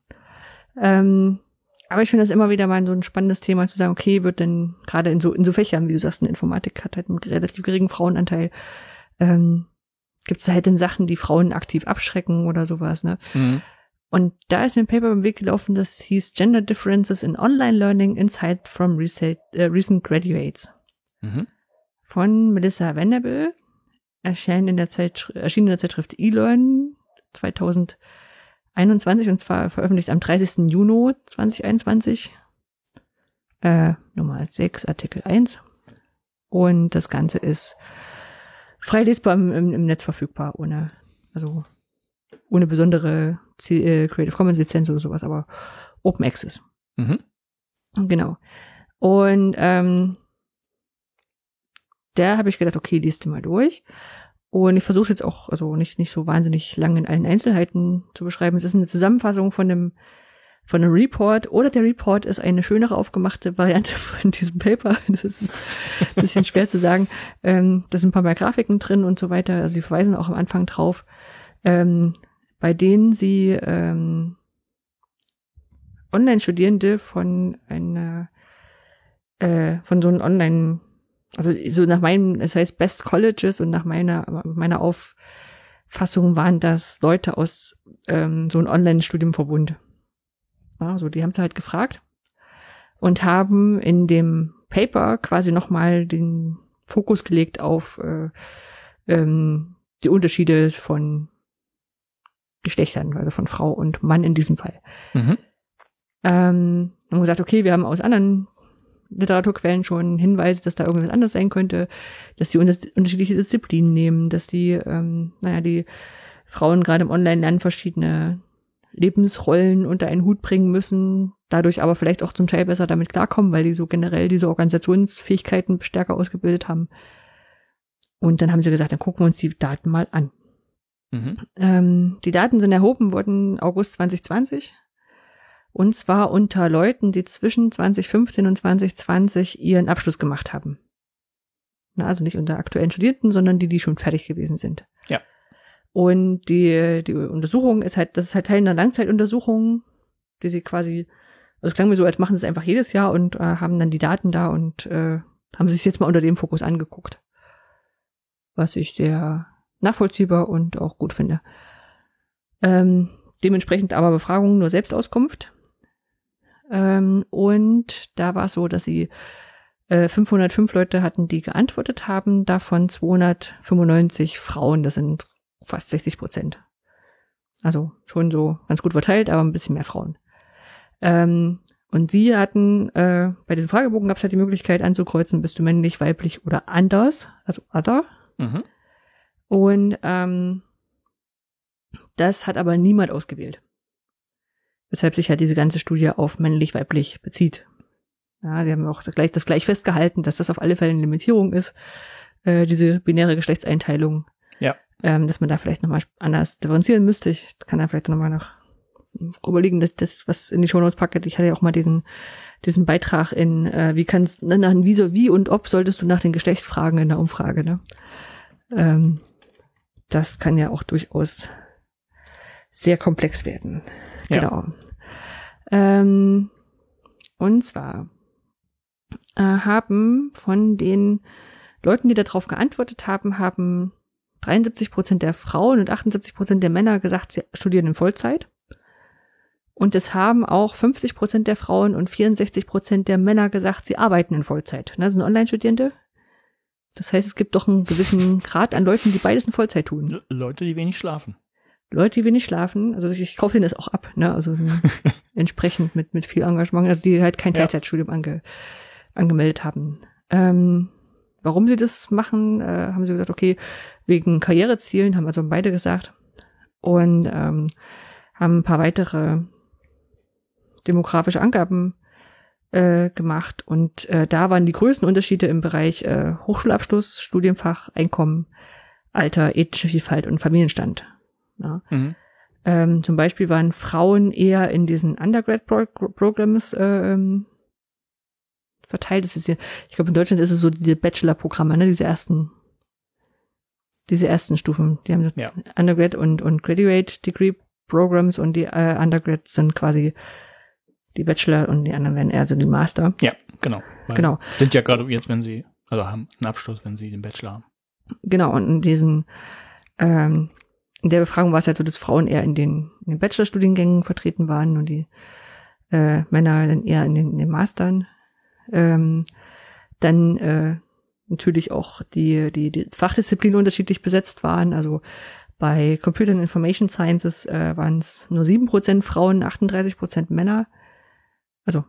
Ähm, aber ich finde das immer wieder mal so ein spannendes Thema zu sagen, okay, wird denn gerade in so, in so Fächern, wie du sagst, in Informatik hat halt einen relativ geringen Frauenanteil, ähm, gibt es halt dann Sachen, die Frauen aktiv abschrecken oder sowas, ne? Mhm. Und da ist mir ein Paper beim Weg gelaufen, das hieß Gender Differences in Online Learning Insight from Recent, äh, Recent Graduates. Mhm. Von Melissa Vanderbilt, erschien in der Zeitschrift, erschien in der Zeitschrift eLearn zweitausendeinundzwanzig und zwar veröffentlicht am dreißigsten Juni zweitausendeinundzwanzig. äh, Nummer sechs, Artikel eins. Und das Ganze ist frei lesbar im, im, im Netz verfügbar, ohne, also ohne besondere C- äh, Creative Commons Lizenz oder sowas, aber Open Access. Mhm. Genau. Und ähm, da habe ich gedacht, okay, liest du mal durch. Und ich versuche es jetzt auch, also nicht nicht so wahnsinnig lang in allen Einzelheiten zu beschreiben. Es ist eine Zusammenfassung von einem von einem Report, oder der Report ist eine schönere aufgemachte Variante von diesem Paper. Das ist ein bisschen schwer zu sagen. Ähm, da sind ein paar mehr Grafiken drin und so weiter. Also die verweisen auch am Anfang drauf, ähm, bei denen sie ähm, Online-Studierende von einer äh, von so einem Online- Also so nach meinem, es heißt Best Colleges, und nach meiner meiner Auffassung waren das Leute aus ähm, so einem Online-Studienverbund. Ja, also die haben sie halt gefragt und haben in dem Paper quasi nochmal den Fokus gelegt auf äh, ähm, die Unterschiede von Geschlechtern, also von Frau und Mann in diesem Fall. Mhm. Ähm, haben gesagt, okay, wir haben aus anderen Literaturquellen schon Hinweise, dass da irgendwas anders sein könnte, dass die unter- unterschiedliche Disziplinen nehmen, dass die, ähm, naja, die Frauen gerade im Online-Lernen verschiedene Lebensrollen unter einen Hut bringen müssen, dadurch aber vielleicht auch zum Teil besser damit klarkommen, weil die so generell diese Organisationsfähigkeiten stärker ausgebildet haben. Und dann haben sie gesagt, dann gucken wir uns die Daten mal an. Mhm. Ähm, die Daten sind erhoben worden August zwanzig zwanzig. Und zwar unter Leuten, die zwischen zwanzig fünfzehn und zwanzig zwanzig ihren Abschluss gemacht haben. Na, also nicht unter aktuellen Studierenden, sondern die, die schon fertig gewesen sind. Ja. Und die, die Untersuchung ist halt, das ist halt Teil einer Langzeituntersuchung, die sie quasi, also es klang mir so, als machen sie es einfach jedes Jahr und äh, haben dann die Daten da und äh, haben sich jetzt mal unter dem Fokus angeguckt. Was ich sehr nachvollziehbar und auch gut finde. Ähm, dementsprechend aber Befragungen nur Selbstauskunft. Ähm, und da war es so, dass sie äh, fünfhundertfünf Leute hatten, die geantwortet haben, davon zweihundertfünfundneunzig Frauen, das sind fast sechzig Prozent. Also schon so ganz gut verteilt, aber ein bisschen mehr Frauen. Ähm, und sie hatten, äh, bei diesem Fragebogen gab es halt die Möglichkeit anzukreuzen, bist du männlich, weiblich oder anders, also other. Mhm. Und ähm, das hat aber niemand ausgewählt. Weshalb sich ja halt diese ganze Studie auf männlich-weiblich bezieht. Ja, die haben auch gleich, das gleich festgehalten, dass das auf alle Fälle eine Limitierung ist, äh, diese binäre Geschlechtseinteilung. Ja. Ähm, dass man da vielleicht nochmal anders differenzieren müsste. Ich kann da vielleicht nochmal noch überlegen, dass das, was in die Shownotes packt. Ich hatte ja auch mal diesen, diesen Beitrag in, äh, wie kannst, nach wie, so, wie und ob solltest du nach dem Geschlecht fragen in der Umfrage, ne? Ähm, das kann ja auch durchaus sehr komplex werden. Ja. Genau. Ähm, und zwar äh, haben von den Leuten, die darauf geantwortet haben, haben dreiundsiebzig Prozent der Frauen und achtundsiebzig Prozent der Männer gesagt, sie studieren in Vollzeit. Und es haben auch fünfzig Prozent der Frauen und vierundsechzig Prozent der Männer gesagt, sie arbeiten in Vollzeit. Ne, sind Online-Studierende. Das heißt, es gibt doch einen gewissen Grad an Leuten, die beides in Vollzeit tun. Le- Leute, die wenig schlafen. Leute, die wenig schlafen, also ich, ich kaufe denen das auch ab, ne? Also entsprechend mit mit viel Engagement, also die halt kein Teilzeitstudium ja. ange, angemeldet haben. Ähm, warum sie das machen, äh, haben sie gesagt, okay, wegen Karrierezielen, haben also beide gesagt, und ähm, haben ein paar weitere demografische Angaben äh, gemacht, und äh, da waren die größten Unterschiede im Bereich äh, Hochschulabschluss, Studienfach, Einkommen, Alter, ethnische Vielfalt und Familienstand. Ja. Mhm. Ähm, zum Beispiel waren Frauen eher in diesen Undergrad-Programs äh, verteilt. Das ist ja, ich glaube, in Deutschland ist es so die Bachelor-Programme, ne? Diese ersten, diese ersten Stufen. Die haben ja. Undergrad und, und Graduate-Degree-Programs, und die äh, Undergrads sind quasi die Bachelor und die anderen werden eher so die Master. Ja, genau. Genau. Sind ja graduiert, wenn sie, also haben einen Abschluss, wenn sie den Bachelor haben. Genau, und in diesen ähm, in der Befragung war es halt so, dass Frauen eher in den, in den Bachelorstudiengängen vertreten waren und die äh, Männer dann eher in den, in den Mastern. Ähm, dann äh, natürlich auch die, die, die Fachdisziplinen unterschiedlich besetzt waren. Also bei Computer and Information Sciences äh, waren es nur sieben Prozent Frauen, achtunddreißig Prozent Männer. Also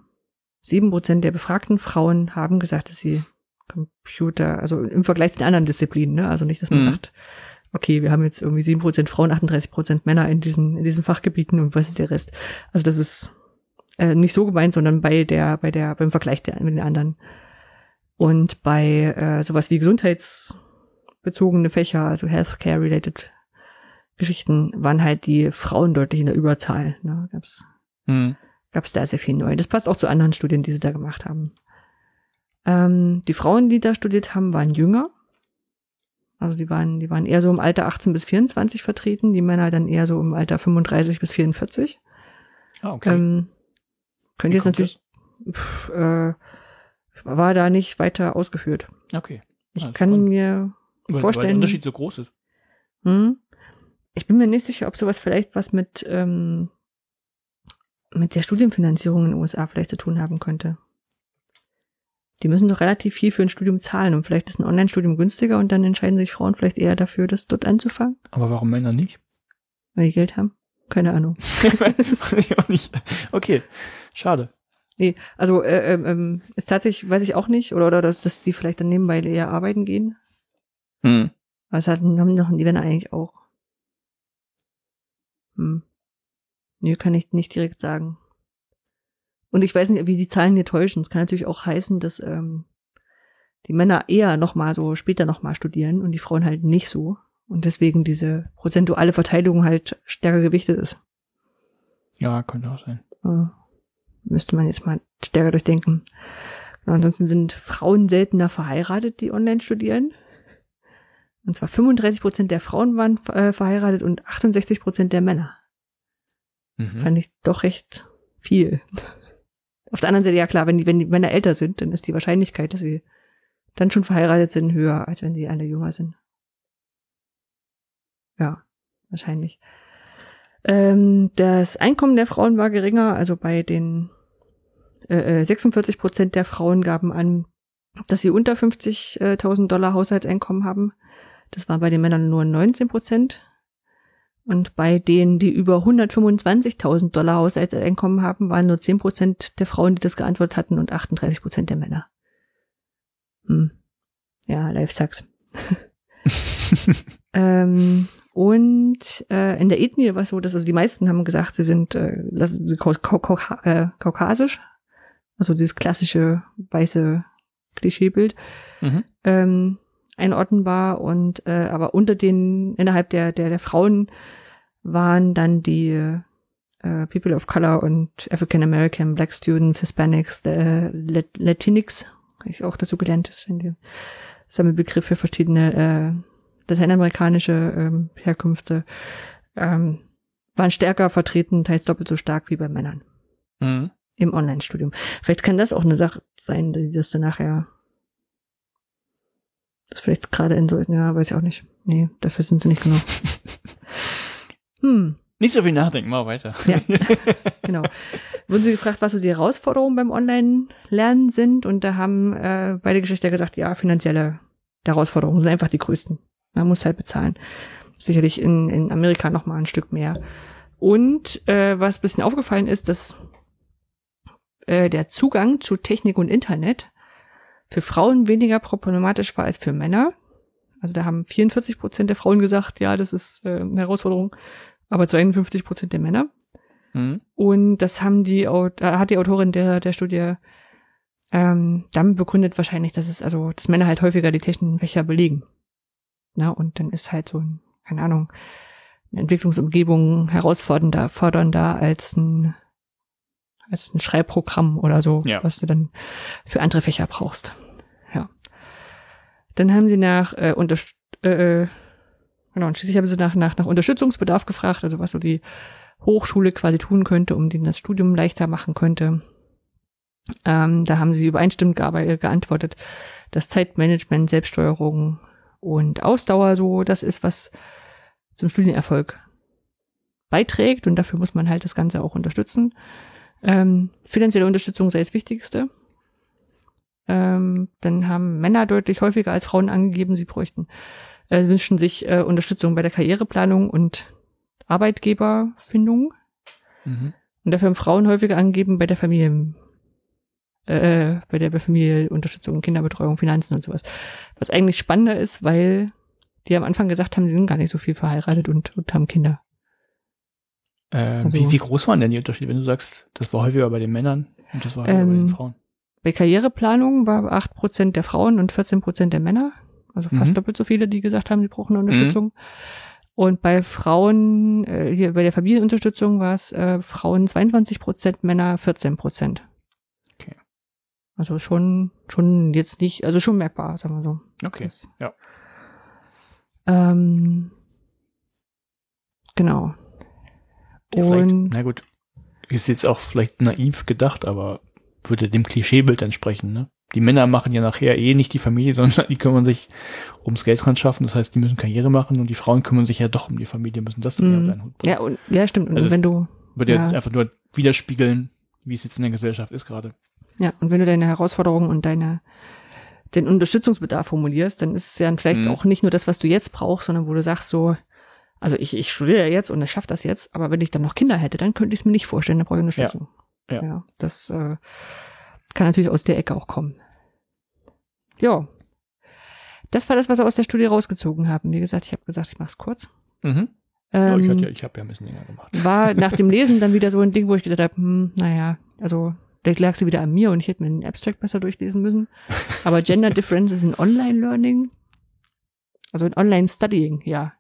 sieben Prozent der befragten Frauen haben gesagt, dass sie Computer, also im Vergleich zu den anderen Disziplinen, ne? Also nicht, dass man mhm. sagt, okay, wir haben jetzt irgendwie sieben Prozent Frauen, achtunddreißig Prozent Männer in diesen, in diesen Fachgebieten und was ist der Rest? Also das ist äh, nicht so gemeint, sondern bei der, bei der, beim Vergleich der, mit den anderen. Und bei äh, sowas wie gesundheitsbezogene Fächer, also Healthcare-related Geschichten, waren halt die Frauen deutlich in der Überzahl. Ne? Gab's, mhm. gab's da sehr viel neu. Das passt auch zu anderen Studien, die sie da gemacht haben. Ähm, die Frauen, die da studiert haben, waren jünger. Also die waren, die waren eher so im Alter achtzehn bis vierundzwanzig vertreten, die Männer dann eher so im Alter fünfunddreißig bis vierundvierzig. Ah, okay. Ähm, könnt ihr jetzt natürlich, pf, äh, war da nicht weiter ausgeführt. Okay. Ich ja, kann spannend. mir vorstellen. Weil der Unterschied so groß ist. Hm, ich bin mir nicht sicher, ob sowas vielleicht was mit, ähm, mit der Studienfinanzierung in den U S A vielleicht zu tun haben könnte. Die müssen doch relativ viel für ein Studium zahlen und vielleicht ist ein Online-Studium günstiger und dann entscheiden sich Frauen vielleicht eher dafür, das dort anzufangen. Aber warum Männer nicht? Weil die Geld haben. Keine Ahnung. Das ich auch nicht. Okay, schade. Nee, also äh, ähm, ist tatsächlich, weiß ich auch nicht, oder, oder dass, dass die vielleicht dann nebenbei eher arbeiten gehen. Hm. Was hatten, haben doch die Männer eigentlich auch? Hm. Nee, kann ich nicht direkt sagen. Und ich weiß nicht, wie die Zahlen hier täuschen. Es kann natürlich auch heißen, dass ähm, die Männer eher nochmal so später nochmal studieren und die Frauen halt nicht so. Und deswegen diese prozentuale Verteilung halt stärker gewichtet ist. Ja, könnte auch sein. Ja, müsste man jetzt mal stärker durchdenken. Und ansonsten sind Frauen seltener verheiratet, die online studieren. Und zwar fünfunddreißig Prozent der Frauen waren äh, verheiratet und achtundsechzig Prozent der Männer. Mhm. Fand ich doch recht viel. Auf der anderen Seite, ja klar, wenn die, wenn die Männer älter sind, dann ist die Wahrscheinlichkeit, dass sie dann schon verheiratet sind, höher, als wenn die alle jünger sind. Ja, wahrscheinlich. Ähm, das Einkommen der Frauen war geringer, also bei den äh, sechsundvierzig Prozent der Frauen gaben an, dass sie unter fünfzigtausend Dollar Haushaltseinkommen haben. Das war bei den Männern nur neunzehn Prozent. Und bei denen, die über hundertfünfundzwanzigtausend Dollar Haushaltseinkommen haben, waren nur zehn Prozent der Frauen, die das geantwortet hatten und achtunddreißig Prozent der Männer. Hm. Ja, life sucks. ähm, und äh, in der Ethnie war es so, dass also die meisten haben gesagt, sie sind äh, kaukasisch, also dieses klassische weiße Klischeebild. Mhm. Ähm, einordnenbar und äh, aber unter den innerhalb der der der Frauen waren dann die äh, People of Color und African American, Black Students, Hispanics, äh, Lat- Latinx, habe ich auch dazu gelernt, das sind die Sammelbegriffe für verschiedene äh, lateinamerikanische ähm, Herkünfte, ähm, waren stärker vertreten, teils doppelt so stark wie bei Männern mhm. im Online-Studium. Vielleicht kann das auch eine Sache sein, die das dann nachher das vielleicht gerade in so, ja, weiß ich auch nicht. Nee, dafür sind sie nicht genug. Hm. Nicht so viel nachdenken, mal weiter. Ja, genau. Wurden sie gefragt, was so die Herausforderungen beim Online-Lernen sind und da haben äh, beide Geschlechter gesagt, ja, finanzielle Herausforderungen sind einfach die größten. Man muss halt bezahlen. Sicherlich in, in Amerika noch mal ein Stück mehr. Und äh, was ein bisschen aufgefallen ist, dass äh, der Zugang zu Technik und Internet für Frauen weniger problematisch war als für Männer. Also da haben vierundvierzig Prozent der Frauen gesagt, ja, das ist äh, eine Herausforderung, aber zweiundfünfzig Prozent der Männer. Mhm. Und das haben die, hat die Autorin der, der Studie ähm, damit begründet wahrscheinlich, dass es also, dass Männer halt häufiger die technischen Fächer belegen. Na, und dann ist halt so ein, keine Ahnung, eine Entwicklungsumgebung herausfordernder, fordernder als ein als ein Schreibprogramm oder so, ja. Was du dann für andere Fächer brauchst. Ja. Dann haben sie nach äh, Unterst- äh, genau, und schließlich haben sie nach, nach nach Unterstützungsbedarf gefragt, also was so die Hochschule quasi tun könnte, um denen das Studium leichter machen könnte. Ähm, da haben sie übereinstimmend ge- geantwortet, dass Zeitmanagement, Selbststeuerung und Ausdauer so das ist, was zum Studienerfolg beiträgt und dafür muss man halt das Ganze auch unterstützen. Ähm, finanzielle Unterstützung sei das Wichtigste. Ähm, dann haben Männer deutlich häufiger als Frauen angegeben, sie bräuchten, äh, wünschen sich äh, Unterstützung bei der Karriereplanung und Arbeitgeberfindung. Mhm. Und dafür haben Frauen häufiger angegeben bei der Familien, äh, bei der Familie, Unterstützung, Kinderbetreuung, Finanzen und sowas. Was eigentlich spannender ist, weil die am Anfang gesagt haben, sie sind gar nicht so viel verheiratet und, und haben Kinder. Ähm, also, wie, wie groß waren denn die Unterschiede, wenn du sagst, das war häufiger bei den Männern und das war häufiger ähm, bei den Frauen? Bei Karriereplanung war acht Prozent der Frauen und vierzehn Prozent der Männer. Also fast mhm. doppelt so viele, die gesagt haben, sie brauchen eine Unterstützung. Mhm. Und bei Frauen, äh, hier bei der Familienunterstützung war es äh, Frauen zweiundzwanzig Prozent, Männer vierzehn Prozent. Okay. Also schon, schon jetzt nicht, also schon merkbar, sagen wir so. Okay, das, ja. Ähm, genau. Ja, und na gut, ist jetzt auch vielleicht naiv gedacht, aber würde dem Klischeebild entsprechen, ne? Die Männer machen ja nachher eh nicht die Familie, sondern die kümmern sich ums Geld dran schaffen. Das heißt, die müssen Karriere machen und die Frauen kümmern sich ja doch um die Familie, müssen das dann mm. ja auf einen Hut bringen. Ja, und, ja stimmt. Und also wenn du würde ja einfach nur widerspiegeln, wie es jetzt in der Gesellschaft ist gerade. Ja, und wenn du deine Herausforderungen und deine den Unterstützungsbedarf formulierst, dann ist es ja vielleicht mm. auch nicht nur das, was du jetzt brauchst, sondern wo du sagst so, also ich, ich studiere jetzt und ich schaffe das jetzt, aber wenn ich dann noch Kinder hätte, dann könnte ich es mir nicht vorstellen, dann brauche ich Unterstützung. Ja, ja. ja das äh, kann natürlich aus der Ecke auch kommen. Ja, das war das, was wir aus der Studie rausgezogen haben. Wie gesagt, ich habe gesagt, ich mache es kurz. Mhm. Ähm, ja, ich hatte, ich habe ja ein bisschen länger gemacht. War nach dem Lesen dann wieder so ein Ding, wo ich gedacht habe, hm, naja, also da lag sie wieder an mir und ich hätte mir den Abstract besser durchlesen müssen. Aber Gender Differences in Online-Learning, also in Online-Studying, ja.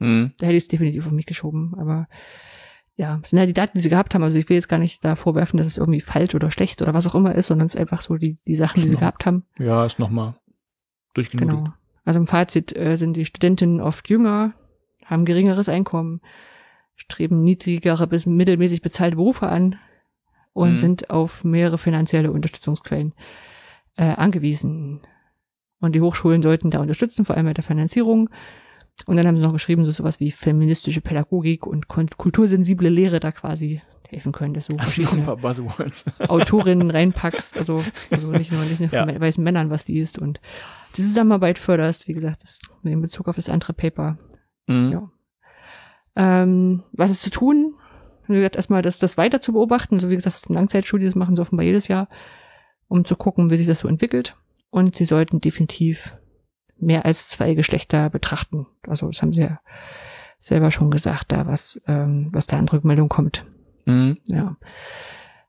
Mhm. Da hätte ich es definitiv auf mich geschoben, aber ja, das sind halt die Daten, die sie gehabt haben. Also ich will jetzt gar nicht da vorwerfen, dass es irgendwie falsch oder schlecht oder was auch immer ist, sondern es ist einfach so die, die Sachen, die sie gehabt haben. Ja, ist nochmal durchgenudelt. Genau. Also im Fazit äh, sind die Studentinnen oft jünger, haben geringeres Einkommen, streben niedrigere bis mittelmäßig bezahlte Berufe an und mhm. sind auf mehrere finanzielle Unterstützungsquellen äh, angewiesen. Und die Hochschulen sollten da unterstützen, vor allem bei der Finanzierung. Und dann haben sie noch geschrieben, dass sowas wie feministische Pädagogik und kultursensible Lehre da quasi helfen können, dass du verschiedene Autorinnen reinpackst, also, also nicht nur, nicht nur von ja. weißen Männern was liest und die Zusammenarbeit förderst, wie gesagt, das in Bezug auf das andere Paper. Mhm. Ja. Ähm, was ist zu tun? Wie gesagt, erstmal das, das weiter zu beobachten, so also, wie gesagt, das ist eine Langzeitstudie, das machen sie offenbar jedes Jahr, um zu gucken, wie sich das so entwickelt. Und sie sollten definitiv mehr als zwei Geschlechter betrachten. Also das haben sie ja selber schon gesagt, da was ähm, was da an Rückmeldung kommt. Mhm. Ja.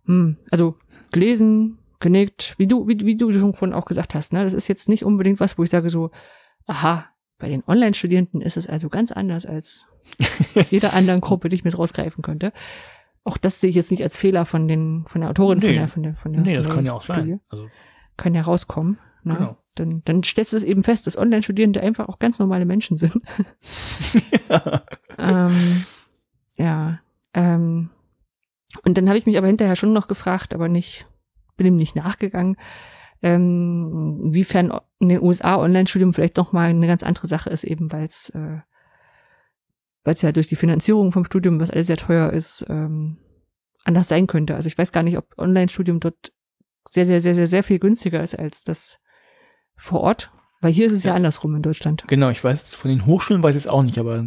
Hm. Also gelesen, genickt, wie du wie, wie du schon vorhin auch gesagt hast, ne, das ist jetzt nicht unbedingt was, wo ich sage so, aha, bei den Online-Studierenden ist es also ganz anders als jeder anderen Gruppe, die ich mit rausgreifen könnte. Auch das sehe ich jetzt nicht als Fehler von den von der Autorin, nee. von der von der von der Nee, das kann ja auch Studie. Sein. Also kann ja rauskommen. Ne? Genau. Dann, dann stellst du es eben fest, dass Online-Studierende einfach auch ganz normale Menschen sind. Ja. ähm, ja ähm, und dann habe ich mich aber hinterher schon noch gefragt, aber nicht, bin ihm nicht nachgegangen, ähm, inwiefern in den U S A Online-Studium vielleicht nochmal eine ganz andere Sache ist, eben weil es äh, weil es ja durch die Finanzierung vom Studium, was alles sehr teuer ist, ähm, anders sein könnte. Also ich weiß gar nicht, ob Online-Studium dort sehr, sehr, sehr, sehr, sehr viel günstiger ist als das vor Ort, weil hier ist es ja, ja andersrum in Deutschland. Genau, ich weiß, von den Hochschulen weiß ich es auch nicht, aber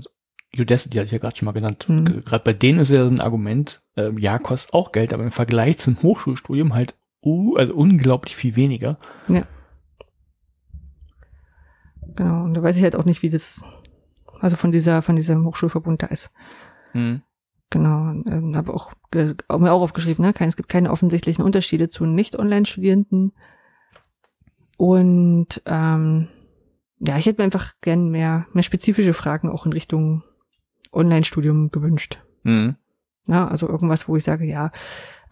Udacity hatte ich ja gerade schon mal genannt. Mhm. Gerade bei denen ist ja so ein Argument, äh, ja, kostet auch Geld, aber im Vergleich zum Hochschulstudium halt uh, also unglaublich viel weniger. Ja. Genau, und da weiß ich halt auch nicht, wie das, also von dieser, von diesem Hochschulverbund da ist. Mhm. Genau, ähm, habe auch, auch mir auch aufgeschrieben, ne? Kein, es gibt keine offensichtlichen Unterschiede zu Nicht-Online-Studierenden. Und ähm, ja, ich hätte mir einfach gern mehr, mehr spezifische Fragen auch in Richtung Online-Studium gewünscht. Mhm. Ja, also irgendwas, wo ich sage, ja,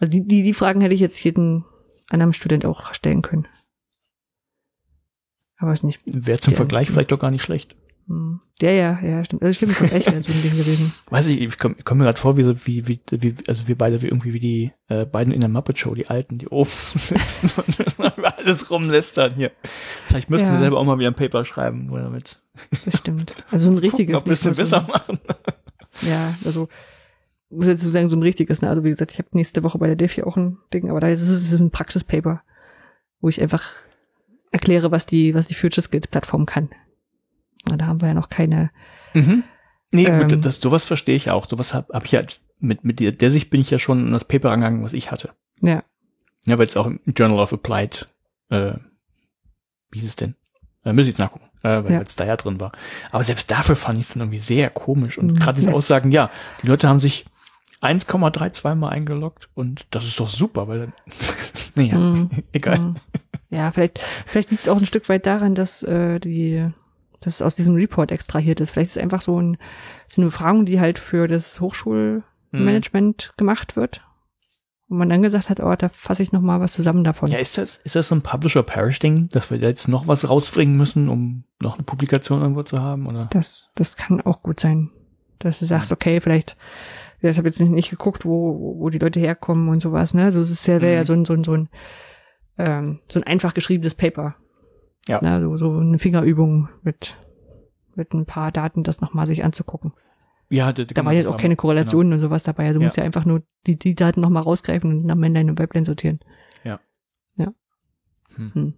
also die, die, die Fragen hätte ich jetzt jeden anderen Student auch stellen können. Aber ist nicht. Wäre zum Vergleich vielleicht doch gar nicht schlecht. Ja, ja, ja, stimmt. Also stimmt, schon echt so ein Ding gewesen. Weiß ich, ich komme komm mir gerade vor, wie so, wie, wie, wie, also wir beide, wie irgendwie wie die äh, beiden in der Muppet Show, die Alten, die oben sitzen und alles rumlästern hier. Vielleicht müssten ja. wir selber auch mal wieder ein Paper schreiben, nur damit. Das stimmt. Also so ein richtiges. Noch ein bisschen nicht, besser so, machen. Ja, also, muss jetzt sozusagen so ein richtiges, ne? Also wie gesagt, ich habe nächste Woche bei der Defi auch ein Ding, aber da ist es ein Praxispaper, wo ich einfach erkläre, was die, was die Future Skills Plattform kann. Da haben wir ja noch keine. Mhm. Nee, ähm, gut, das, sowas verstehe ich auch. Sowas habe hab ich ja, mit, mit der Sicht bin ich ja schon an das Paper angegangen, was ich hatte. Ja. Ja, weil es auch im Journal of Applied, äh, wie hieß es denn? Da müssen wir jetzt nachgucken, äh, weil es ja. da ja drin war. Aber selbst dafür fand ich es dann irgendwie sehr komisch. Und mhm. gerade diese Aussagen, ja, die Leute haben sich eins Komma zweiunddreißig mal eingeloggt und das ist doch super, weil dann, naja, mhm. egal. Mhm. Ja, vielleicht, vielleicht liegt es auch ein Stück weit daran, dass äh, die, dass es aus diesem Report extrahiert ist. Vielleicht ist es einfach so, ein, so eine Befragung, die halt für das Hochschulmanagement mhm. gemacht wird. Und man dann gesagt hat, oh, da fasse ich noch mal was zusammen davon. Ja, ist das, ist das so ein Publisher-Parish-Ding, dass wir da jetzt noch was rausbringen müssen, um noch eine Publikation irgendwo zu haben, oder? Das, das kann auch gut sein. Dass du sagst, okay, vielleicht, ich habe jetzt nicht, nicht geguckt, wo, wo die Leute herkommen und sowas, ne? So, es ist ja, mhm. ja so ein, so ein, so ein, ähm, so ein einfach geschriebenes Paper. Ja. Ne? So, so eine Fingerübung mit, mit ein paar Daten, das noch mal sich anzugucken. Ja, das, da war jetzt auch keine Korrelationen genau. und sowas dabei. Also ja. musst du ja einfach nur die, die Daten nochmal rausgreifen und am Ende in eine Pipeline sortieren. Ja. Ja. Hm. Hm.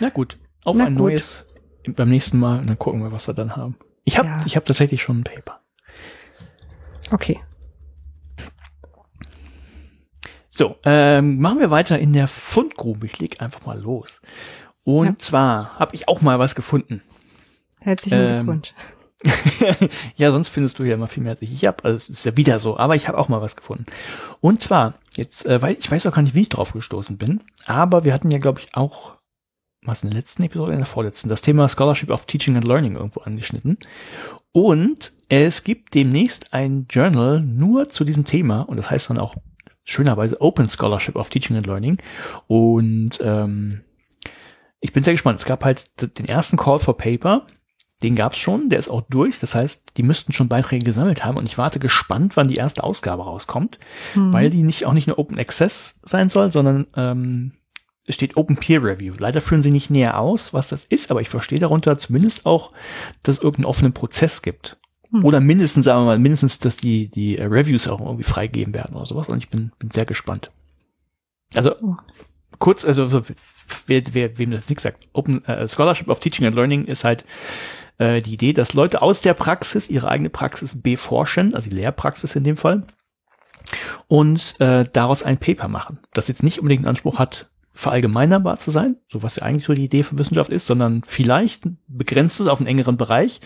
Na gut. Auf Na ein gut. neues beim nächsten Mal und dann gucken wir, was wir dann haben. Ich habe ja. ich hab tatsächlich schon ein Paper. Okay. So, ähm, machen wir weiter in der Fundgrube. Ich leg einfach mal los. Und ja. zwar habe ich auch mal was gefunden. Herzlichen ähm, Glückwunsch. Ja, sonst findest du ja immer viel mehr als ich. Ich hab, also es ist ja wieder so, aber ich habe auch mal was gefunden. Und zwar, jetzt, äh, weil ich weiß auch gar nicht, wie ich drauf gestoßen bin, aber wir hatten ja, glaube ich, auch, was in der letzten Episode, in der vorletzten, das Thema Scholarship of Teaching and Learning irgendwo angeschnitten. Und es gibt demnächst ein Journal nur zu diesem Thema, und das heißt dann auch schönerweise Open Scholarship of Teaching and Learning. Und ähm, ich bin sehr gespannt. Es gab halt den ersten Call for Paper. Den gab's schon, der ist auch durch. Das heißt, die müssten schon Beiträge gesammelt haben. Und ich warte gespannt, wann die erste Ausgabe rauskommt, mhm. weil die nicht auch nicht nur Open Access sein soll, sondern ähm, es steht Open Peer Review. Leider führen sie nicht näher aus, was das ist, aber ich verstehe darunter zumindest auch, dass es irgendeinen offenen Prozess gibt. Mhm. Oder mindestens, sagen wir mal, mindestens, dass die die Reviews auch irgendwie freigegeben werden oder sowas. Und ich bin bin sehr gespannt. Also oh. kurz, also wer, wer wem das nichts sagt, Open äh, Scholarship of Teaching and Learning ist halt die Idee, dass Leute aus der Praxis ihre eigene Praxis beforschen, also die Lehrpraxis in dem Fall, und äh, daraus ein Paper machen, das jetzt nicht unbedingt den Anspruch hat, verallgemeinerbar zu sein, so was ja eigentlich so die Idee von Wissenschaft ist, sondern vielleicht begrenzt es auf einen engeren Bereich,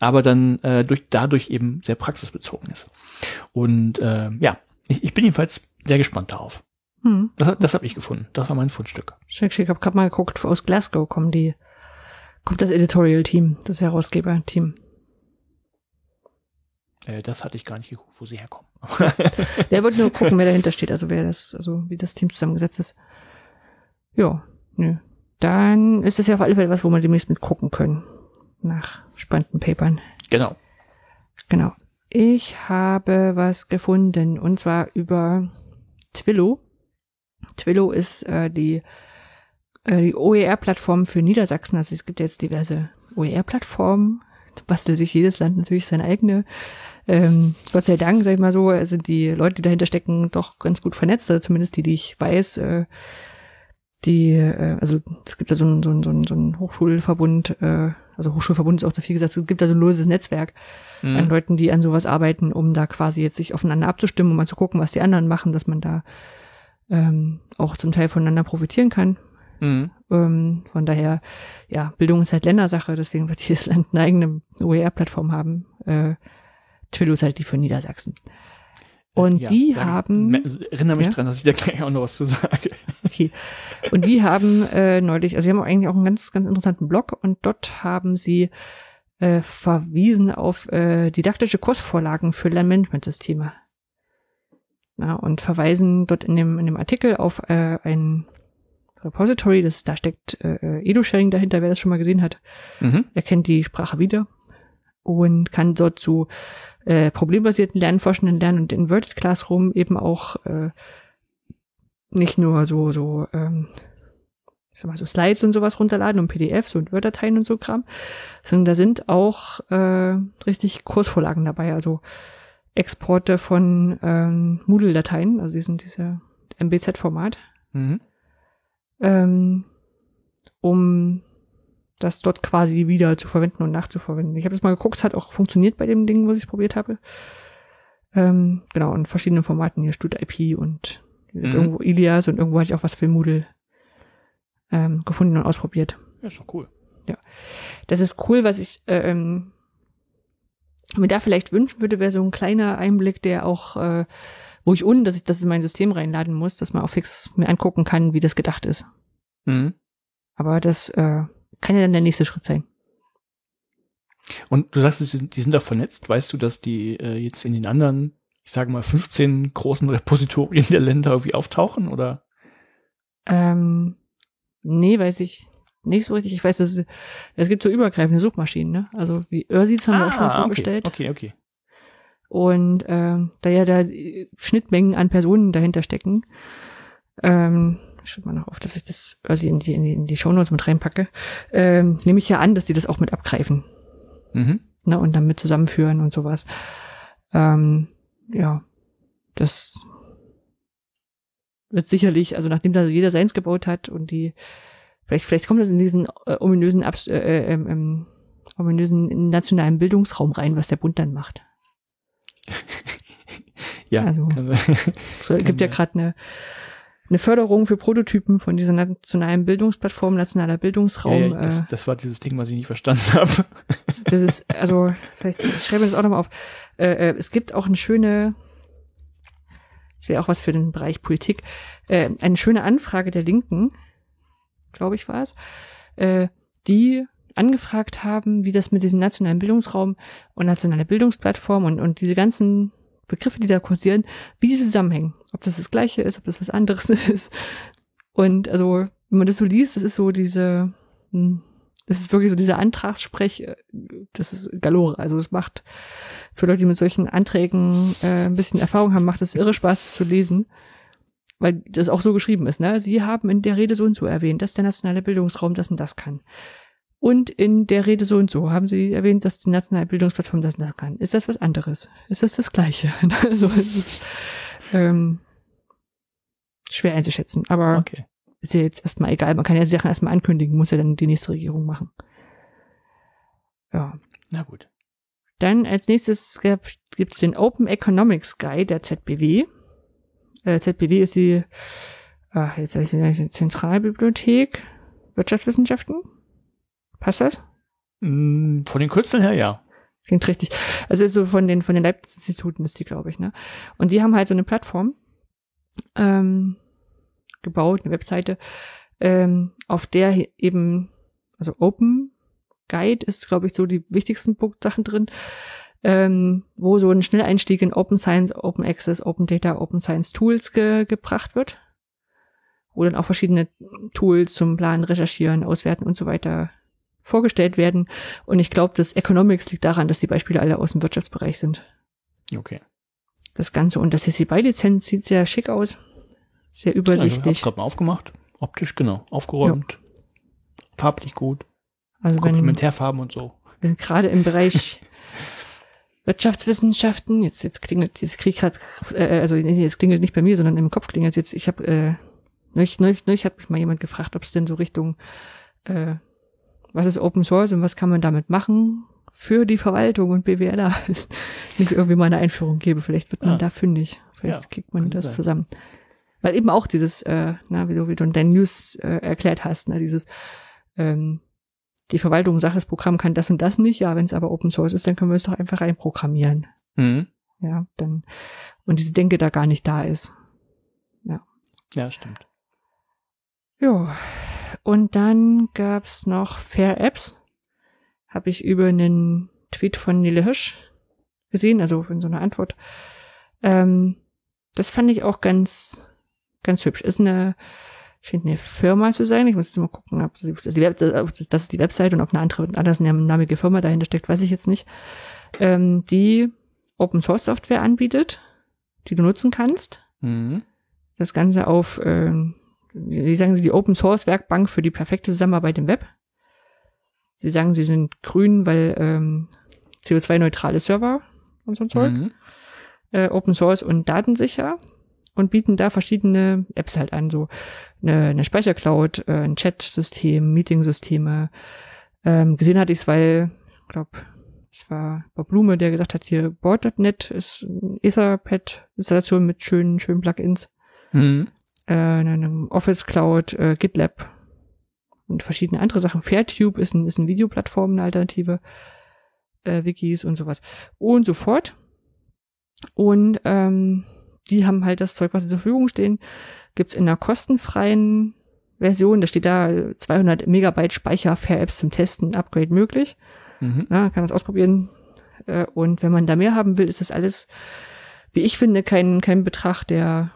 aber dann äh, durch dadurch eben sehr praxisbezogen ist. Und äh, ja, ich, ich bin jedenfalls sehr gespannt darauf. Hm. Das, das habe ich gefunden, das war mein Fundstück. Schick, schick, ich habe gerade mal geguckt, aus Glasgow kommen die Kommt das Editorial-Team, das Herausgeber-Team. Äh, das hatte ich gar nicht geguckt, wo sie herkommen. Der wollte nur gucken, wer dahinter steht, also wer das, also wie das Team zusammengesetzt ist. Ja, nö. Dann ist das ja auf alle Fälle was, wo wir demnächst mit gucken können. Nach spannenden Papern. Genau. Genau. Ich habe was gefunden, und zwar über Twillo. Twillo ist äh, die die O E R-Plattform für Niedersachsen, also es gibt jetzt diverse O E R-Plattformen, da bastelt sich jedes Land natürlich seine eigene. Ähm, Gott sei Dank, sag ich mal so, sind die Leute, die dahinter stecken, doch ganz gut vernetzt, also zumindest die, die ich weiß, äh, die, äh, also es gibt da so einen so ein, so ein, so ein Hochschulverbund, äh, also Hochschulverbund ist auch zu viel gesagt, es gibt da so ein loses Netzwerk mhm. an Leuten, die an sowas arbeiten, um da quasi jetzt sich aufeinander abzustimmen, um mal zu gucken, was die anderen machen, dass man da ähm, auch zum Teil voneinander profitieren kann. Mhm. Ähm, von daher, ja, Bildung ist halt Ländersache, deswegen wird jedes Land eine eigene O E R-Plattform haben. Äh, Twillo ist halt die für Niedersachsen. Und ja, die haben... Ich erinnere mich ja? dran, dass ich da gleich auch noch was zu sage. Okay. Und die haben äh, neulich, also sie haben eigentlich auch einen ganz, ganz interessanten Blog und dort haben sie äh, verwiesen auf äh, didaktische Kursvorlagen für Lernmanagementsysteme. Na, und verweisen dort in dem, in dem Artikel auf äh, einen Repository, das, da steckt äh, Edu-Sharing dahinter, wer das schon mal gesehen hat, mhm. erkennt die Sprache wieder und kann dort zu äh, problembasierten Lernen, forschenden Lernen und Inverted Classroom eben auch äh, nicht nur so, so ähm, ich sag mal so Slides und sowas runterladen und P D Fs und Word-Dateien und so Kram, sondern da sind auch äh, richtig Kursvorlagen dabei, also Exporte von ähm, Moodle-Dateien, also die sind dieser M B Z-Format. Mhm. um das dort quasi wieder zu verwenden und nachzuverwenden. Ich habe das mal geguckt, es hat auch funktioniert bei dem Ding, wo ich es probiert habe. Ähm, genau, in verschiedenen Formaten hier, Stud I P und Mhm. Irgendwo Ilias und irgendwo hatte ich auch was für Moodle ähm, gefunden und ausprobiert. Ja, ist schon cool. Ja. Das ist cool, was ich ähm, mir da vielleicht wünschen würde, wäre so ein kleiner Einblick, der auch, äh, wo ich ohne, dass ich das in mein System reinladen muss, dass man auch fix mir angucken kann, wie das gedacht ist. Mhm. Aber das äh, kann ja dann der nächste Schritt sein. Und du sagst, die sind, die sind da vernetzt. Weißt du, dass die äh, jetzt in den anderen, ich sage mal, fünfzehn großen Repositorien der Länder irgendwie auftauchen, oder? Ähm, nee, weiß ich nicht so richtig. Ich weiß, dass es, es gibt so übergreifende Suchmaschinen, ne? Also wie Urseeds haben ah, wir auch schon vorgestellt. Okay, okay, okay. Und ähm, da ja da Schnittmengen an Personen dahinter stecken, ähm, schreibt mal noch auf, dass ich das Ursi in die, in die, in die Shownotes mit reinpacke, ähm, nehme ich ja an, dass die das auch mit abgreifen. Mhm. Ne, und dann mit zusammenführen und sowas. Ähm, ja, das wird sicherlich, also nachdem da jeder seins gebaut hat und die, vielleicht, vielleicht kommt das in diesen äh, ominösen, äh, äh, ähm, ominösen nationalen Bildungsraum rein, was der Bund dann macht. Ja. Also, es gibt ja gerade eine, eine Förderung für Prototypen von dieser nationalen Bildungsplattform, nationaler Bildungsraum. Ja, ja, das, äh, das war dieses Ding, was ich nicht verstanden habe. Das ist, also, vielleicht ich schreibe das auch nochmal auf. Äh, es gibt auch eine schöne, das wäre auch was für den Bereich Politik, äh, eine schöne Anfrage der Linken, glaube ich war es, äh, die angefragt haben, wie das mit diesem nationalen Bildungsraum und nationaler Bildungsplattform und, und diese ganzen Begriffe, die da kursieren, wie die zusammenhängen. Ob das das Gleiche ist, ob das was anderes ist. Und also, wenn man das so liest, das ist so diese, das ist wirklich so dieser Antragssprech, das ist Galore. Also es macht für Leute, die mit solchen Anträgen äh, ein bisschen Erfahrung haben, macht es irre Spaß, das zu lesen. Weil das auch so geschrieben ist, ne? Sie haben in der Rede so und so erwähnt, dass der nationale Bildungsraum das und das kann. Und in der Rede so und so haben sie erwähnt, dass die nationale Bildungsplattform das und das kann. Ist das was anderes? Ist das das Gleiche? Also es ist ähm, schwer einzuschätzen, aber okay. Ist ja jetzt erstmal egal. Man kann ja Sachen erstmal ankündigen, muss ja dann die nächste Regierung machen. Ja. Na gut. Dann als nächstes gibt es den Open Economics Guide der Z B W. Äh, Z B W ist die ach, jetzt heißt die Zentralbibliothek Wirtschaftswissenschaften. Passt das? Von den Kürzeln her, ja. Klingt richtig. Also so von den von den Leibniz-Instituten ist die, glaube ich, ne? Und die haben halt so eine Plattform ähm, gebaut, eine Webseite, ähm, auf der eben, also Open Guide ist, glaube ich, so die wichtigsten Sachen drin, ähm, wo so ein Schnelleinstieg in Open Science, Open Access, Open Data, Open Science Tools ge- gebracht wird, wo dann auch verschiedene Tools zum Planen, Recherchieren, Auswerten und so weiter vorgestellt werden. Und ich glaube, das Economics liegt daran, dass die Beispiele alle aus dem Wirtschaftsbereich sind. Okay. Das Ganze und das C C B Y-Lizenz sieht sehr schick aus. Sehr übersichtlich. Also, ich hab's gerade mal aufgemacht. Optisch, genau. Aufgeräumt. Ja. Farblich gut. Also Komplementärfarben wenn, und so. Wenn gerade im Bereich Wirtschaftswissenschaften, jetzt, jetzt klingelt, jetzt krieg grad, äh, also, jetzt klingelt nicht bei mir, sondern im Kopf klingelt jetzt, ich habe äh, neulich, neulich, neulich hat mich mal jemand gefragt, ob es denn so Richtung, äh, was ist Open Source und was kann man damit machen für die Verwaltung und B W L er? Wenn ich irgendwie mal eine Einführung gebe, vielleicht wird man ah. da fündig. Vielleicht ja, kriegt man das sein. Zusammen. Weil eben auch dieses, äh, na, wie du, wie du in deinen News äh, erklärt hast, ne, dieses, ähm, die Verwaltung sagt, das Programm kann das und das nicht. Ja, wenn es aber Open Source ist, dann können wir es doch einfach reinprogrammieren. Mhm. Ja, dann, und diese Denke da gar nicht da ist. Ja. Ja, stimmt. Ja. Und dann gab's noch FairApps. Habe ich über einen Tweet von Nele Hirsch gesehen, also in so einer Antwort. Ähm, das fand ich auch ganz, ganz hübsch. Ist eine, scheint eine Firma zu sein. Ich muss jetzt mal gucken, ob das, die, das ist die Website und ob eine andere, anders eine namige Firma dahinter steckt, weiß ich jetzt nicht. Ähm, die Open Source Software anbietet, die du nutzen kannst. Mhm. Das Ganze auf, ähm, Sie sagen, sie die Open-Source-Werkbank für die perfekte Zusammenarbeit im Web. Sie sagen, sie sind grün, weil ähm, C O zwei neutrale Server und so ein Zeug. Mhm. Äh, Open-Source und datensicher und bieten da verschiedene Apps halt an. So eine, eine Speichercloud, äh, ein Chat-System, Meeting-Systeme. Ähm, gesehen hatte ich es, weil ich glaube, es war Bob Blume, der gesagt hat, hier Board Punkt net ist eine Etherpad-Installation mit schönen, schönen Plugins. mhm. äh, eine Office Cloud, äh, GitLab und verschiedene andere Sachen. FairTube ist ein, ist ein Videoplattform, eine Alternative, äh, Wikis und sowas und so fort. Und ähm, die haben halt das Zeug, was zur Verfügung stehen, gibt's in einer kostenfreien Version, da steht da zweihundert Megabyte Speicher, FairApps zum Testen, Upgrade möglich. Mhm. Na, kann das ausprobieren. Und wenn man da mehr haben will, ist das alles, wie ich finde, kein, kein Betrag, der,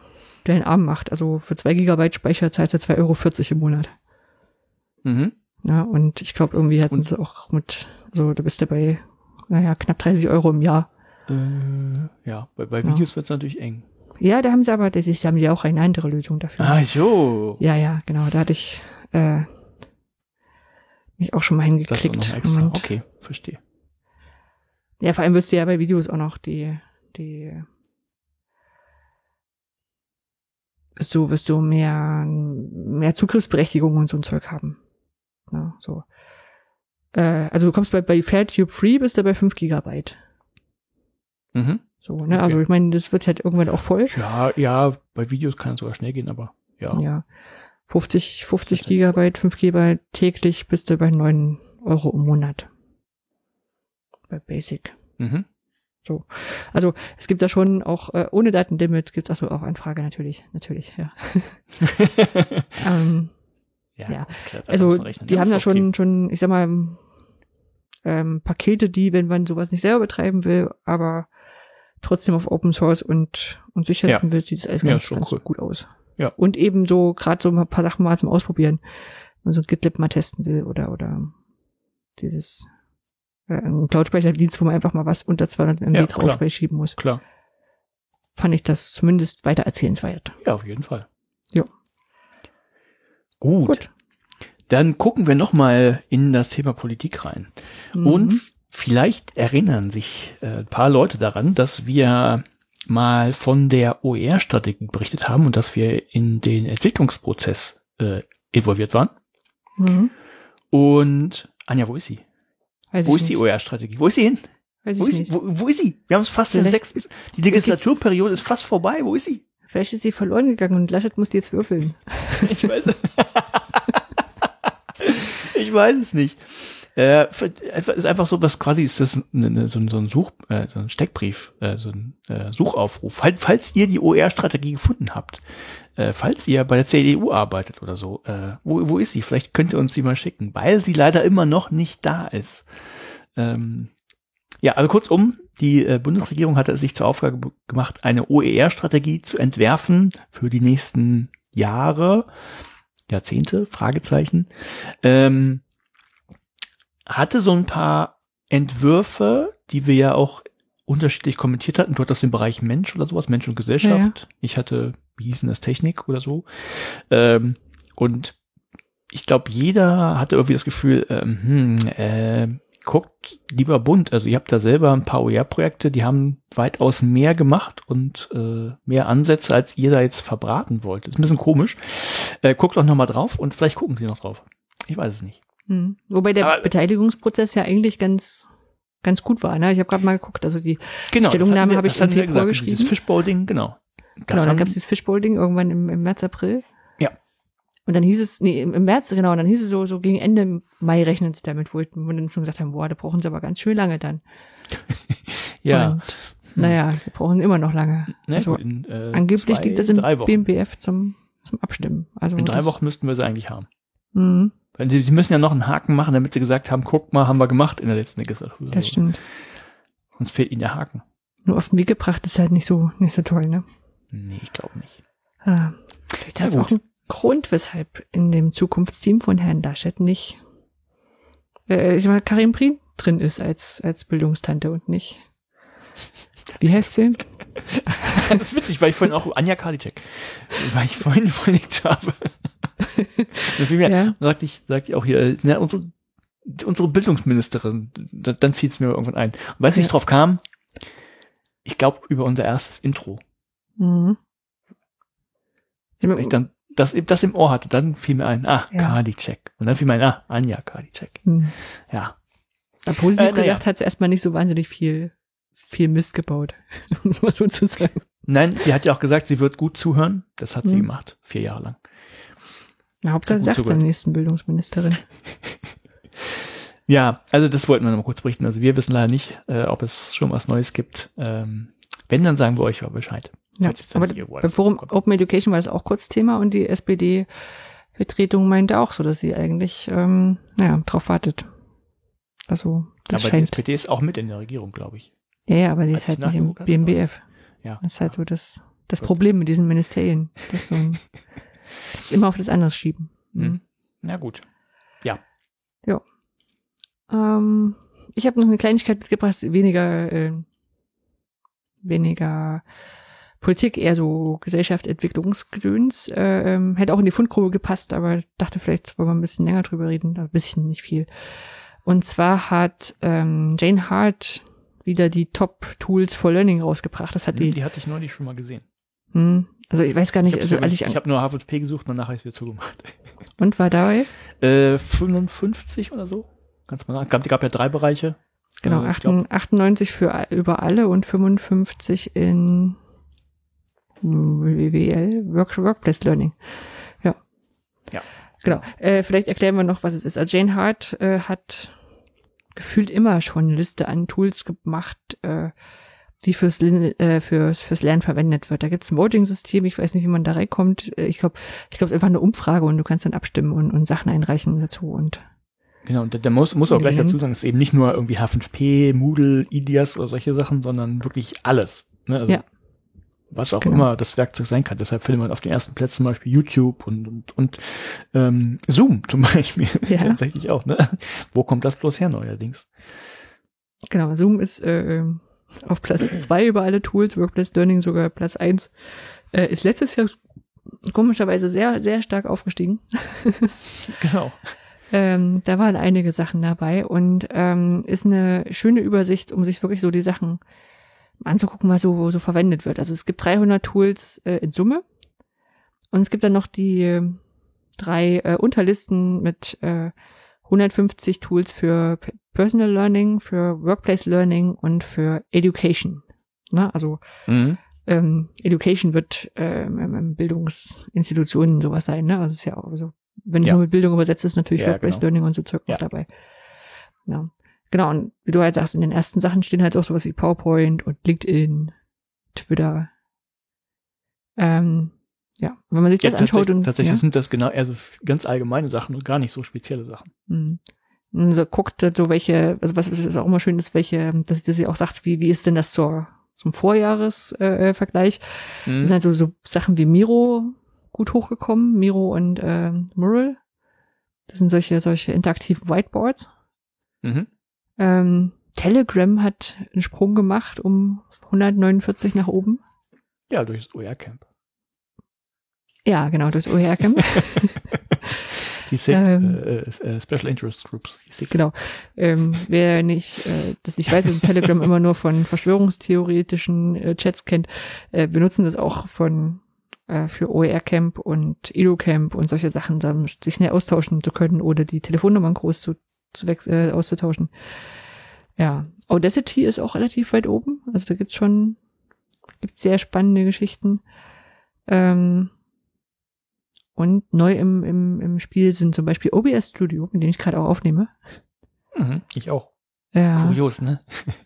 der einen Arm macht. Also für zwei Gigabyte Speicher zahlt er zwei Euro vierzig im Monat. Mhm. Ja, und ich glaube, irgendwie hatten und? sie auch mit, so, da bist du bei, naja, knapp dreißig Euro im Jahr. Äh, ja, bei, bei Videos ja. wird's natürlich eng. Ja, da haben sie aber, da haben die auch eine andere Lösung dafür. Ah, jo. Ja, ja, genau, da hatte ich, äh, mich auch schon mal hingeklickt. Das noch extra. Okay, verstehe. Ja, vor allem wirst du ja bei Videos auch noch die, die, so wirst du mehr, mehr Zugriffsberechtigung und so ein Zeug haben. Ja, so. Äh, also du kommst bei, bei FairTube Free, bist du bei fünf Gigabyte. Mhm. So, ne, okay. Also ich meine, das wird halt irgendwann auch voll. Ja, ja, bei Videos kann es sogar schnell gehen, aber ja. Ja. fünfzig, fünfzig Gigabyte, fünf Gigabyte täglich bist du bei neun Euro im Monat. Bei Basic. Mhm. So. Also, es gibt da schon auch, äh, ohne Datenlimit gibt es also auch Anfrage, natürlich, natürlich, ja. ähm, ja. ja. Klar, also, die, die haben da schon, schon, ich sag mal, ähm, Pakete, die, wenn man sowas nicht selber betreiben will, aber trotzdem auf Open Source und, und sicher ja. will, sieht das alles ja, ganz, ganz cool. gut aus. Ja. Und eben so, gerade so ein paar Sachen mal zum Ausprobieren, wenn man so ein GitLab mal testen will oder, oder dieses, ein Cloud-Speicherdienst, wo man einfach mal was unter zweihundert Megabyte ja, drauf schieben muss. Klar. Fand ich das zumindest weiter erzählenswert. Ja, auf jeden Fall. Ja. Gut. Gut. Dann gucken wir nochmal in das Thema Politik rein. Mhm. Und vielleicht erinnern sich äh, ein paar Leute daran, dass wir mal von der O E R-Strategie berichtet haben und dass wir in den Entwicklungsprozess äh, involviert waren. Mhm. Und Anja, wo ist sie? Weiß wo ist die O E R-Strategie? Wo ist sie hin? Weiß wo, ich ist nicht. Sie? Wo, wo ist sie? Wir haben es fast in sechs. Die Legislaturperiode ist fast vorbei. Wo ist sie? Vielleicht ist sie verloren gegangen und Laschet muss die jetzt würfeln. Ich weiß es. ich weiß es nicht. Äh, ist einfach so was quasi, ist das eine, so, ein, so ein Such, äh, so ein Steckbrief, äh, so ein äh, Suchaufruf. Falls, falls ihr die O E R-Strategie gefunden habt, äh, falls ihr bei der C D U arbeitet oder so, äh, wo, wo ist sie? Vielleicht könnt ihr uns die mal schicken, weil sie leider immer noch nicht da ist. Ähm, ja, also kurzum, die äh, Bundesregierung hatte es sich zur Aufgabe gemacht, eine O E R-Strategie zu entwerfen für die nächsten Jahre, Jahrzehnte, Fragezeichen, ähm, hatte so ein paar Entwürfe, die wir ja auch unterschiedlich kommentiert hatten. Du hattest den Bereich Mensch oder sowas, Mensch und Gesellschaft. Ja, ja. Ich hatte, wie hießen das, Technik oder so. Ähm, und ich glaube, jeder hatte irgendwie das Gefühl, ähm, hm, äh, guckt lieber bunt. Also ich habe da selber ein paar O E R-Projekte, die haben weitaus mehr gemacht und äh, mehr Ansätze, als ihr da jetzt verbraten wollt. Ist ein bisschen komisch. Äh, guckt doch nochmal drauf und vielleicht gucken sie noch drauf. Ich weiß es nicht. Hm. Wobei der Aber, Beteiligungsprozess ja eigentlich ganz ganz gut war. Ne? Ich habe gerade mal geguckt. Also die genau, Stellungnahme habe ich im Februar gesagt, geschrieben. Dieses Fishbowl-Ding, genau. Das genau, dann gab es dieses Fishbowl-Ding irgendwann im, im März, April. Ja. Und dann hieß es, nee, im März, genau, und dann hieß es so, so gegen Ende Mai rechnen sie damit, wo wir dann schon gesagt haben, boah, da brauchen sie aber ganz schön lange dann. ja. Und, hm. naja, wir brauchen immer noch lange. Ne, also, in, äh, angeblich zwei, liegt das im B M B F zum, zum Abstimmen. Also in drei das, Wochen müssten wir sie eigentlich haben. Mhm. Sie müssen ja noch einen Haken machen, damit sie gesagt haben, guck mal, haben wir gemacht in der letzten Legislatur. Das stimmt. Sonst fehlt ihnen der Haken. Nur auf den Weg gebracht ist halt nicht so, nicht so toll, ne? Nee, ich glaube nicht. Ah, vielleicht hat es auch einen Grund, weshalb in dem Zukunftsteam von Herrn Laschet nicht, äh, ich sag mal, Karin Prien drin ist als, als Bildungstante und nicht. Wie heißt sie? Das ist witzig, weil ich vorhin auch Anja Karliczek, weil ich vorhin überlegt habe. Vielmehr, ja. Dann sagte ich, sagte ich auch hier, na, unsere, unsere Bildungsministerin, da, dann fiel es mir irgendwann ein. Und weißt du, ja. wie ich drauf kam? Ich glaube, über unser erstes Intro. Mhm. Weil ich dann das, das im Ohr hatte, dann fiel mir ein, ah, ja. Karliczek. Und dann fiel mir ein, ah, Anja Karliczek. Mhm. Ja. Da positiv äh, gesagt ja. hat es erstmal nicht so wahnsinnig viel, viel Mist gebaut, um es mal so zu sagen. Nein, sie hat ja auch gesagt, sie wird gut zuhören. Das hat hm. sie gemacht, vier Jahre lang. Na, Hauptsache sagt der nächsten Bildungsministerin. Ja, also das wollten wir noch mal kurz berichten. Also wir wissen leider nicht, äh, ob es schon was Neues gibt. Ähm, wenn, dann sagen wir euch aber Bescheid. Ja, aber beim Forum Open Education war das auch kurz Thema und die S P D-Vertretung meinte auch so, dass sie eigentlich ähm, naja, drauf wartet. Also das aber scheint. Die S P D ist auch mit in der Regierung, glaube ich. Ja, ja, aber die ist halt nicht im B M B F. Ja. Das ist halt so das, das Problem mit diesen Ministerien. Das so ein, das immer auf das andere schieben. Mhm. Na gut. Ja. Ja. Ähm, ich habe noch eine Kleinigkeit mitgebracht, weniger, äh, weniger Politik, eher so Gesellschaft, Entwicklungsgedöns. Äh, ähm, hätte auch in die Fundgrube gepasst, aber dachte, vielleicht wollen wir ein bisschen länger drüber reden. Ein bisschen, nicht viel. Und zwar hat ähm, Jane Hart wieder die Top-Tools for Learning rausgebracht. Das hat die, die hatte ich neulich schon mal gesehen. Hm, also ich weiß gar nicht. Ich habe also, ja, hab nur H fünf P gesucht und nachher ist wieder zugemacht. Und war dabei? Äh, fünfundfünfzig oder so. Ganz mal gab, gab ja drei Bereiche. Genau, äh, achtundneunzig für über alle und fünfundfünfzig in W W L, Work, Workplace Learning. Ja. Ja. Genau. Äh, vielleicht erklären wir noch, was es ist. Also Jane Hart äh, hat gefühlt immer schon eine Liste an Tools gemacht, äh, die fürs, äh, fürs, fürs Lernen verwendet wird. Da gibt's ein Voting-System, ich weiß nicht, wie man da reinkommt. Ich glaube, ich glaube, es ist einfach eine Umfrage und du kannst dann abstimmen und, und Sachen einreichen dazu und genau, und da muss, muss auch gleich dazu sagen, es ist eben nicht nur irgendwie H fünf P, Moodle, Ideas oder solche Sachen, sondern wirklich alles. Ne? Also ja. Was auch genau. immer das Werkzeug sein kann. Deshalb findet man auf den ersten Plätzen zum Beispiel YouTube und, und, und ähm, Zoom zum Beispiel. Ja. Tatsächlich auch. Ne? Wo kommt das bloß her neuerdings? Genau, Zoom ist äh, auf Platz zwei über alle Tools, Workplace Learning sogar Platz eins. Äh, ist letztes Jahr komischerweise sehr, sehr stark aufgestiegen. Genau. Ähm, da waren einige Sachen dabei und ähm, ist eine schöne Übersicht, um sich wirklich so die Sachen anzugucken, was so, so verwendet wird. Also es gibt dreihundert Tools äh, in Summe und es gibt dann noch die äh, drei äh, Unterlisten mit äh, hundertfünfzig Tools für Personal Learning, für Workplace Learning und für Education. Na, also mhm. ähm, Education wird ähm, in Bildungsinstitutionen sowas sein. Ne? Also es ist ja auch so. Wenn ich ja. nur mit Bildung übersetze, ist natürlich ja, Workplace genau. Learning und so Zeug ja. dabei. Ja. Genau, und wie du halt sagst, in den ersten Sachen stehen halt auch sowas wie PowerPoint und LinkedIn, Twitter. Ähm, ja, wenn man sich ja, das anschaut. Tatsächlich, und, tatsächlich ja. sind das genau eher so ganz allgemeine Sachen und gar nicht so spezielle Sachen. Mhm. Und so guckt so welche, also was ist, ist auch immer schön, ist welche, dass, dass ihr auch sagt, wie, wie ist denn das zur, zum Vorjahresvergleich? Äh, mhm. Das sind halt so, so Sachen wie Miro, gut hochgekommen, Miro und äh, Mural. Das sind solche solche interaktiven Whiteboards. Mhm. Ähm, Telegram hat einen Sprung gemacht um hundertneunundvierzig nach oben. Ja, durchs O E R-Camp. Ja, genau, durchs O E R-Camp. Die S I G, ähm, äh, Special Interest Groups. Die S I G. Genau. Ähm, wer nicht, äh, das nicht weiß, Telegram immer nur von verschwörungstheoretischen äh, Chats kennt, äh, wir nutzen das auch von für O E R-Camp und EduCamp und solche Sachen, um sich schnell austauschen zu können oder die Telefonnummern groß zu, zu wechseln, äh, auszutauschen. Ja, Udacity ist auch relativ weit oben. Also da gibt's schon gibt's sehr spannende Geschichten. Ähm, und neu im, im, im Spiel sind zum Beispiel O B S Studio, mit dem ich gerade auch aufnehme. Mhm, ich auch. Ja. Kurios, ne?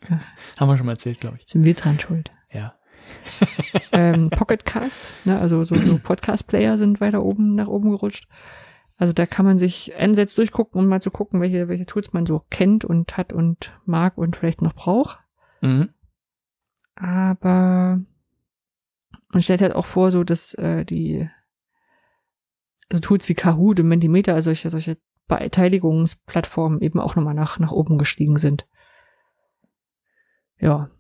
Ja. Haben wir schon mal erzählt, glaube ich. Sind wir dran schuld. Ja. ähm, Pocketcast, ne, also so, so Podcast-Player sind weiter oben nach oben gerutscht. Also da kann man sich einerseits durchgucken, um mal zu gucken, welche, welche Tools man so kennt und hat und mag und vielleicht noch braucht. Mhm. Aber man stellt halt auch vor, so dass äh, die also Tools wie Kahoot und Mentimeter, also solche, solche Beteiligungsplattformen eben auch nochmal nach, nach oben gestiegen sind. Ja.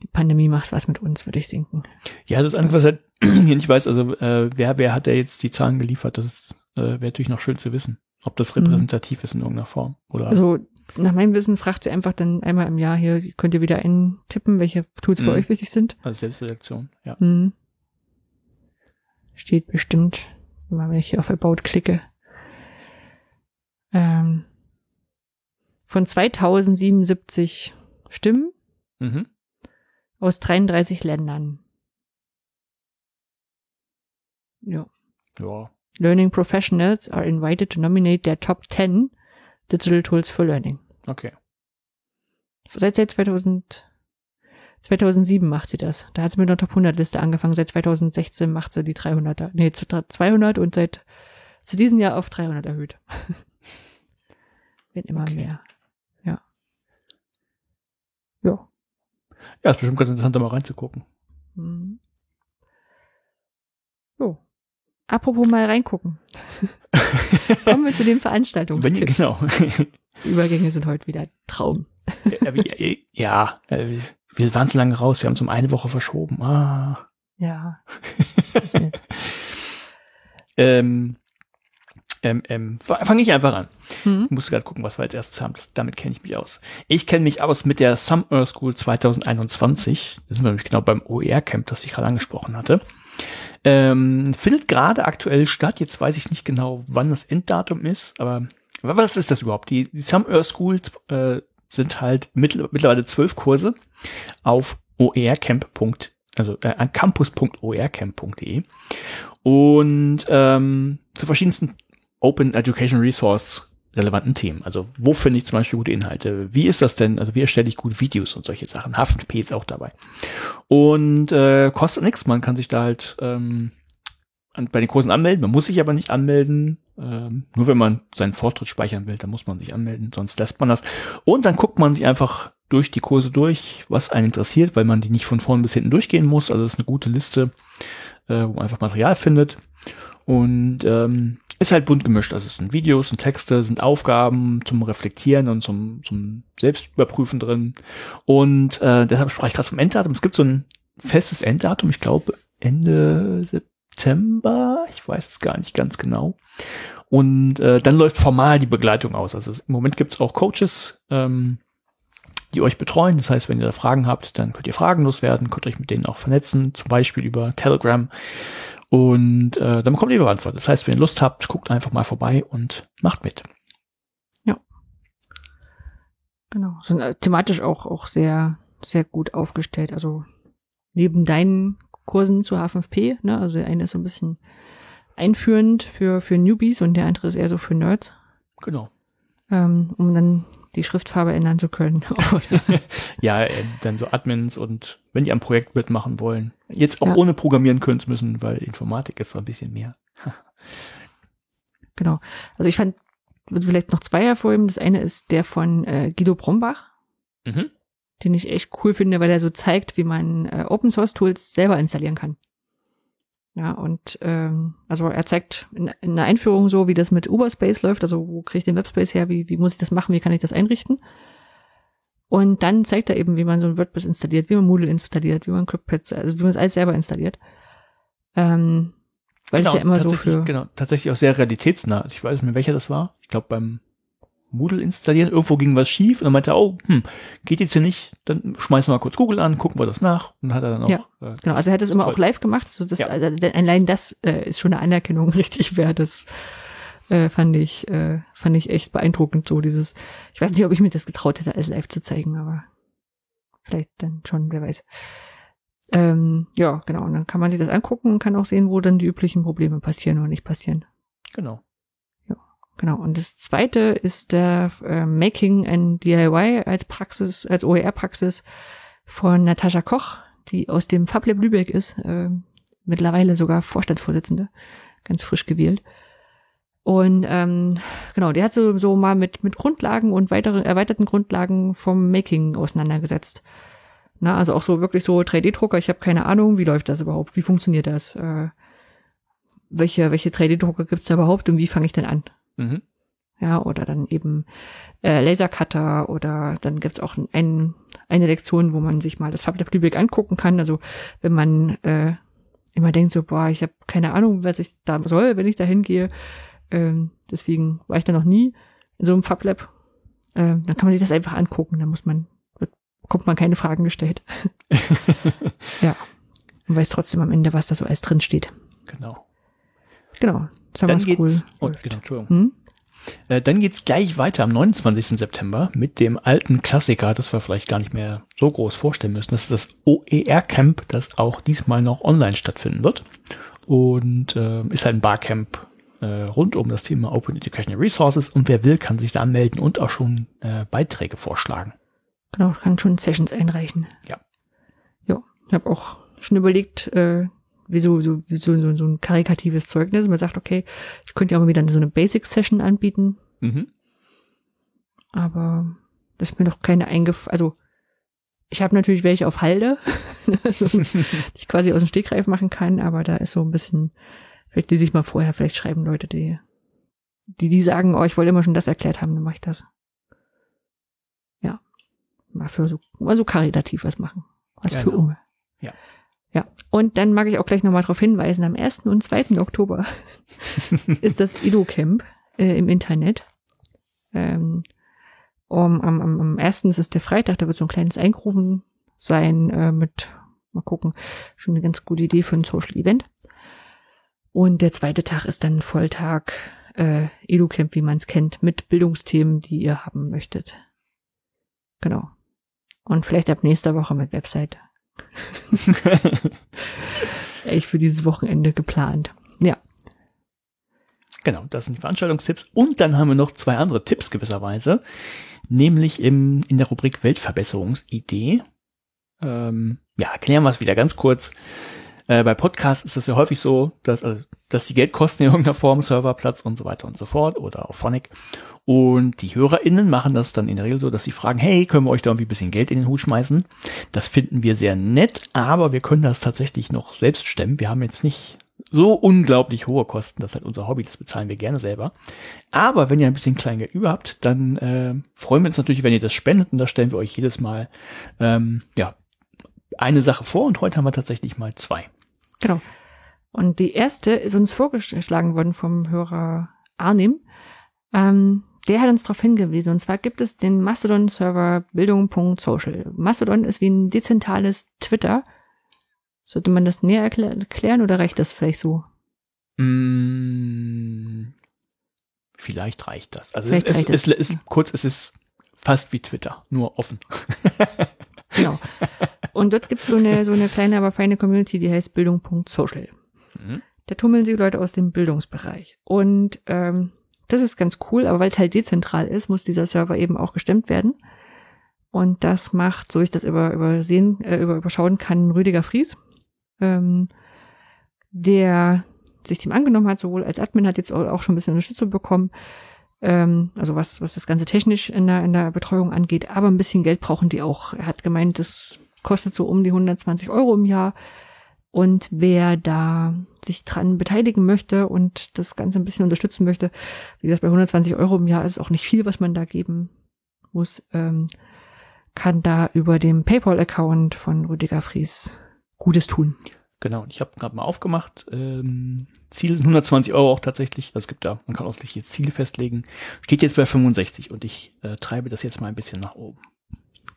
Die Pandemie macht was mit uns, würde ich denken. Ja, das andere, was halt hier nicht weiß, also äh, wer wer hat ja jetzt die Zahlen geliefert? Das ist, äh, wäre natürlich noch schön zu wissen, ob das repräsentativ mhm. ist in irgendeiner Form. Oder also nach meinem Wissen fragt sie einfach dann einmal im Jahr hier, könnt ihr wieder eintippen, welche Tools mhm. für euch wichtig sind. Also Selbstselektion, ja. Mhm. Steht bestimmt, wenn ich hier auf About klicke. Ähm, von zweitausendsiebenundsiebzig Stimmen. Mhm. Aus dreiunddreißig Ländern. Ja. Ja. Learning professionals are invited to nominate their top ten digital tools for learning. Okay. Seit, seit zweitausend, zweitausendsieben macht sie das. Da hat sie mit einer Top hundert Liste angefangen. Seit zweitausendsechzehn macht sie die dreihunderter, nee, zweihundert und seit, zu diesem Jahr auf dreihundert erhöht. Wenn immer okay. mehr. Ja. Ja. Ja, ist bestimmt ganz interessant, da mal reinzugucken. Mhm. So. Apropos mal reingucken. Kommen wir zu den Veranstaltungstipps. Genau. Die Übergänge sind heute wieder Traum. Ja, wir waren so lange raus. Wir haben es um eine Woche verschoben. Ah. Ja. Was jetzt? ähm, ähm, ähm, fange ich einfach an. Mhm. Ich musste gerade gucken, was wir als erstes haben. Das, damit kenne ich mich aus. Ich kenne mich aus mit der Summer School zwanzig einundzwanzig. Da sind wir nämlich genau beim O E R-Camp, das ich gerade angesprochen hatte. Ähm, findet gerade aktuell statt. Jetzt weiß ich nicht genau, wann das Enddatum ist, aber was ist das überhaupt? Die, die Summer School äh, sind halt mittl- mittlerweile zwölf Kurse auf O E R Camp. Also äh, campus punkt o e r camp punkt d e und ähm, zu verschiedensten Open Education Resource relevanten Themen. Also wo finde ich zum Beispiel gute Inhalte? Wie ist das denn? Also wie erstelle ich gut Videos und solche Sachen? H fünf P ist auch dabei. Und äh, kostet nichts. Man kann sich da halt ähm, an, bei den Kursen anmelden. Man muss sich aber nicht anmelden. Ähm, nur wenn man seinen Vortritt speichern will, dann muss man sich anmelden. Sonst lässt man das. Und dann guckt man sich einfach durch die Kurse durch, was einen interessiert, weil man die nicht von vorn bis hinten durchgehen muss. Also es ist eine gute Liste, äh, wo man einfach Material findet. Und ähm, ist halt bunt gemischt. Also es sind Videos und Texte, sind Aufgaben zum Reflektieren und zum, zum Selbstüberprüfen drin. Und äh, deshalb sprach ich gerade vom Enddatum. Es gibt so ein festes Enddatum, ich glaube Ende September, ich weiß es gar nicht ganz genau. Und äh, dann läuft formal die Begleitung aus. Also im Moment gibt es auch Coaches, ähm, die euch betreuen. Das heißt, wenn ihr da Fragen habt, dann könnt ihr Fragen loswerden, könnt euch mit denen auch vernetzen, zum Beispiel über Telegram. Und äh, dann bekommt ihr beantwortet. Das heißt, wenn ihr Lust habt, guckt einfach mal vorbei und macht mit. Ja. Genau. Sind äh, thematisch auch auch sehr, sehr gut aufgestellt. Also neben deinen Kursen zu H fünf P, ne, also der eine ist so ein bisschen einführend für für Newbies und der andere ist eher so für Nerds. Genau. Ähm, um dann die Schriftfarbe ändern zu können. Ja, äh, dann so Admins und wenn die am Projekt mitmachen wollen. Jetzt auch ja. ohne Programmieren können müssen, weil Informatik ist so ein bisschen mehr. Genau. Also ich fand, würde vielleicht noch zwei hervorheben. Das eine ist der von äh, Guido Brombach, mhm. den ich echt cool finde, weil er so zeigt, wie man äh, Open-Source-Tools selber installieren kann. Ja, und ähm, also er zeigt in, in der Einführung so, wie das mit Uberspace läuft, also wo kriege ich den Webspace her, wie, wie muss ich das machen, wie kann ich das einrichten? Und dann zeigt er eben, wie man so ein WordPress installiert, wie man Moodle installiert, wie man CryptPads, also wie man es alles selber installiert. Ähm, weil genau, es ja immer so für... Genau, tatsächlich auch sehr realitätsnah. Also ich weiß nicht mehr, welcher das war. Ich glaube, beim Moodle installieren, irgendwo ging was schief und dann meinte er, oh, hm, geht jetzt hier nicht, dann schmeißen wir mal kurz Google an, gucken wir das nach und hat er dann auch... Ja, äh, genau, also er hat das immer toll. auch live gemacht, so dass, ja. also, allein das äh, ist schon eine Anerkennung richtig wert, das äh, fand ich äh, fand ich echt beeindruckend, so dieses, ich weiß nicht, ob ich mir das getraut hätte, alles live zu zeigen, aber vielleicht dann schon, wer weiß. Ähm, ja, genau, und dann kann man sich das angucken und kann auch sehen, wo dann die üblichen Probleme passieren oder nicht passieren. Genau. Genau, und das zweite ist der äh, Making and D I Y als Praxis, als O E R-Praxis von Natascha Koch, die aus dem FabLab Lübeck ist, äh, mittlerweile sogar Vorstandsvorsitzende, ganz frisch gewählt. Und ähm, genau, die hat so, so mal mit mit Grundlagen und weiteren erweiterten Grundlagen vom Making auseinandergesetzt. Na, also auch so wirklich so drei D Drucker, ich habe keine Ahnung, wie läuft das überhaupt, wie funktioniert das? Äh, welche welche drei D Drucker gibt's da überhaupt und wie fange ich denn an? Mhm. Ja, oder dann eben äh, Lasercutter oder dann gibt's auch ein, eine Lektion, wo man sich mal das FabLab Lübeck angucken kann. Also wenn man äh, immer denkt so, boah, ich habe keine Ahnung, was ich da soll, wenn ich da hingehe. Ähm, deswegen war ich da noch nie in so einem FabLab. Ähm, dann kann man sich das einfach angucken. Dann muss man, bekommt man keine Fragen gestellt. Ja, und weiß trotzdem am Ende, was da so alles drin steht. Genau. Genau. Dann geht's, oh, genau, Entschuldigung. Hm? Äh, dann geht's gleich weiter am neunundzwanzigsten September mit dem alten Klassiker, das wir vielleicht gar nicht mehr so groß vorstellen müssen. Das ist das O E R Camp, das auch diesmal noch online stattfinden wird. und äh, ist halt ein Barcamp äh, rund um das Thema Open Educational Resources, und wer will, kann sich da anmelden und auch schon äh, Beiträge vorschlagen. Genau, kann schon Sessions einreichen. Ja. Ja, ich habe auch schon überlegt, äh, wie so, so, wie so, so, so ein karikatives Zeugnis. Man sagt, okay, ich könnte ja auch mal wieder so eine Basic-Session anbieten. Mhm. Aber das ist mir noch keine eingefallen. Also, ich habe natürlich welche auf Halde, die ich quasi aus dem Stegreif machen kann, aber da ist so ein bisschen, vielleicht lese ich mal vorher, vielleicht schreiben Leute, die, die, die sagen, oh, ich wollte immer schon das erklärt haben, dann mache ich das. Ja. Mal für so, mal so karitativ was machen. Was genau. Für Unge. Ja. Ja. Und dann mag ich auch gleich nochmal darauf hinweisen, am ersten und zweiten Oktober ist das EduCamp äh, im Internet. Ähm, um, am, am, am ersten ist es der Freitag, da wird so ein kleines Eingrooven sein äh, mit, mal gucken, schon eine ganz gute Idee für ein Social Event. Und der zweite Tag ist dann Volltag äh, EduCamp, wie man es kennt, mit Bildungsthemen, die ihr haben möchtet. Genau. Und vielleicht ab nächster Woche mit Website. Echt für dieses Wochenende geplant. Ja. Genau, das sind die Veranstaltungstipps. Und dann haben wir noch zwei andere Tipps gewisserweise. Nämlich im, in der Rubrik Weltverbesserungsidee. Ähm, ja, erklären wir es wieder ganz kurz. Äh, bei Podcasts ist es ja häufig so, dass, also, dass die Geld kosten in irgendeiner Form, Serverplatz und so weiter und so fort oder auf Phonic. Und die HörerInnen machen das dann in der Regel so, dass sie fragen, hey, können wir euch da irgendwie ein bisschen Geld in den Hut schmeißen? Das finden wir sehr nett, aber wir können das tatsächlich noch selbst stemmen. Wir haben jetzt nicht so unglaublich hohe Kosten, das ist halt unser Hobby, das bezahlen wir gerne selber. Aber wenn ihr ein bisschen Kleingeld über habt, dann äh, freuen wir uns natürlich, wenn ihr das spendet, und da stellen wir euch jedes Mal ähm, ja eine Sache vor, und heute haben wir tatsächlich mal zwei. Genau. Und die erste ist uns vorgeschlagen worden vom Hörer Arnim. Ähm, der hat uns darauf hingewiesen. Und zwar gibt es den Mastodon-Server Bildung.social. Mastodon ist wie ein dezentrales Twitter. Sollte man das näher erklär- erklären oder reicht das vielleicht so? Mm, vielleicht reicht das. Also vielleicht es, reicht es, es. Ist, ist, kurz, es ist fast wie Twitter, nur offen. Genau. Und dort gibt es so eine, so eine kleine, aber feine Community, die heißt Bildung.social. Mhm. Da tummeln sich Leute aus dem Bildungsbereich. Und ähm, das ist ganz cool, aber weil es halt dezentral ist, muss dieser Server eben auch gestemmt werden. Und das macht, so ich das über, übersehen, äh, über, überschauen kann, Rüdiger Fries, ähm, der sich dem angenommen hat, sowohl als Admin, hat jetzt auch schon ein bisschen Unterstützung bekommen, ähm, also was, was das Ganze technisch in der, in der Betreuung angeht, aber ein bisschen Geld brauchen die auch. Er hat gemeint, das kostet so um die hundertzwanzig Euro im Jahr. Und wer da sich dran beteiligen möchte und das Ganze ein bisschen unterstützen möchte, wie gesagt, bei hundertzwanzig Euro im Jahr ist es auch nicht viel, was man da geben muss, ähm, kann da über den PayPal-Account von Rüdiger Fries Gutes tun. Genau, ich habe gerade mal aufgemacht. Ähm, Ziel sind hundertzwanzig Euro auch tatsächlich. Das gibt da, man kann auch solche Ziele festlegen. Steht jetzt bei fünfundsechzig und ich äh, treibe das jetzt mal ein bisschen nach oben.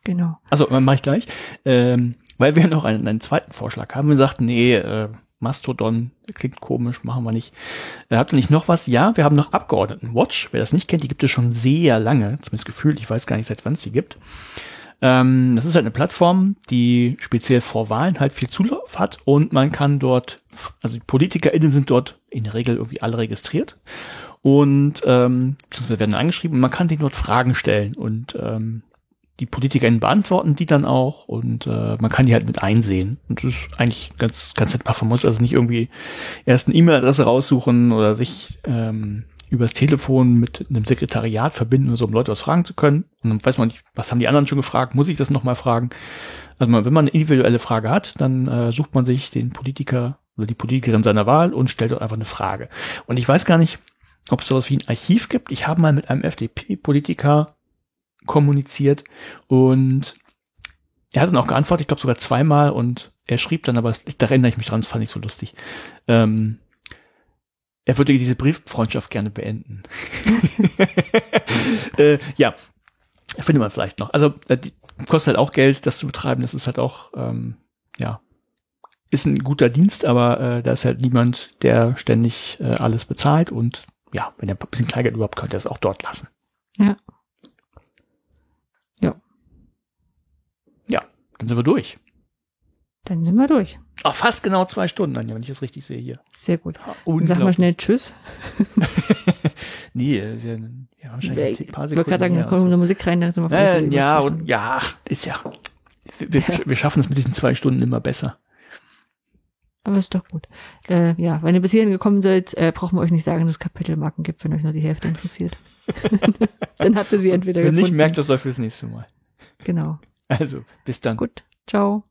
Genau. Also, mache ich gleich. Ähm, weil wir noch einen, einen zweiten Vorschlag haben. Wir sagten, nee, äh, Mastodon klingt komisch, machen wir nicht. Äh, habt ihr nicht noch was? Ja, wir haben noch Abgeordneten-Watch. Wer das nicht kennt, die gibt es schon sehr lange. Zumindest gefühlt, ich weiß gar nicht, seit wann es die gibt. Ähm, das ist halt eine Plattform, die speziell vor Wahlen halt viel Zulauf hat. Und man kann dort, also die PolitikerInnen sind dort in der Regel irgendwie alle registriert. Und ähm, wir werden angeschrieben und man kann denen dort Fragen stellen. Und ähm, die PolitikerInnen beantworten die dann auch und äh, man kann die halt mit einsehen. Und das ist eigentlich ganz, ganz nett. Man muss also nicht irgendwie erst eine E-Mail-Adresse raussuchen oder sich ähm, übers Telefon mit einem Sekretariat verbinden oder so, um Leute was fragen zu können. Und dann weiß man nicht, was haben die anderen schon gefragt? Muss ich das nochmal fragen? Also man, wenn man eine individuelle Frage hat, dann äh, sucht man sich den Politiker oder die Politikerin seiner Wahl und stellt dort einfach eine Frage. Und ich weiß gar nicht, ob es sowas wie ein Archiv gibt. Ich habe mal mit einem F D P-Politiker kommuniziert und er hat dann auch geantwortet, ich glaube sogar zweimal, und er schrieb dann, aber da erinnere ich mich dran, das fand ich so lustig. Ähm, er würde diese Brieffreundschaft gerne beenden. äh, ja, findet man vielleicht noch. Also die kostet halt auch Geld, das zu betreiben, das ist halt auch, ähm, ja, ist ein guter Dienst, aber äh, da ist halt niemand, der ständig äh, alles bezahlt, und ja, wenn er ein bisschen Kleingeld überhaupt kann, der es auch dort lassen. Ja. Ja, dann sind wir durch. Dann sind wir durch. Oh, fast genau zwei Stunden, Anja, wenn ich das richtig sehe hier. Sehr gut. Und sag mal schnell Tschüss. Nee, ist ja, ja wahrscheinlich ein paar Sekunden. Ich wollte gerade sagen, da kommt eine Musik rein, dann sind wir fertig. Äh, ja, und, ja, ist ja. Wir, wir, wir schaffen es mit diesen zwei Stunden immer besser. Aber ist doch gut. Äh, ja, wenn ihr bis hierhin gekommen seid, äh, brauchen wir euch nicht sagen, dass es Kapitelmarken gibt, wenn euch nur die Hälfte interessiert. Dann habt ihr sie entweder wenn gefunden. Wenn nicht, merkt das euch fürs nächste Mal. Genau. Also, bis dann. Gut, ciao.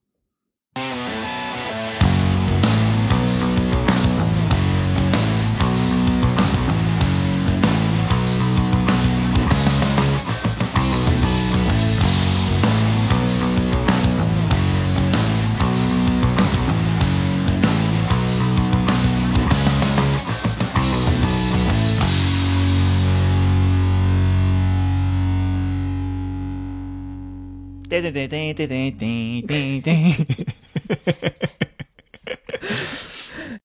Ding ding ding ding ding ding ding.